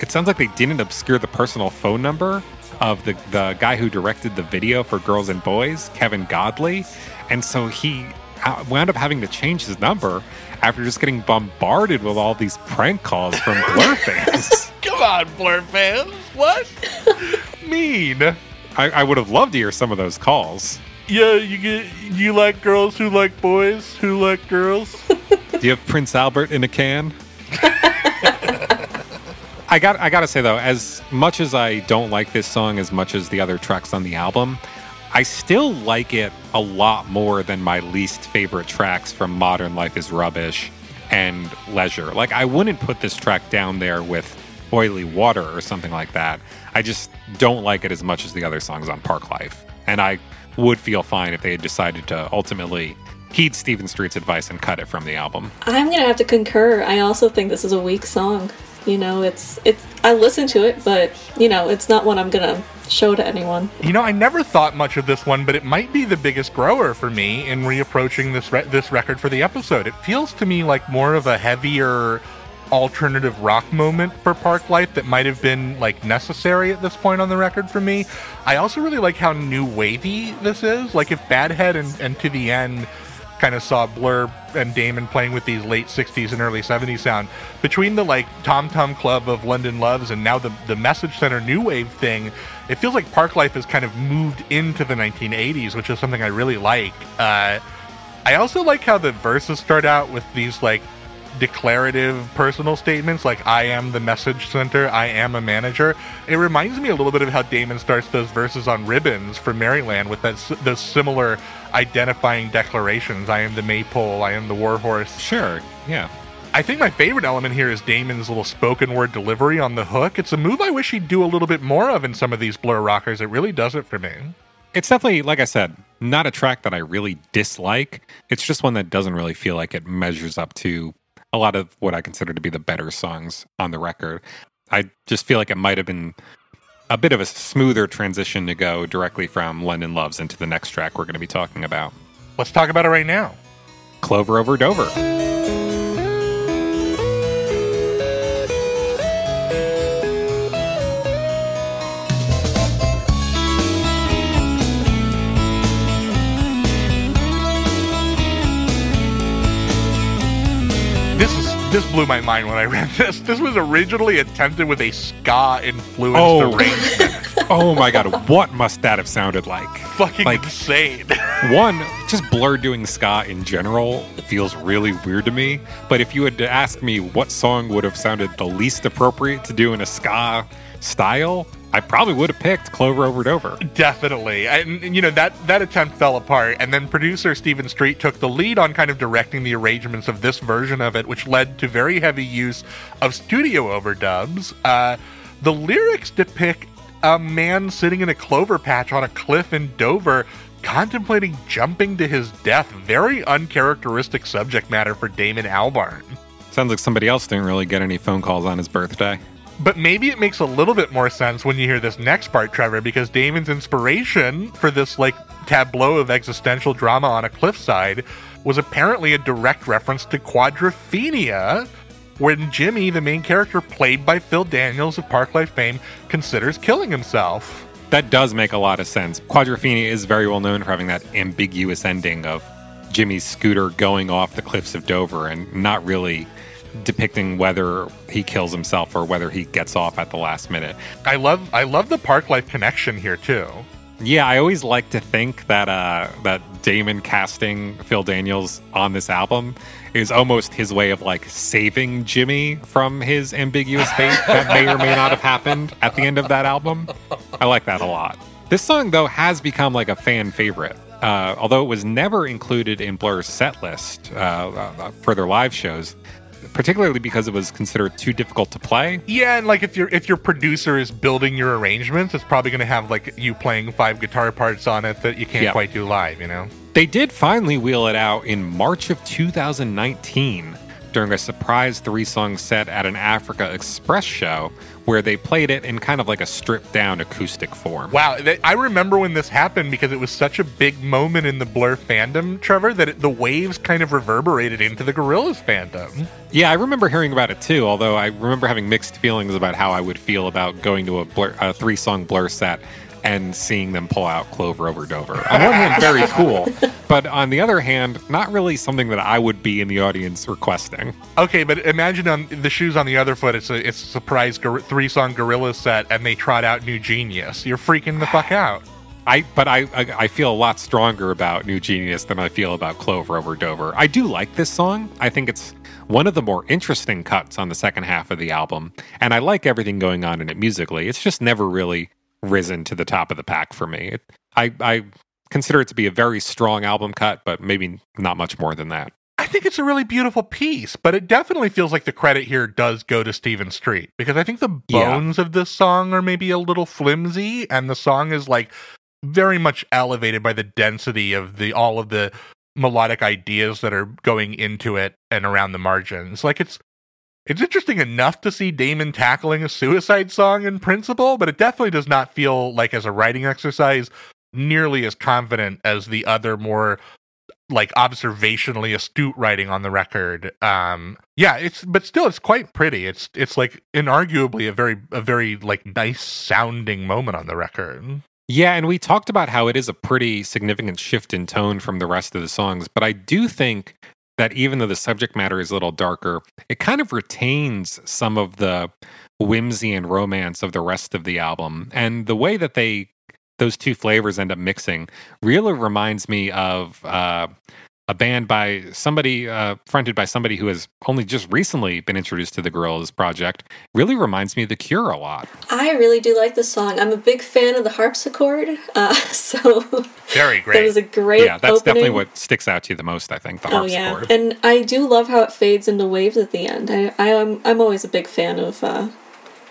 it sounds like they didn't obscure the personal phone number of the guy who directed the video for Girls and Boys, Kevin Godley, and so he wound up having to change his number after just getting bombarded with all these prank calls from Blur fans. Come on, Blur fans. What? Mean. I would have loved to hear some of those calls. Yeah, you like girls who like boys who like girls. Do you have Prince Albert in a can? I gotta say though, as much as I don't like this song as much as the other tracks on the album, I still like it a lot more than my least favorite tracks from Modern Life is Rubbish and Leisure. Like, I wouldn't put this track down there with Oily Water or something like that. I just don't like it as much as the other songs on Park Life. And I would feel fine if they had decided to ultimately heed Stephen Street's advice and cut it from the album. I'm going to have to concur. I also think this is a weak song. You know, it's I listen to it, but, you know, it's not one I'm going to show to anyone. You know, I never thought much of this one, but it might be the biggest grower for me in reapproaching this record for the episode. It feels to me like more of a heavier alternative rock moment for Park Life that might have been like necessary at this point on the record for me. I also really like how new wavy this is. Like, if Badhead and To the End kind of saw Blur and Damon playing with these late 60s and early 70s sound, between the like Tom Tom Club of London Loves and now the Message Center new wave thing, it feels like Park Life has kind of moved into the 1980s, which is something I really like. I also like how the verses start out with these like declarative personal statements like, I am the message center, I am a manager. It reminds me a little bit of how Damon starts those verses on Ribbons for Maryland with those similar identifying declarations. I am the maypole, I am the warhorse. Sure, yeah. I think my favorite element here is Damon's little spoken word delivery on the hook. It's a move I wish he'd do a little bit more of in some of these Blur rockers. It really does it for me. It's definitely, like I said, not a track that I really dislike. It's just one that doesn't really feel like it measures up to a lot of what I consider to be the better songs on the record. I just feel like it might have been a bit of a smoother transition to go directly from London Loves into the next track we're going to be talking about. Let's talk about it right now. Clover Over Dover. This blew my mind when I read this. This was originally attempted with a ska-influenced arrangement. Oh my god, what must that have sounded like? Fucking like, insane. One, just Blur doing ska in general feels really weird to me. But if you had to ask me what song would have sounded the least appropriate to do in a ska style, I probably would have picked Clover Over Dover. Definitely. And, you know, that attempt fell apart. And then producer Stephen Street took the lead on kind of directing the arrangements of this version of it, which led to very heavy use of studio overdubs. The lyrics depict a man sitting in a clover patch on a cliff in Dover, contemplating jumping to his death. Very uncharacteristic subject matter for Damon Albarn. Sounds like somebody else didn't really get any phone calls on his birthday. But maybe it makes a little bit more sense when you hear this next part, Trevor, because Damon's inspiration for this, like, tableau of existential drama on a cliffside was apparently a direct reference to Quadrophenia, when Jimmy, the main character played by Phil Daniels of Park Life fame, considers killing himself. That does make a lot of sense. Quadrophenia is very well known for having that ambiguous ending of Jimmy's scooter going off the cliffs of Dover and not really depicting whether he kills himself or whether he gets off at the last minute. I love the Park Life connection here too. Yeah, I always like to think that Damon casting Phil Daniels on this album is almost his way of like saving Jimmy from his ambiguous fate that may or may not have happened at the end of that album. I like that a lot. This song though has become like a fan favorite. Although it was never included in Blur's set list for their live shows, particularly because it was considered too difficult to play. Yeah, and like if your producer is building your arrangements, it's probably going to have like you playing 5 guitar parts on it that you can't quite do live, you know? They did finally wheel it out in March of 2019 during a surprise 3-song set at an Africa Express show where they played it in kind of like a stripped-down acoustic form. Wow, I remember when this happened because it was such a big moment in the Blur fandom, Trevor, that the waves kind of reverberated into the Gorillaz fandom. Yeah, I remember hearing about it too, although I remember having mixed feelings about how I would feel about going to a 3-song Blur set and seeing them pull out Clover Over Dover. On one hand, very cool, but on the other hand, not really something that I would be in the audience requesting. Okay, but imagine on the shoes on the other foot, it's a surprise 3-song Gorillaz set, and they trot out New Genius. You're freaking the fuck out. I feel a lot stronger about New Genius than I feel about Clover Over Dover. I do like this song. I think it's one of the more interesting cuts on the second half of the album, and I like everything going on in it musically. It's just never really risen to the top of the pack for me. I consider it to be a very strong album cut, but maybe not much more than that. I think it's a really beautiful piece, but it definitely feels like the credit here does go to Stephen Street, because I think the bones of this song are maybe a little flimsy, and the song is like very much elevated by the density of all of the melodic ideas that are going into it and around the margins. Like It's interesting enough to see Damon tackling a suicide song in principle, but it definitely does not feel like, as a writing exercise, nearly as confident as the other more like observationally astute writing on the record. But still, it's quite pretty. It's like inarguably a very like nice sounding moment on the record. Yeah, and we talked about how it is a pretty significant shift in tone from the rest of the songs, but I do think that even though the subject matter is a little darker, it kind of retains some of the whimsy and romance of the rest of the album. And the way that those two flavors end up mixing really reminds me of a band by somebody, fronted by somebody who has only just recently been introduced to the Gorillaz project. Really reminds me of The Cure a lot. I really do like this song. I'm a big fan of the harpsichord, so very great. That was a great opening. Yeah, that's definitely what sticks out to you the most, I think, the harpsichord. Oh, yeah, and I do love how it fades into waves at the end. I'm always a big fan of,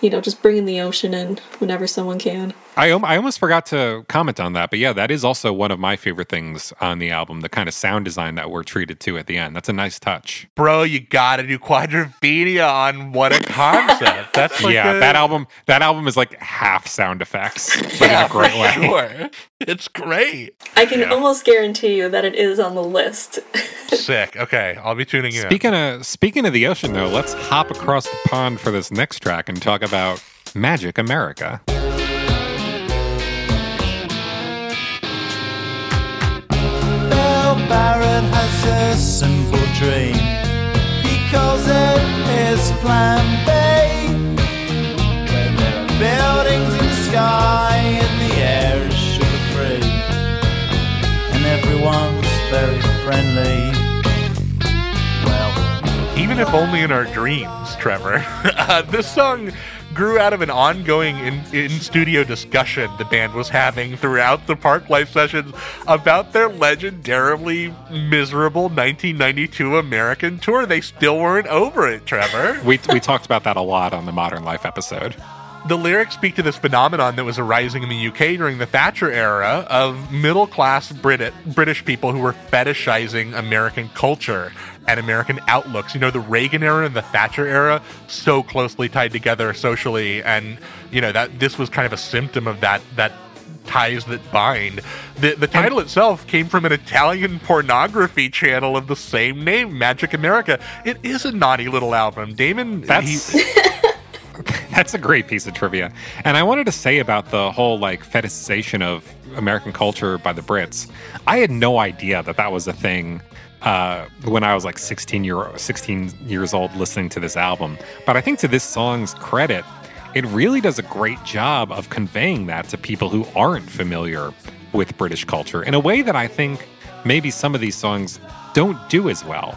just bringing the ocean in whenever someone can. I almost forgot to comment on that, but yeah, that is also one of my favorite things on the album, the kind of sound design that we're treated to at the end. That's a nice touch. Bro, you gotta do Quadrophenia on What a Concept. That's like that album is like half sound effects, but in a great way. Sure. It's great. I can almost guarantee you that it is on the list. Sick. Okay, I'll be tuning in. Speaking of the ocean, though, let's hop across the pond for this next track and talk about Magic America. Barrett has a simple dream. He calls it his plan B. Where there are buildings in the sky and the air is sugar-free, and everyone's very friendly. Well, even if only in our dreams, Trevor. This song grew out of an ongoing in-studio discussion the band was having throughout the Park Life sessions about their legendarily miserable 1992 American tour. They still weren't over it, Trevor. We talked about that a lot on the Modern Life episode. The lyrics speak to this phenomenon that was arising in the UK during the Thatcher era of middle-class British people who were fetishizing American culture and American outlooks. You know, the Reagan era and the Thatcher era so closely tied together socially, and you know that this was kind of a symptom of that ties that bind. The title itself came from an Italian pornography channel of the same name, Magic America. It is a naughty little album, Damon. That's a great piece of trivia. And I wanted to say about the whole like fetishization of American culture by the Brits, I had no idea that was a thing when I was like 16 years old listening to this album. But I think to this song's credit, it really does a great job of conveying that to people who aren't familiar with British culture in a way that I think maybe some of these songs don't do as well.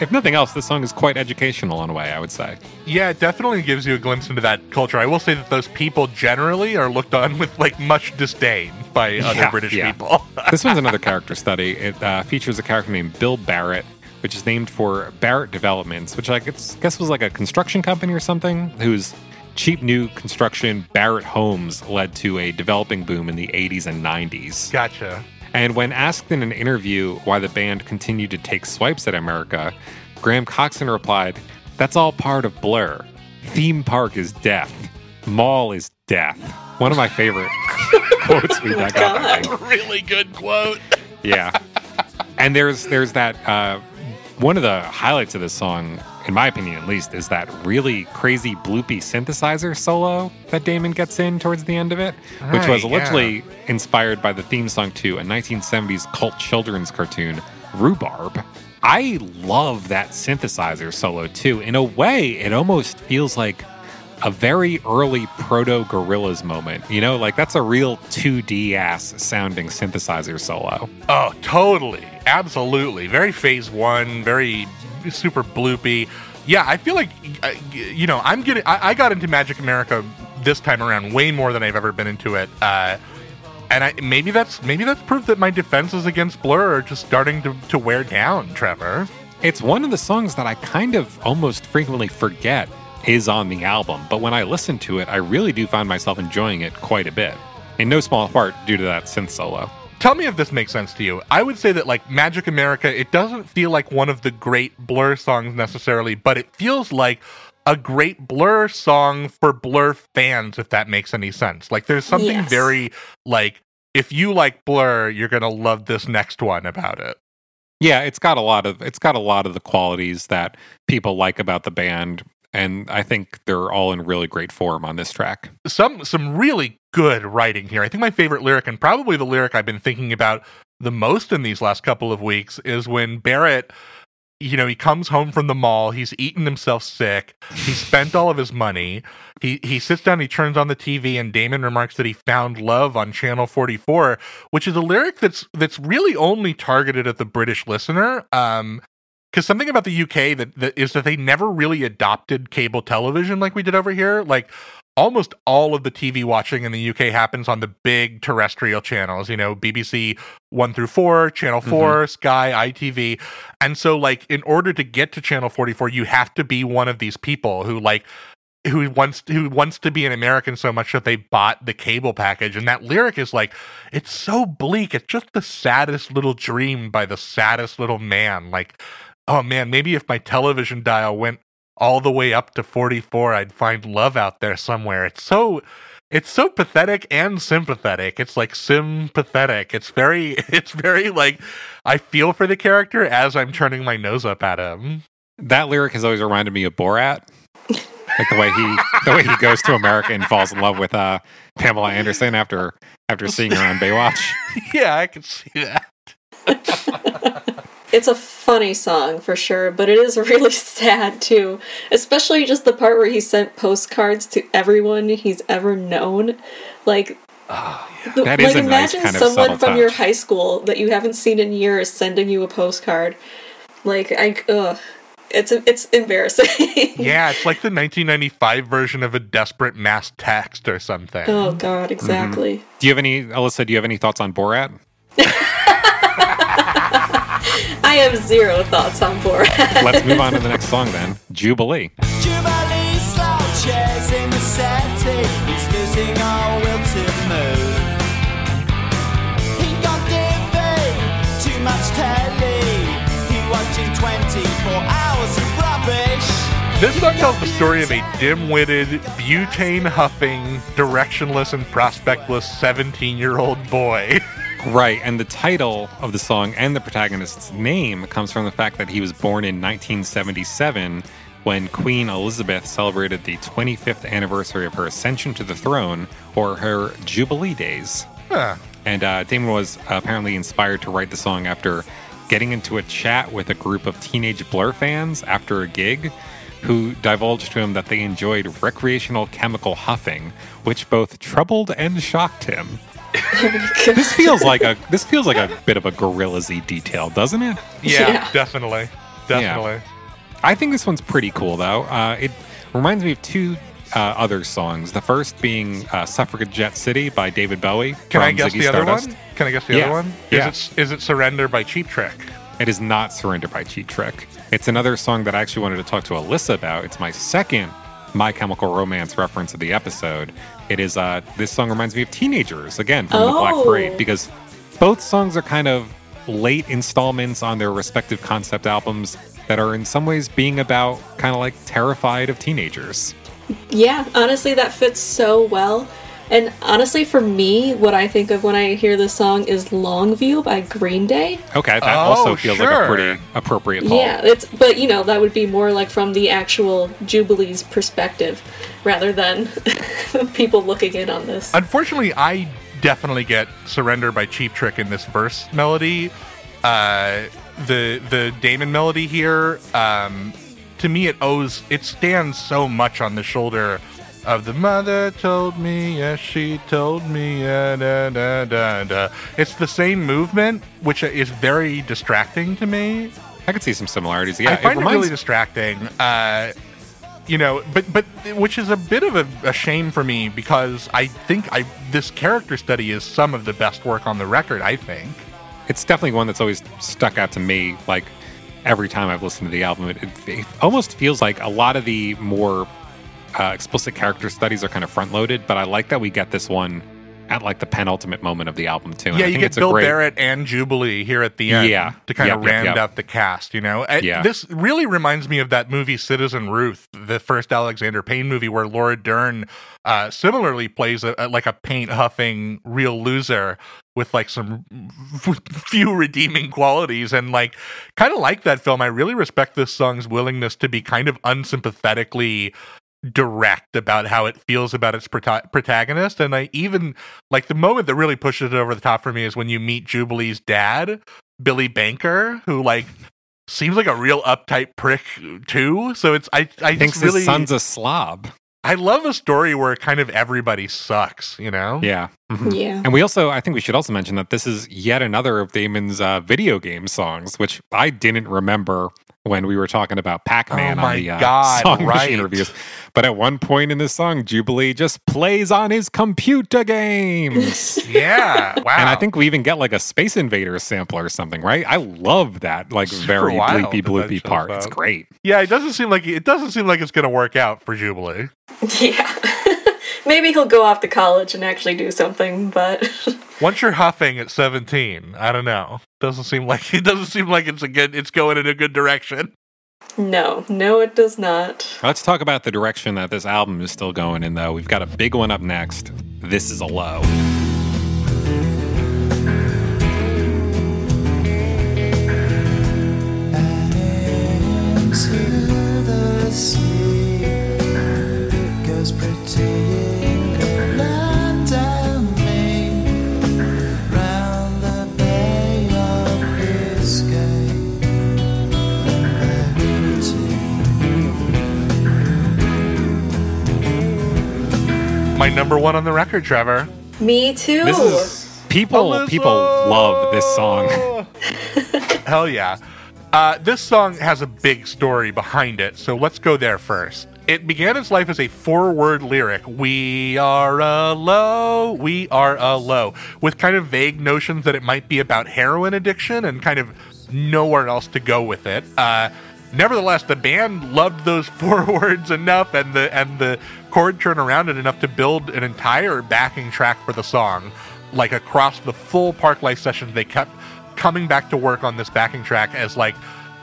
If nothing else, this song is quite educational in a way, I would say. Yeah, it definitely gives you a glimpse into that culture. I will say that those people generally are looked on with like much disdain by other British people. This one's another character study. It features a character named Bill Barrett, which is named for Barrett Developments, which I guess was like a construction company or something, whose cheap new construction Barrett homes led to a developing boom in the 80s and 90s. Gotcha. And when asked in an interview why the band continued to take swipes at America, Graham Coxon replied, "That's all part of Blur. Theme park is death. Mall is death." One of my favorite quotes we dug up. That's a really good quote. Yeah. And there's that, one of the highlights of this song, in my opinion at least, is that really crazy bloopy synthesizer solo that Damon gets in towards the end of it, which was allegedly inspired by the theme song to a 1970s cult children's cartoon, Rhubarb. I love that synthesizer solo too. In a way, it almost feels like a very early proto-Gorillaz moment. You know, like that's a real 2D-ass sounding synthesizer solo. Oh, totally. Absolutely. Very phase one, very super bloopy. Yeah, I feel like, you know, I got into Magic America this time around way more than I've ever been into it. And maybe that's proof that my defenses against Blur are just starting to wear down, Trevor. It's one of the songs that I kind of almost frequently forget is on the album, but when I listen to it, I really do find myself enjoying it quite a bit, in no small part due to that synth solo. Tell me if this makes sense to you. I would say that, like, Magic America, it doesn't feel like one of the great Blur songs necessarily, but it feels like a great Blur song for Blur fans, if that makes any sense. Like, there's something very, like, if you like Blur, you're going to love this next one about it. Yeah, it's got a lot of the qualities that people like about the band. And I think they're all in really great form on this track. Some really good writing here. I think my favorite lyric, and probably the lyric I've been thinking about the most in these last couple of weeks, is when Barrett, you know, he comes home from the mall, he's eaten himself sick, he spent all of his money, he sits down, he turns on the TV, and Damon remarks that he found love on Channel 44, which is a lyric that's really only targeted at the British listener. Because something about the UK that they never really adopted cable television like we did over here. Like, almost all of the TV watching in the UK happens on the big terrestrial channels, you know, BBC 1 through 4, Channel 4, Sky, ITV. And so, like, in order to get to Channel 44, you have to be one of these people who, like, who wants to be an American so much that they bought the cable package. And that lyric is like, it's so bleak. It's just the saddest little dream by the saddest little man. Like, oh man, maybe if my television dial went all the way up to 44, I'd find love out there somewhere. It's so pathetic and sympathetic. It's like sympathetic. It's very like, I feel for the character as I'm turning my nose up at him. That lyric has always reminded me of Borat. Like the way he goes to America and falls in love with Pamela Anderson after seeing her on Baywatch. Yeah, I can see that. It's a funny song for sure, but it is really sad too. Especially just the part where he sent postcards to everyone he's ever known. Like, oh, yeah. That is like, imagine nice someone from touch. Your high school that you haven't seen in years sending you a postcard. Like, It's embarrassing. Yeah, it's like the 1995 version of a desperate mass text or something. Oh God, exactly. Mm-hmm. Alyssa, do you have any thoughts on Borat? I have zero thoughts on Borat. Let's move on to the next song then. Jubilee. Jubilee slouches in the city. He's losing all will to move. He got TV, too much telly. He watching 24 hours. This song tells the story of a dim-witted, butane-huffing, directionless and prospectless 17-year-old boy. Right, and the title of the song and the protagonist's name comes from the fact that he was born in 1977 when Queen Elizabeth celebrated the 25th anniversary of her ascension to the throne, or her Jubilee Days. Huh. And Damon was apparently inspired to write the song after getting into a chat with a group of teenage Blur fans after a gig, who divulged to him that they enjoyed recreational chemical huffing, which both troubled and shocked him. This feels like a bit of a Gorillaz-y detail, doesn't it? Yeah. Definitely. Yeah. I think this one's pretty cool, though. It reminds me of two other songs. The first being "Suffragette City" by David Bowie. Can I guess the other one? Yeah. Is it "Surrender" by Cheap Trick? It is not "Surrender" by Cheap Trick. It's another song that I actually wanted to talk to Alyssa about. It's my second My Chemical Romance reference of the episode. It is, this song reminds me of Teenagers, again, from The Black Parade, because both songs are kind of late installments on their respective concept albums that are in some ways being about kind of like terrified of teenagers. Yeah, honestly, that fits so well. And honestly, for me, what I think of when I hear this song is "Longview" by Green Day. Okay, that also feels like a pretty appropriate poll. Yeah, but that would be more like from the actual Jubilee's perspective rather than people looking in on this. Unfortunately, I definitely get "Surrender" by Cheap Trick in this verse melody. The Damon melody here, to me, it stands so much on the shoulder of the mother told me, yes, she told me, da, da, da, da. It's the same movement, which is very distracting to me. I could see some similarities. Yeah, I find it really distracting, but which is a bit of a shame for me, because I think this character study is some of the best work on the record, I think. It's definitely one that's always stuck out to me, like, every time I've listened to the album. It almost feels like a lot of the more explicit character studies are kind of front-loaded, but I like that we get this one at like the penultimate moment of the album too. And yeah, you get Bill Barrett and Jubilee here at the end to kind of round out the cast. This really reminds me of that movie Citizen Ruth, the first Alexander Payne movie, where Laura Dern similarly plays a paint-huffing real loser with like some few redeeming qualities, and like kind of like that film. I really respect this song's willingness to be kind of unsympathetically direct about how it feels about its protagonist. And I even like the moment that really pushes it over the top for me is when you meet Jubilee's dad, Billy Banker, who like seems like a real uptight prick too. So I think his son's a slob. I love a story where kind of everybody sucks, you know? Yeah. Mm-hmm. Yeah. And I think we should also mention that this is yet another of Damon's video game songs, which I didn't remember when we were talking about Pac-Man on the Song Machine reviews. But at one point in this song, Jubilee just plays on his computer games. Yeah, wow. And I think we even get like a Space Invaders sample or something, right? I love that, like, super very bleepy bloopy part. It's great. Yeah, it doesn't seem like it's going to work out for Jubilee. Yeah. Maybe he'll go off to college and actually do something, but once you're huffing at 17, I don't know. Doesn't seem like it's going in a good direction. No, it does not. Let's talk about the direction that this album is still going in, though. We've got a big one up next. This Is a Low. Into the sea goes pretty. My number one on the record, Trevor. Me too. People love this song. Hell yeah. This song has a big story behind it, so let's go there first. It began its life as a four-word lyric. We are a low, we are a low, with kind of vague notions that it might be about heroin addiction and kind of nowhere else to go with it. Nevertheless, the band loved those four words enough and the chord turn around it enough to build an entire backing track for the song. Like, across the full Park Life session, they kept coming back to work on this backing track as, like,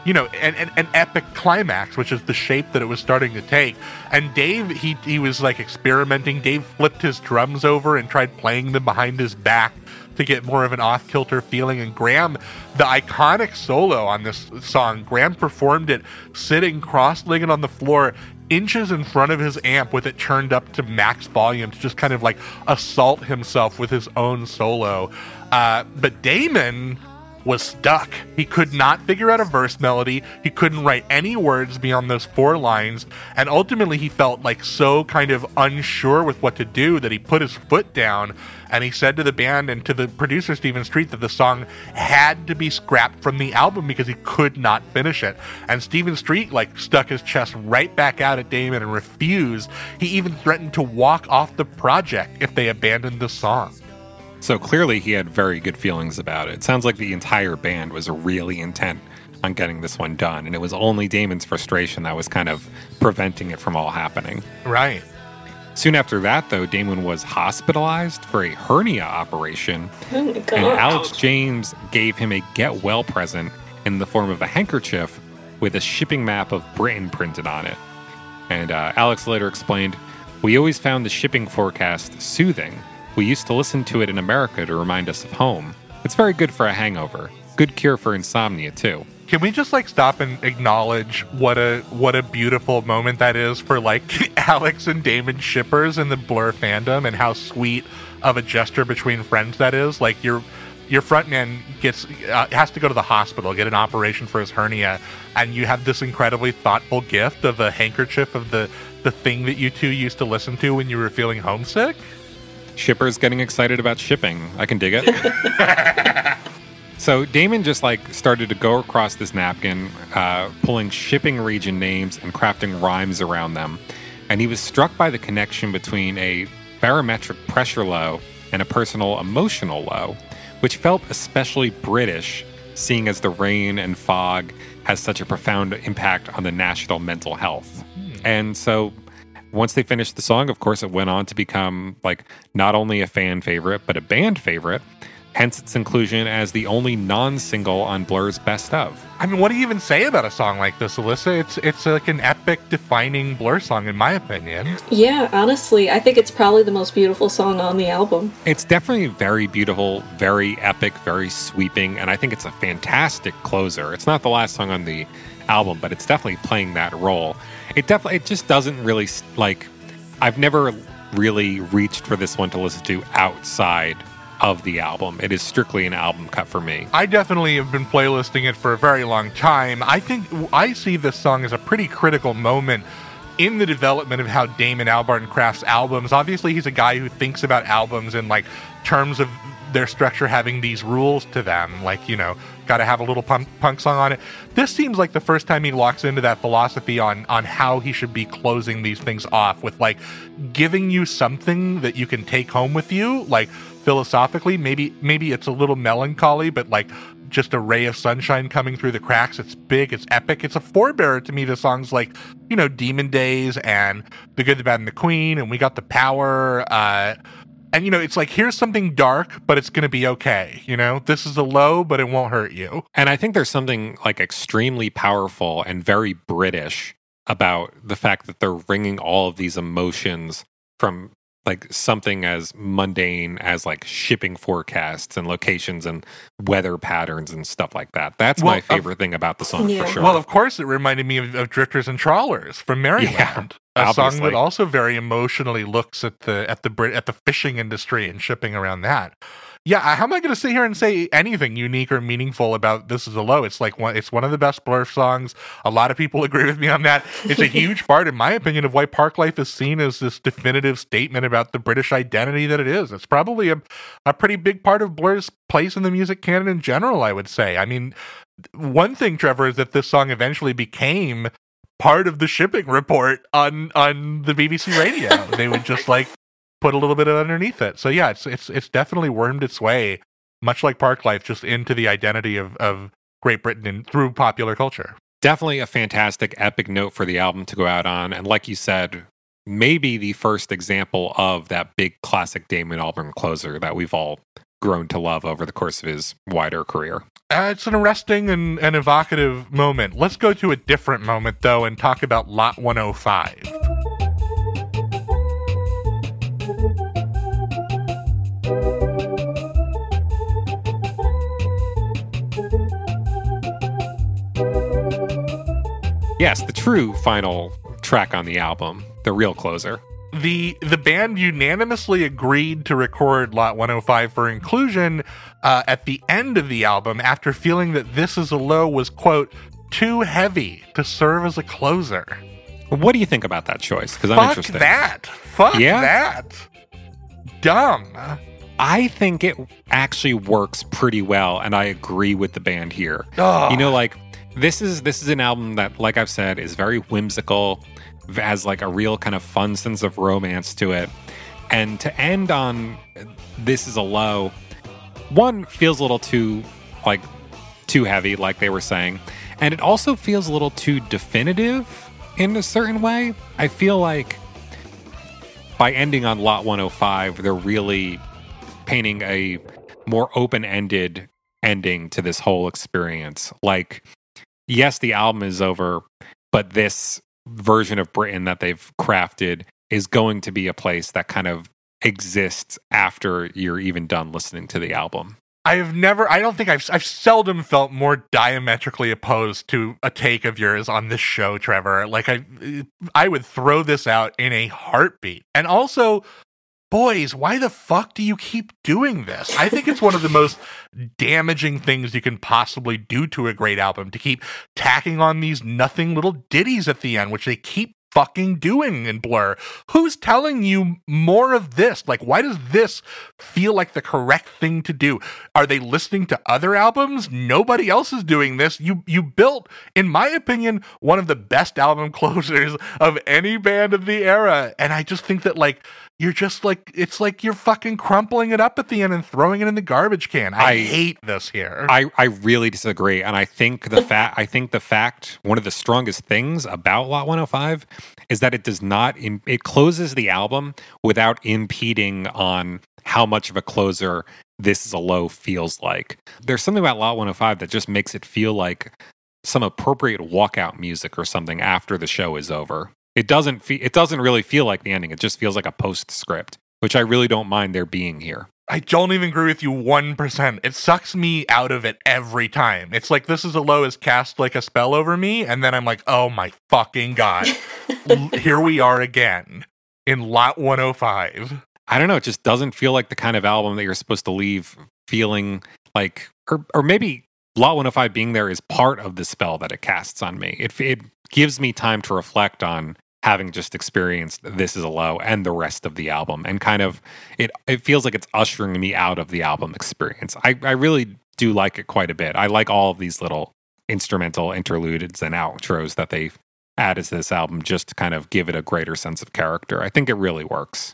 you know, an epic climax, which is the shape that it was starting to take. And Dave, he was, like, experimenting. Dave flipped his drums over and tried playing them behind his back to get more of an off-kilter feeling. And Graham, the iconic solo on this song, Graham performed it sitting cross-legged on the floor, inches in front of his amp with it turned up to max volume to just kind of, like, assault himself with his own solo. But Damon was stuck. He could not figure out a verse melody. He couldn't write any words beyond those four lines. And ultimately, he felt, like, so kind of unsure with what to do that he put his foot down and he said to the band and to the producer, Stephen Street, that the song had to be scrapped from the album because he could not finish it. And Stephen Street, like, stuck his chest right back out at Damon and refused. He even threatened to walk off the project if they abandoned the song. So clearly he had very good feelings about it. Sounds like the entire band was really intent on getting this one done, and it was only Damon's frustration that was kind of preventing it from all happening. Right. Soon after that, though, Damon was hospitalized for a hernia operation, and Alex James gave him a get-well present in the form of a handkerchief with a shipping map of Britain printed on it. And Alex later explained, "We always found the shipping forecast soothing. We used to listen to it in America to remind us of home. It's very good for a hangover. Good cure for insomnia, too." Can we just, like, stop and acknowledge what a beautiful moment that is for, like, Alex and Damon shippers in the Blur fandom, and how sweet of a gesture between friends that is? Like, your frontman has to go to the hospital, get an operation for his hernia, and you have this incredibly thoughtful gift of a handkerchief of the thing that you two used to listen to when you were feeling homesick? Shippers getting excited about shipping. I can dig it. So Damon just, like, started to go across this napkin, pulling shipping region names and crafting rhymes around them. And he was struck by the connection between a barometric pressure low and a personal emotional low, which felt especially British, seeing as the rain and fog has such a profound impact on the national mental health. And so once they finished the song, of course, it went on to become, like, not only a fan favorite, but a band favorite, hence its inclusion as the only non-single on Blur's Best Of. I mean, what do you even say about a song like this, Alyssa? It's like an epic, defining Blur song, in my opinion. Yeah, honestly, I think it's probably the most beautiful song on the album. It's definitely very beautiful, very epic, very sweeping, and I think it's a fantastic closer. It's not the last song on the album, but it's definitely playing that role. It just doesn't really, like, I've never really reached for this one to listen to outside of the album. It is strictly an album cut for me. I definitely have been playlisting it for a very long time. I think I see this song as a pretty critical moment in the development of how Damon Albarn crafts albums. Obviously, he's a guy who thinks about albums in, like, terms of their structure having these rules to them, like, you know, got to have a little punk song on it. This seems like the first time he locks into that philosophy on how he should be closing these things off with, like, giving you something that you can take home with you, like, philosophically. Maybe it's a little melancholy, but, like, just a ray of sunshine coming through the cracks. It's big, it's epic. It's a forebearer to me to songs like, you know, Demon Days and The Good, the Bad, and the Queen, and We Got the Power, and, you know, it's like, here's something dark, but it's going to be okay. You know, this is a low, but it won't hurt you. And I think there's something, like, extremely powerful and very British about the fact that they're wringing all of these emotions from, like, something as mundane as, like, shipping forecasts and locations and weather patterns and stuff like that. That's my favorite thing about the song, for sure. Well, of course, it reminded me of Drifters and Trawlers from Maryland. Yeah. A obviously. Song that also very emotionally looks at the fishing industry and shipping around that. Yeah, how am I going to sit here and say anything unique or meaningful about This Is a Low? It's like it's one of the best Blur songs. A lot of people agree with me on that. It's a huge part, in my opinion, of why Park Life is seen as this definitive statement about the British identity that it is. It's probably a pretty big part of Blur's place in the music canon in general, I would say. I mean, one thing, Trevor, is that this song eventually became part of the shipping report on the BBC radio. They would just, like, put a little bit of underneath it. So yeah, it's definitely wormed its way, much like Park Life, just into the identity of Great Britain and through popular culture. Definitely a fantastic epic note for the album to go out on. And like you said, maybe the first example of that big classic Damon Albarn closer that we've all grown to love over the course of his wider career. It's an arresting and evocative moment. Let's go to a different moment, though, and talk about Lot 105. Yes, the true final track on the album, the real closer. The band unanimously agreed to record Lot 105 for inclusion at the end of the album after feeling that This Is a Low was, quote, too heavy to serve as a closer. What do you think about that choice? Because I'm interested. Fuck that. Dumb. I think it actually works pretty well, and I agree with the band here. Ugh. You know, like, this is an album that, like I've said, is very whimsical, has like a real kind of fun sense of romance to it. And to end on This Is a Low, one, feels a little too heavy, like they were saying. And it also feels a little too definitive in a certain way. I feel like by ending on Lot 105, they're really painting a more open-ended ending to this whole experience. Like, yes, the album is over, but this version of Britain that they've crafted is going to be a place that kind of exists after you're even done listening to the album. I've seldom felt more diametrically opposed to a take of yours on this show, Trevor. Like, I would throw this out in a heartbeat. And also, boys, why the fuck do you keep doing this? I think it's one of the most damaging things you can possibly do to a great album, to keep tacking on these nothing little ditties at the end, which they keep fucking doing in Blur. Who's telling you more of this? Like, why does this feel like the correct thing to do? Are they listening to other albums? Nobody else is doing this. You built, in my opinion, one of the best album closers of any band of the era, and I just think that, like, you're just like, it's like you're fucking crumpling it up at the end and throwing it in the garbage can. I hate this here. I really disagree. And I think one of the strongest things about Lot 105 is that it does not, it closes the album without impeding on how much of a closer This Is a Low feels like. There's something about Lot 105 that just makes it feel like some appropriate walkout music or something after the show is over. It doesn't really feel like the ending. It just feels like a postscript, which I really don't mind there being here. I don't even agree with you 1%. It sucks me out of it every time. It's like This Is a Low is cast like a spell over me, and then I'm like, oh my fucking God. Here we are again in Lot 105. I don't know. It just doesn't feel like the kind of album that you're supposed to leave feeling like, or maybe Lot 105 being there is part of the spell that it casts on me. It gives me time to reflect on having just experienced This Is a Low and the rest of the album, and kind of it feels like it's ushering me out of the album experience. I really do like it quite a bit. I like all of these little instrumental interludes and outros that they add to this album just to kind of give it a greater sense of character. I think it really works.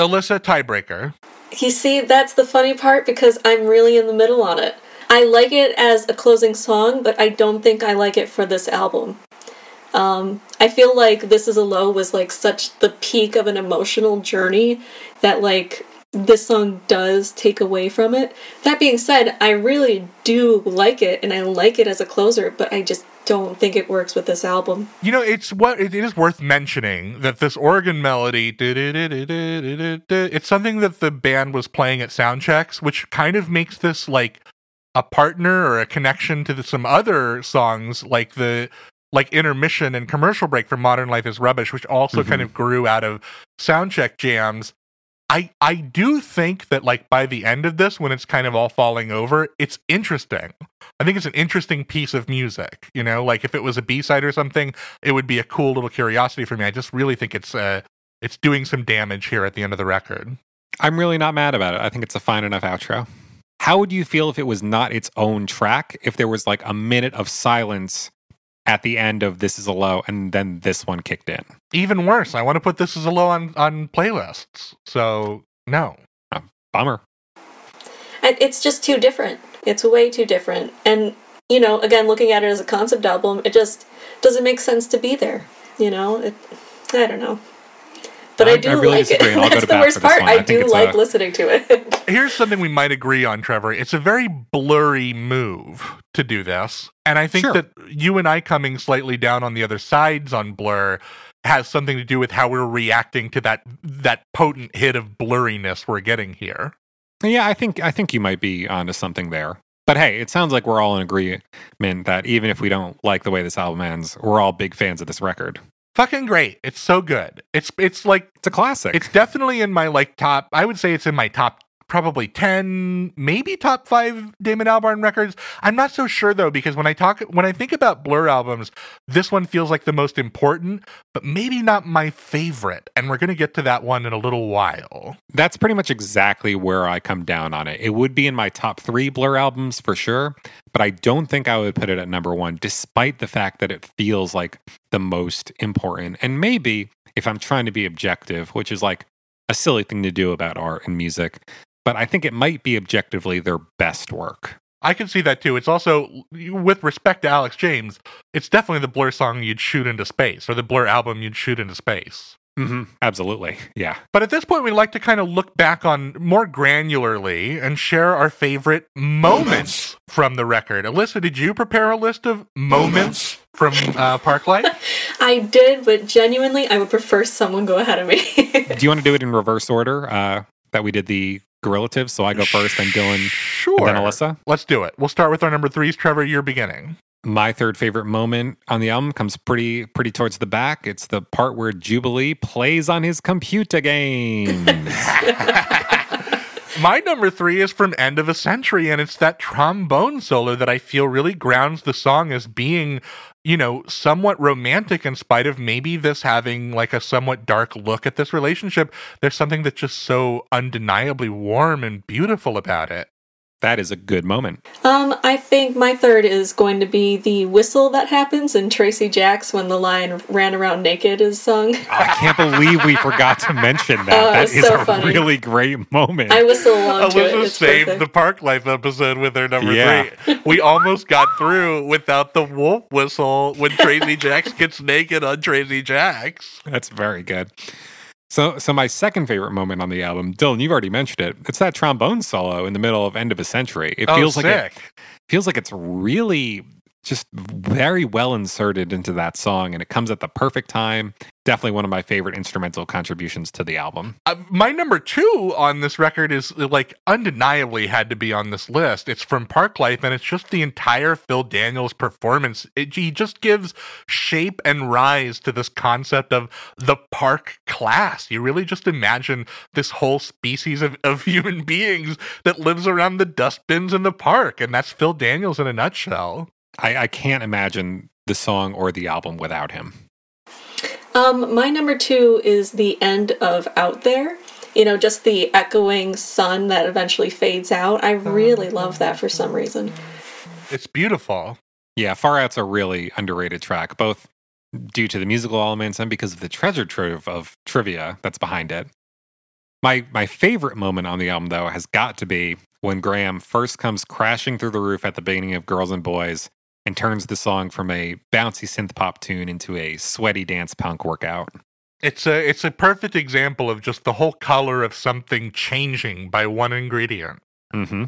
Alyssa, tiebreaker. You see, that's the funny part, because I'm really in the middle on it. I like it as a closing song, but I don't think I like it for this album. I feel like This Is a Low was like such the peak of an emotional journey that like this song does take away from it. That being said, I really do like it, and I like it as a closer, but I just don't think it works with this album. You know, it is worth mentioning that this organ melody, it's something that the band was playing at sound checks, which kind of makes this like a partner or a connection to some other songs like the Intermission and Commercial Break from Modern Life is Rubbish, which also kind of grew out of sound check jams. I do think that like by the end of this, when it's kind of all falling over, it's interesting. I think it's an interesting piece of music, you know, like if it was a B-side or something, it would be a cool little curiosity for me. I just really think it's doing some damage here at the end of the record. I'm really not mad about it. I think it's a fine enough outro. How would you feel if it was not its own track? If there was like a minute of silence at the end of This Is a Low, and then this one kicked in? Even worse. I want to put This Is a Low on playlists. So, no. Bummer. It's just too different. It's way too different. And, you know, again, looking at it as a concept album, it just doesn't make sense to be there. You know? I don't know. But I do really like disagree. It. That's the worst part. I do like listening to it. Here's something we might agree on, Trevor. It's a very blurry move to do this. And I think that you and I coming slightly down on the other sides on Blur has something to do with how we're reacting to that potent hit of blurriness we're getting here. Yeah, I think you might be onto something there. But hey, it sounds like we're all in agreement that even if we don't like the way this album ends, we're all big fans of this record. Fucking great. It's so good. It's like... It's a classic. It's definitely in my, like, top... I would say it's in my top probably 10, maybe top 5 Damon Albarn records. I'm not so sure, though, because when I think about Blur albums, this one feels like the most important, but maybe not my favorite. And we're going to get to that one in a little while. That's pretty much exactly where I come down on it. It would be in my top 3 Blur albums for sure, but I don't think I would put it at number 1, despite the fact that it feels like the most important. And maybe, if I'm trying to be objective, which is like a silly thing to do about art and music, but I think it might be objectively their best work. I can see that too. It's also, with respect to Alex James, it's definitely the Blur song you'd shoot into space, or the Blur album you'd shoot into space. Mm-hmm. Absolutely, yeah. But at this point, we like to kind of look back on more granularly and share our favorite moments from the record. Alyssa, did you prepare a list of moments from Park Life? I did, but genuinely, I would prefer someone go ahead of me. Do you want to do it in reverse order that we did the Gorillaz, so I go first, then Dylan, and then Alyssa? Let's do it. We'll start with our number 3s. Trevor, you're beginning. My third favorite moment on the album comes pretty towards the back. It's the part where Jubilee plays on his computer games. My number 3 is from End of a Century, and it's that trombone solo that I feel really grounds the song as being, you know, somewhat romantic in spite of maybe this having like a somewhat dark look at this relationship. There's something that's just so undeniably warm and beautiful about it. That is a good moment. I think my third is going to be the whistle that happens in Tracy Jacks when the line "Ran Around Naked" is sung. I can't believe we forgot to mention that. That is so funny. Really great moment. I whistle along to it. Alyssa saved perfect. The Park Life episode with her number 3. We almost got through without the wolf whistle when Tracy Jacks gets naked on Tracy Jacks. That's very good. So my second favorite moment on the album, Dylan, you've already mentioned it. It's that trombone solo in the middle of End of a Century. It feels sick. Like it feels like it's really just very well inserted into that song, and it comes at the perfect time. Definitely one of my favorite instrumental contributions to the album. My number 2 on this record is like undeniably had to be on this list. It's from Park Life, and it's just the entire Phil Daniels performance. He just gives shape and rise to this concept of the park class. You really just imagine this whole species of human beings that lives around the dustbins in the park, and that's Phil Daniels in a nutshell. I can't imagine the song or the album without him. My number two is the end of Out There. You know, just the echoing sun that eventually fades out. I really love that for some reason. It's beautiful. Yeah, Far Out's a really underrated track, both due to the musical elements and because of the treasure trove of trivia that's behind it. My favorite moment on the album, though, has got to be when Graham first comes crashing through the roof at the beginning of Girls and Boys and turns the song from a bouncy synth-pop tune into a sweaty dance punk workout. It's a perfect example of just the whole color of something changing by one ingredient. Mm-hmm.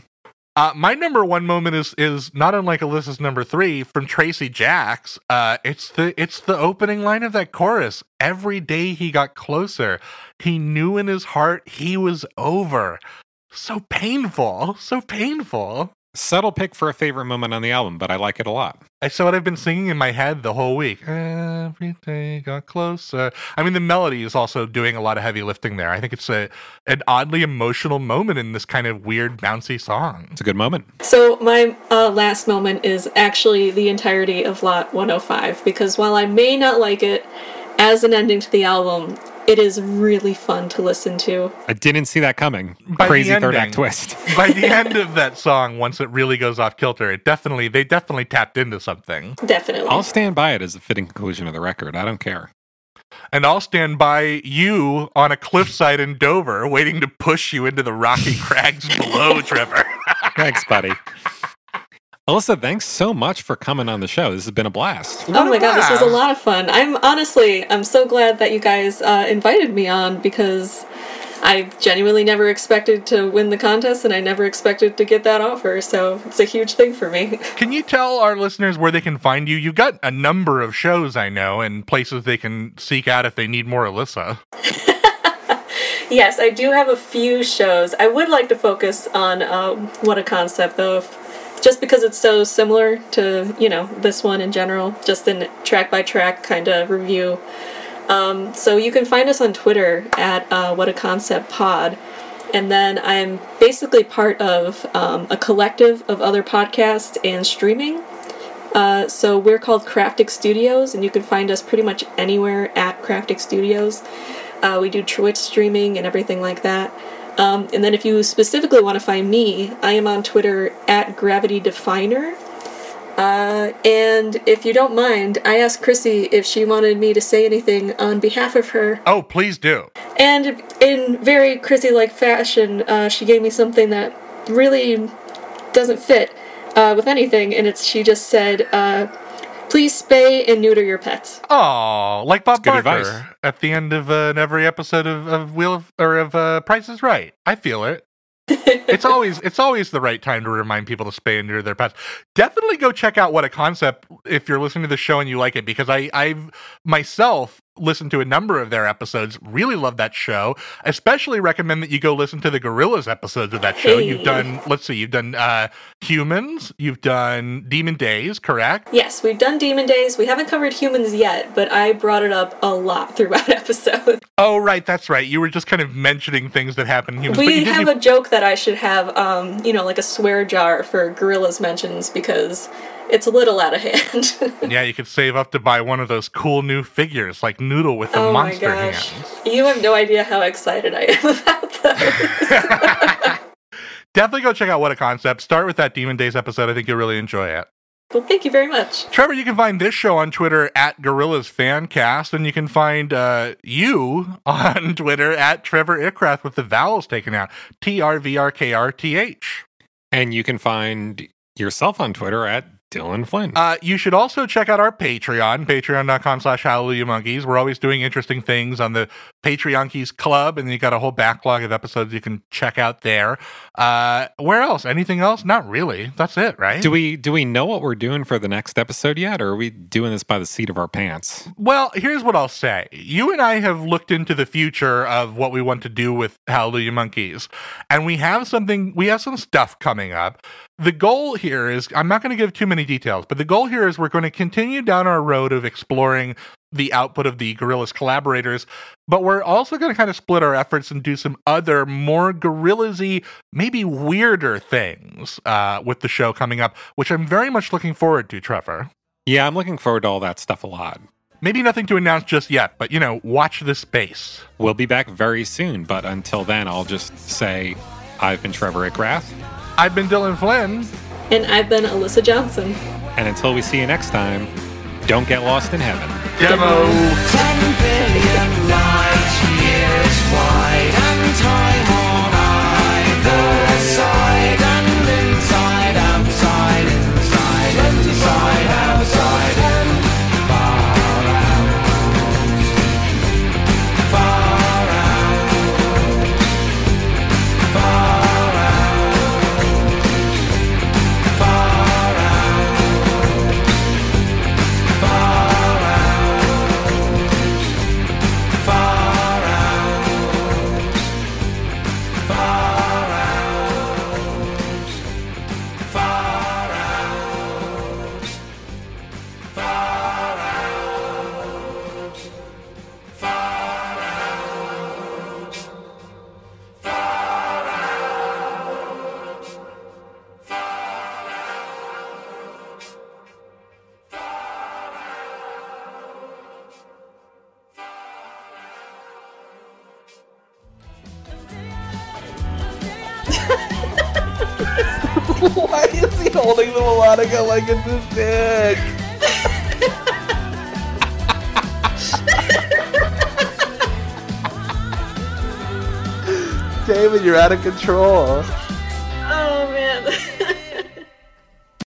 My number one moment is not unlike Alyssa's number three from Tracy Jacks. It's the opening line of that chorus. Every day he got closer. He knew in his heart he was over. So painful. So painful. Subtle pick for a favorite moment on the album, but I like it a lot. It's what I've been singing in my head the whole week. Every day got closer. I mean, the melody is also doing a lot of heavy lifting there. I think it's an oddly emotional moment in this kind of weird, bouncy song. It's a good moment. So my last moment is actually the entirety of Lot 105, because while I may not like it as an ending to the album, it is really fun to listen to. I didn't see that coming. Crazy third act twist. By the end of that song, once it really goes off kilter, they definitely tapped into something. Definitely. I'll stand by it as a fitting conclusion of the record. I don't care. And I'll stand by you on a cliffside in Dover waiting to push you into the rocky crags below, Trevor. Thanks, buddy. Alyssa, thanks so much for coming on the show. This has been a blast. Oh my God, this was a lot of fun. I'm so glad that you guys invited me on, because I genuinely never expected to win the contest and I never expected to get that offer. So it's a huge thing for me. Can you tell our listeners where they can find you? You've got a number of shows, I know, and places they can seek out if they need more Alyssa. Yes, I do have a few shows. I would like to focus on What a Concept, though. Just because it's so similar to, this one in general, just in track-by-track kind of review. So you can find us on Twitter at What a Concept Pod. And then I'm basically part of a collective of other podcasts and streaming. So we're called Craftic Studios, and you can find us pretty much anywhere at Craftic Studios. We do Twitch streaming and everything like that. And then if you specifically want to find me, I am on Twitter at Gravity Definer. And if you don't mind, I asked Chrissy if she wanted me to say anything on behalf of her. Oh, please do. And in very Chrissy-like fashion, she gave me something that really doesn't fit with anything, and she just said, please spay and neuter your pets. Oh, like Bob Barker advice. At the end of every episode of Price is Right. I feel it. It's always the right time to remind people to spay and neuter their pets. Definitely go check out What a Concept if you're listening to the show and you like it, because I've myself listened to a number of their episodes. Really love that show. Especially recommend that you go listen to the Gorillaz episodes of that show. Hey. You've done Humans. You've done Demon Days, correct? Yes, we've done Demon Days. We haven't covered Humans yet, but I brought it up a lot throughout episodes. Oh, right, that's right. You were just kind of mentioning things that happened in Humans. We have a joke that I should have, like a swear jar for Gorillaz mentions, because it's a little out of hand. Yeah, you could save up to buy one of those cool new figures, like Noodle with the monster hands. You have no idea how excited I am about those. Definitely go check out What a Concept. Start with that Demon Days episode. I think you'll really enjoy it. Well, thank you very much. Trevor, you can find this show on Twitter at Gorillaz Fancast, and you can find you on Twitter at Trevor Ickrath with the vowels taken out. TRVRKRTH. And you can find yourself on Twitter at Dylan Flynn. You should also check out our Patreon, patreon.com/Hallelujah Monkeys. We're always doing interesting things on the Patreonkeys Club, and you got a whole backlog of episodes you can check out there. Where else? Anything else? Not really. That's it, right? Do we know what we're doing for the next episode yet, or are we doing this by the seat of our pants? Well, here's what I'll say. You and I have looked into the future of what we want to do with Hallelujah Monkeys, and we have some stuff coming up. The goal here is, I'm not going to give too many details, but the goal here is we're going to continue down our road of exploring the output of the Gorillaz collaborators, but we're also going to kind of split our efforts and do some other more Gorillaz-y, maybe weirder things with the show coming up, which I'm very much looking forward to, Trevor. Yeah, I'm looking forward to all that stuff a lot. Maybe nothing to announce just yet, but, you know, watch this space. We'll be back very soon, but until then, I'll just say I've been Trevor McGrath. I've been Dylan Flynn. And I've been Alyssa Johnson. And until we see you next time, don't get lost in heaven. Demo! 10 billion light years wide and time on either side and inside, outside, inside, inside, outside, and far out, far out, far out, far out, far out, far out, far out. Why is he holding the melodica like it's his dick? David, you're out of control.